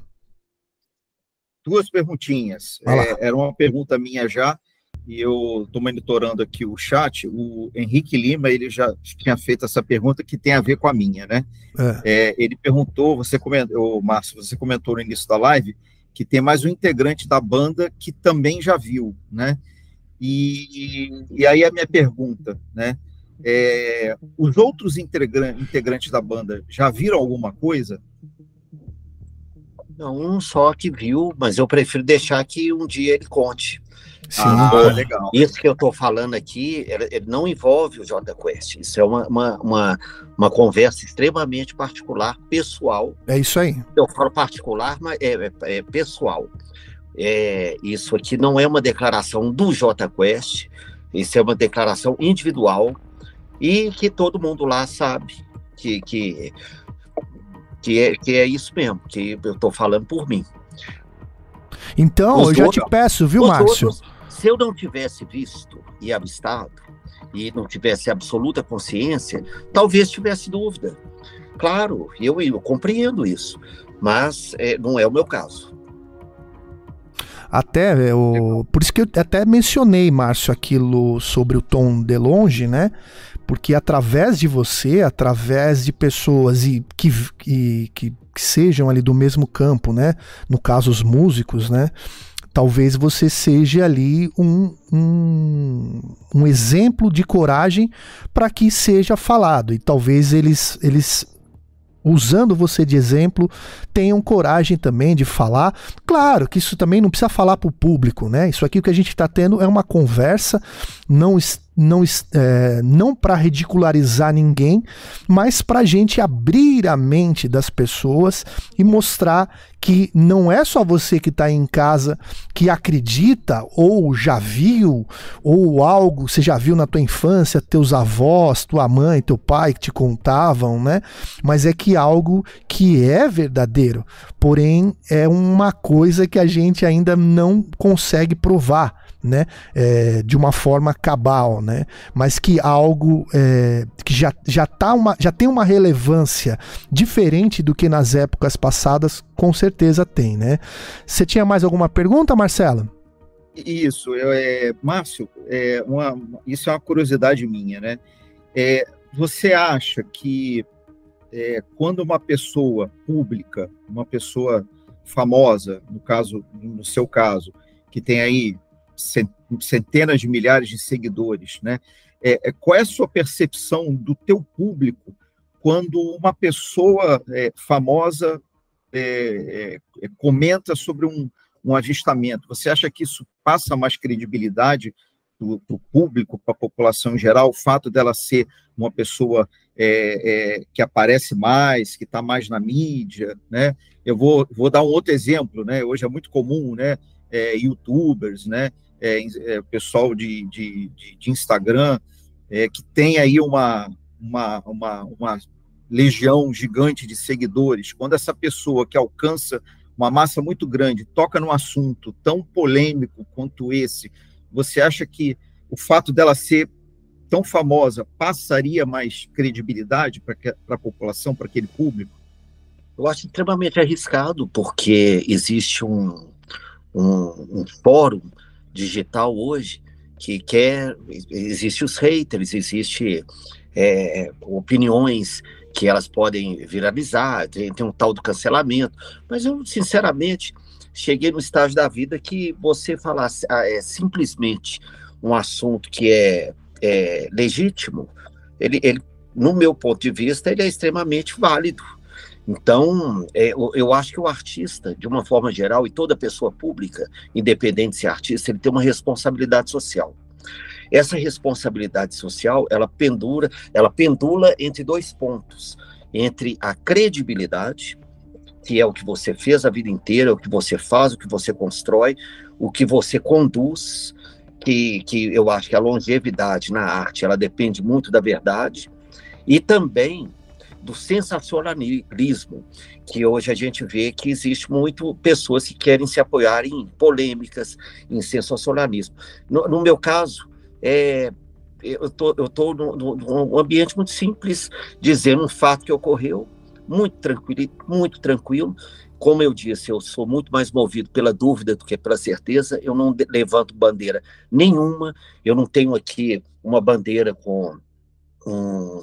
Duas perguntinhas. É, era uma pergunta minha já. E eu estou monitorando aqui o chat, o Henrique Lima, ele já tinha feito essa pergunta que tem a ver com a minha, né? É. É, ele perguntou, você comentou, Márcio, você comentou no início da live, que tem mais um integrante da banda que também já viu, né? E, e aí a minha pergunta, né? É, os outros integra- integrantes da banda já viram alguma coisa? Não, um só que viu, mas eu prefiro deixar que um dia ele conte. Sim, ah, então, legal. Isso que eu estou falando aqui, ele não envolve o Jota Quest. Isso é uma, uma, uma, uma conversa extremamente particular, pessoal. É isso aí. Eu falo particular, mas é, é, é pessoal. É, isso aqui não é uma declaração do Jota Quest, isso é uma declaração individual e que todo mundo lá sabe que, que, que, é, que é isso mesmo, que eu estou falando por mim. Então, os eu outros, já te peço, viu, Márcio? Outros, se eu não tivesse visto e avistado, e não tivesse absoluta consciência, talvez tivesse dúvida. Claro, eu, eu compreendo isso, mas é, não é o meu caso. Até, eu, por isso que eu até mencionei, Márcio, aquilo sobre o Tom DeLonge, né? Porque através de você, através de pessoas e que, que, que sejam ali do mesmo campo, né? No caso, os músicos, né? Talvez você seja ali um, um, um exemplo de coragem para que seja falado. E talvez eles... eles usando você de exemplo, tenham coragem também de falar. Claro que isso também não precisa falar para o público, né? Isso aqui o que a gente está tendo é uma conversa, não, não, é, não para ridicularizar ninguém, mas para a gente abrir a mente das pessoas e mostrar que não é só você que está em casa que acredita ou já viu, ou algo você já viu na tua infância, teus avós, tua mãe, teu pai que te contavam, né? Mas é que algo que é verdadeiro, porém é uma coisa que a gente ainda não consegue provar, né? É, de uma forma cabal, né? Mas que algo é, que já, já, tá uma, já tem uma relevância diferente do que nas épocas passadas, com certeza tem, né? Você tinha mais alguma pergunta, Marcelo? Isso, eu, é, Márcio, é uma, isso é uma curiosidade minha, né? É, você acha que é, quando uma pessoa pública, uma pessoa famosa, no caso, no seu caso, que tem aí centenas de milhares de seguidores, né? É, qual é a sua percepção do teu público quando uma pessoa é, famosa é, é, comenta sobre um, um avistamento? Você acha que isso passa mais credibilidade do, do público para a população em geral? O fato dela ser uma pessoa é, é, que aparece mais, que está mais na mídia, né? Eu vou, vou dar um outro exemplo, né? Hoje é muito comum, né? É, youtubers, né? É, é, pessoal de, de, de, de Instagram, é, que tem aí uma, uma, uma, uma legião gigante de seguidores. Quando essa pessoa que alcança uma massa muito grande toca num assunto tão polêmico quanto esse, você acha que o fato dela ser tão famosa passaria mais credibilidade para a população, para aquele público? Eu acho extremamente arriscado, porque existe um Um, um fórum digital hoje que quer, existe os haters, existe é, opiniões que elas podem viralizar, tem, tem um tal do cancelamento, mas eu sinceramente cheguei no estágio da vida que você falar é, simplesmente um assunto que é, é legítimo, ele, ele, no meu ponto de vista, ele é extremamente válido. Então, eu acho que o artista, de uma forma geral, e toda pessoa pública, independente de ser artista, ele tem uma responsabilidade social. Essa responsabilidade social, ela pendura, ela pendula entre dois pontos. Entre a credibilidade, que é o que você fez a vida inteira, o que você faz, o que você constrói, o que você conduz, que, que eu acho que a longevidade na arte, ela depende muito da verdade, e também do sensacionalismo, que hoje a gente vê que existe muito pessoas que querem se apoiar em polêmicas, em sensacionalismo. No, no meu caso, é, eu estou num ambiente muito simples, dizendo um fato que ocorreu, muito tranquilo, muito tranquilo. Como eu disse, eu sou muito mais movido pela dúvida do que pela certeza, eu não levanto bandeira nenhuma, eu não tenho aqui uma bandeira com... Um,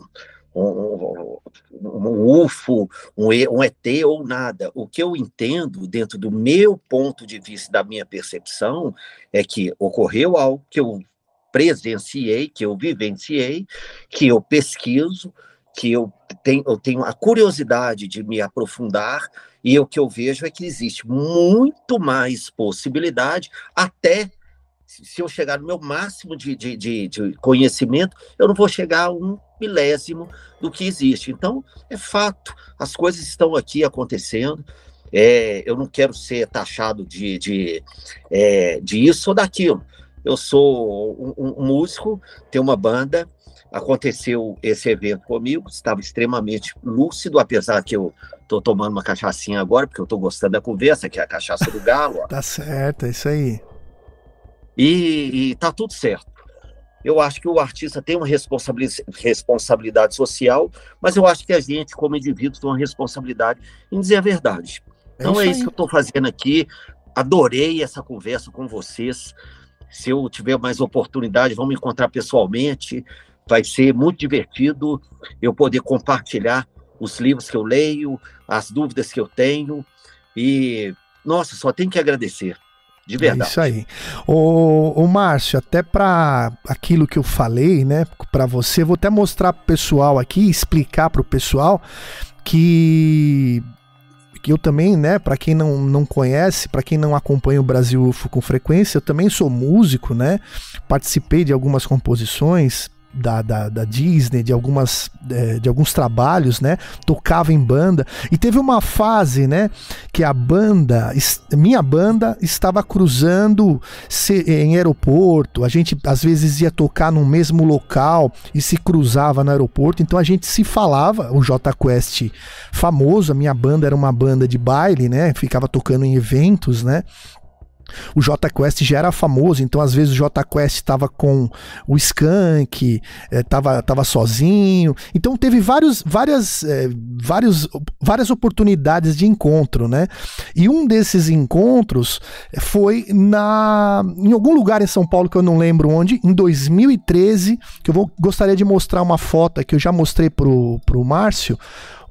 um, um U F O, um, um E T ou nada. O que eu entendo, dentro do meu ponto de vista, da minha percepção, é que ocorreu algo que eu presenciei, que eu vivenciei, que eu pesquiso, que eu tenho, eu tenho a curiosidade de me aprofundar, e o que eu vejo é que existe muito mais possibilidade, até se eu chegar no meu máximo de, de, de, de conhecimento, eu não vou chegar a um milésimo do que existe. Então, é fato, as coisas estão aqui acontecendo, é, eu não quero ser taxado de, de, é, de isso ou daquilo. Eu sou um, um músico, tenho uma banda, aconteceu esse evento comigo, estava extremamente lúcido, apesar que eu estou tomando uma cachaçinha agora, porque eu estou gostando da conversa, que é a cachaça do galo. Ó. Tá certo, é isso aí. E, e tá tudo certo. Eu acho que o artista tem uma responsabilidade social, mas eu acho que a gente, como indivíduo, tem uma responsabilidade em dizer a verdade. Então é isso, é isso que eu estou fazendo aqui. Adorei essa conversa com vocês. Se eu tiver mais oportunidade, vamos me encontrar pessoalmente. Vai ser muito divertido eu poder compartilhar os livros que eu leio, as dúvidas que eu tenho. E, nossa, só tenho que agradecer, de verdade. É isso aí. Ô, ô Márcio, até para aquilo que eu falei, né, para você, vou até mostrar para o pessoal aqui, explicar para o pessoal que... que eu também, né, para quem não, não conhece, para quem não acompanha o Brasil U F O com frequência, eu também sou músico, né, participei de algumas composições da, da, da Disney, de, algumas, de alguns trabalhos, né, tocava em banda, e teve uma fase, né, que a banda, minha banda, estava cruzando em aeroporto, a gente às vezes ia tocar no mesmo local e se cruzava no aeroporto, então a gente se falava, o Jota Quest famoso, a minha banda era uma banda de baile, né, ficava tocando em eventos, né. O Jota Quest já era famoso, então às vezes o Jota Quest estava com o Skank, estava estava sozinho, então teve vários, várias, é, vários, várias oportunidades de encontro, né? E um desses encontros foi na, em algum lugar em São Paulo, que eu não lembro onde, em dois mil e treze, que eu vou, gostaria de mostrar uma foto que eu já mostrei pro, pro Márcio,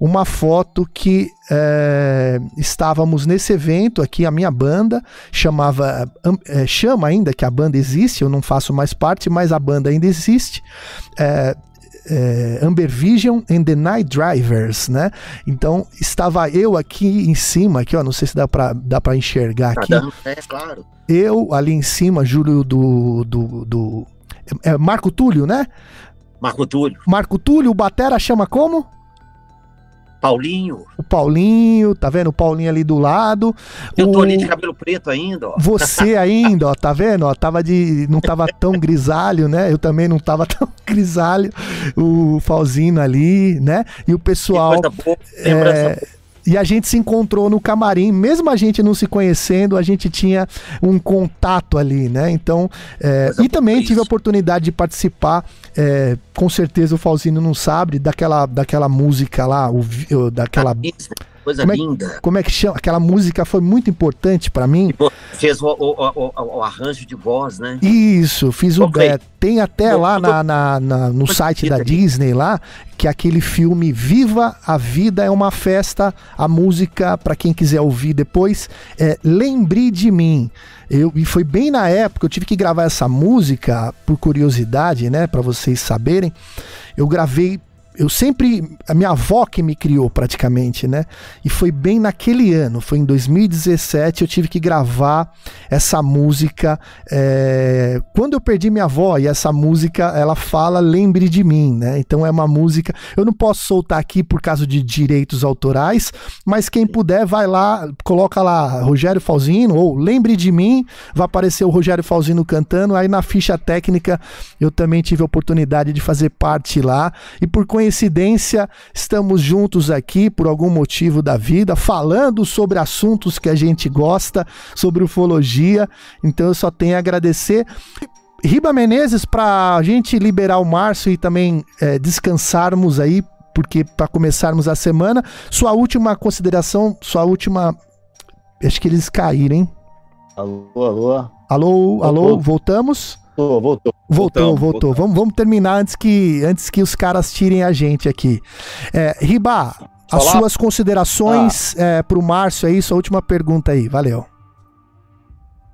uma foto que é, estávamos nesse evento aqui, a minha banda chamava, é, chama ainda, que a banda existe, eu não faço mais parte, mas a banda ainda existe, é, é, Amber Vision and the Night Drivers, né? Então estava eu aqui em cima, aqui, ó, não sei se dá para dá para enxergar aqui. É, claro. Eu ali em cima, Júlio do, do, do é, Marco Túlio, né? Marco Túlio. Marco Túlio, o batera chama como? Paulinho. O Paulinho, tá vendo? O Paulinho ali do lado. Eu tô o... ali de cabelo preto ainda, ó. Você ainda, ó, tá vendo? Ó, tava de... Não tava tão grisalho, né? Eu também não tava tão grisalho. O Flauzino ali, né? E o pessoal... Que coisa boa, lembrança boa. E a gente se encontrou no camarim, mesmo a gente não se conhecendo, a gente tinha um contato ali, né? Então, é, e também tive a oportunidade de participar, é, com certeza o Flauzino não sabe, daquela, daquela música lá, o, daquela... Coisa como é, linda. Como é que chama? Aquela música foi muito importante pra mim. Fez o, o, o, o arranjo de voz, né? Isso, fiz o... É, tem até eu, lá eu, na, na, na, no site da Disney lá, que é aquele filme Viva a Vida é uma Festa, a música, pra quem quiser ouvir depois, é Lembre de Mim. Eu, e foi bem na época, eu tive que gravar essa música, por curiosidade, né, pra vocês saberem. Eu gravei... Eu sempre... A minha avó que me criou praticamente, né? E foi bem naquele ano, foi em dois mil e dezessete, eu tive que gravar essa música. É, quando eu perdi minha avó, e essa música, ela fala Lembre de Mim, né? Então é uma música... Eu não posso soltar aqui por causa de direitos autorais, mas quem puder, vai lá, coloca lá Rogério Flauzino, ou Lembre de Mim, vai aparecer o Rogério Flauzino cantando. Aí na ficha técnica, eu também tive a oportunidade de fazer parte lá, e por coincidência, Coincidência, estamos juntos aqui por algum motivo da vida, falando sobre assuntos que a gente gosta, sobre ufologia, então eu só tenho a agradecer. Riba Menezes, para a gente liberar o Márcio e também é, descansarmos aí, porque para começarmos a semana, sua última consideração, sua última... Acho que eles caíram, hein? Alô, alô. Alô, alô, alô. Voltamos? Voltou, voltou. Voltou, voltou. Vamos, vamos terminar antes que, antes que os caras tirem a gente aqui. É, Riba, as Olá. suas considerações ah. é, para o Márcio aí, sua última pergunta aí. Valeu.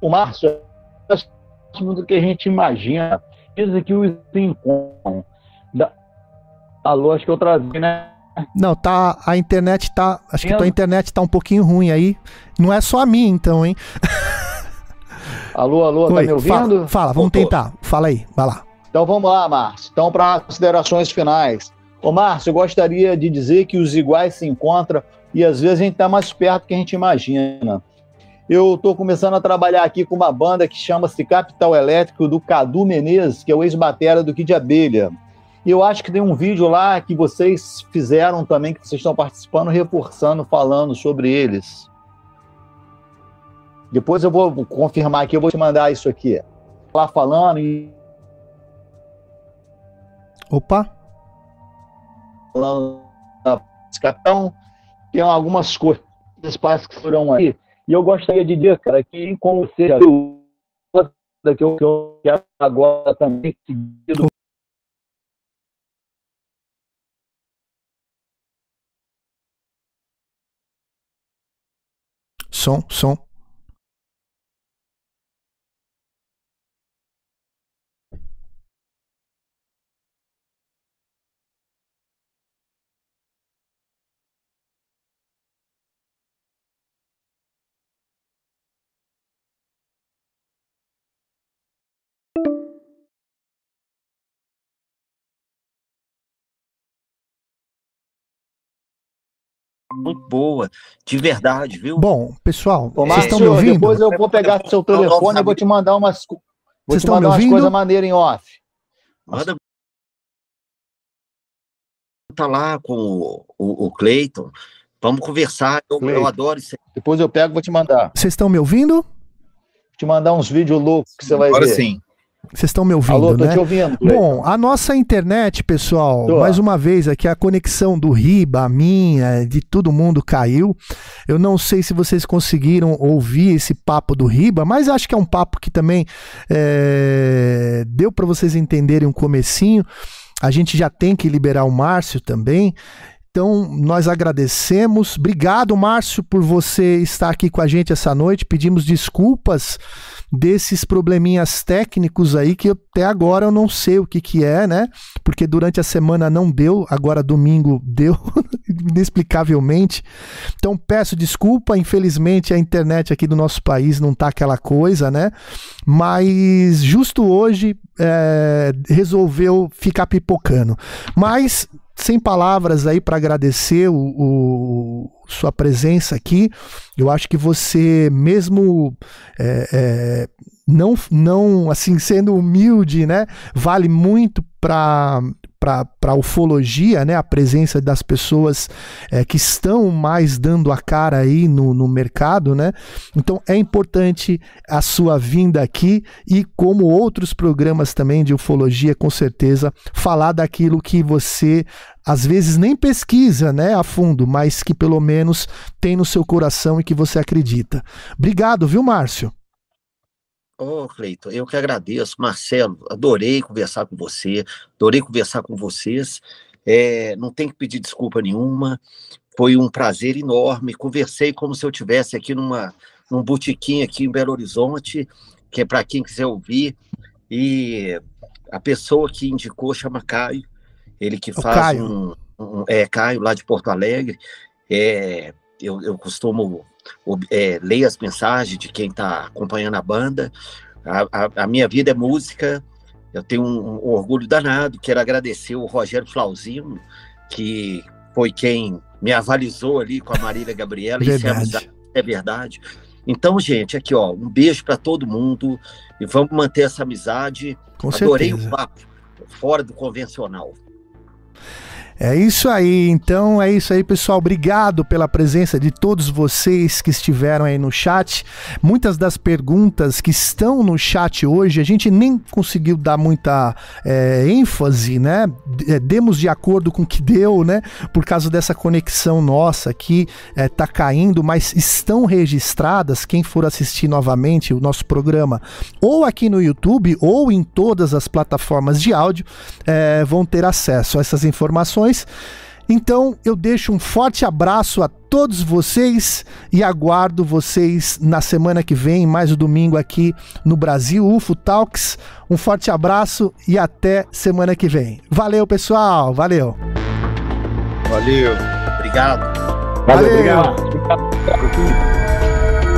O Márcio é mais próximo do que a gente imagina. Dizem que os encontros da a luz que eu trazia, né? Não, tá, a internet tá, acho que a tua internet tá um pouquinho ruim aí. Não é só a minha então, hein? Alô, alô, Oi, tá me ouvindo? Fala, fala vamos Voltou. tentar. Fala aí, vai lá. Então vamos lá, Márcio. Então, para considerações finais. Ô, Márcio, eu gostaria de dizer que os iguais se encontram e às vezes a gente tá mais perto do que a gente imagina. Eu tô começando a trabalhar aqui com uma banda que chama-se Capital Elétrico, do Cadu Menezes, que é o ex-batera do Kid Abelha. E eu acho que tem um vídeo lá que vocês fizeram também, que vocês estão participando, reforçando, falando sobre eles. Depois eu vou confirmar aqui, eu vou te mandar isso aqui. Lá falando e... Opa! Falando da Capitão, tem algumas coisas que foram aí. E eu gostaria de dizer, cara, que como você já viu, que eu quero agora também, seguido... Som, som. Muito boa, de verdade, viu? Bom, pessoal, Ô, Márcio, vocês estão me ouvindo? Depois eu vou pegar seu telefone e vou te mandar umas, vou vocês te mandar umas coisas maneiras em off. Manda. Tá lá com o, o, o Clayton, vamos conversar, eu, eu adoro isso. Depois eu pego e vou te mandar. Vocês estão me ouvindo? Vou te mandar uns vídeos loucos que você vai Agora ver. Agora sim. Vocês estão me ouvindo, Alô, tô né? te ouvindo, Bom, a nossa internet, pessoal, tô. mais uma vez aqui, a conexão do Riba, a minha, de todo mundo caiu. Eu não sei se vocês conseguiram ouvir esse papo do Riba, mas acho que é um papo que também é, deu para vocês entenderem um comecinho. A gente já tem que liberar o Márcio também. Então, nós agradecemos. Obrigado, Márcio, por você estar aqui com a gente essa noite. Pedimos desculpas desses probleminhas técnicos aí, que até agora eu não sei o que que é, né? Porque durante a semana não deu, agora domingo deu, inexplicavelmente. Então, peço desculpa. Infelizmente, a internet aqui do nosso país não tá aquela coisa, né? Mas, justo hoje, é, resolveu ficar pipocando. Mas... sem palavras aí para agradecer o, o, sua presença aqui. Eu acho que você, mesmo é, é, não, não assim, sendo humilde, né, vale muito para para ufologia, né, a presença das pessoas é, que estão mais dando a cara aí no, no mercado, né? Então é importante a sua vinda aqui e, como outros programas também de ufologia, com certeza, falar daquilo que você às vezes nem pesquisa, né, a fundo, mas que pelo menos tem no seu coração e que você acredita. Obrigado, viu, Márcio? Ô, oh, Cleiton, eu que agradeço. Marcelo, adorei conversar com você, adorei conversar com vocês, é, não tem que pedir desculpa nenhuma, foi um prazer enorme, conversei como se eu estivesse aqui numa, num botequim aqui em Belo Horizonte, que é para quem quiser ouvir, e a pessoa que indicou chama Caio, ele que faz o Caio. Um, um... É, Caio, lá de Porto Alegre, é, eu, eu costumo... É, leio as mensagens de quem está acompanhando a banda. A, a, a minha vida é música. Eu tenho um, um orgulho danado. Quero agradecer o Rogério Flauzino, que foi quem me avalizou ali com a Marília Gabriela. Isso é verdade. É verdade. Então, gente, aqui ó, um beijo para todo mundo e vamos manter essa amizade. Com Adorei certeza. O papo, fora do convencional. É isso aí, então é isso aí, pessoal. Obrigado pela presença de todos vocês que estiveram aí no chat. Muitas das perguntas que estão no chat hoje, a gente nem conseguiu dar muita é, ênfase, né? Demos de acordo com o que deu, né? Por causa dessa conexão nossa aqui, é, tá caindo, mas estão registradas, quem for assistir novamente o nosso programa, ou aqui no YouTube, ou em todas as plataformas de áudio, é, vão ter acesso a essas informações. Então eu deixo um forte abraço a todos vocês e aguardo vocês na semana que vem, mais um domingo aqui no Brasil U F O Talks. Um forte abraço e até semana que vem. Valeu, pessoal, valeu. Valeu, obrigado. Valeu, obrigado.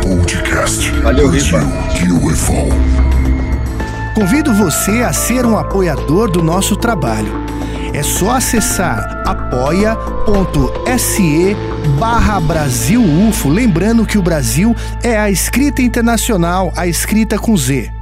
Podcast. Valeu, Riba. Convido você a ser um apoiador do nosso trabalho. É só acessar apoia.se barra Brasil U F O. Lembrando que o Brasil é a escrita internacional, a escrita com Z.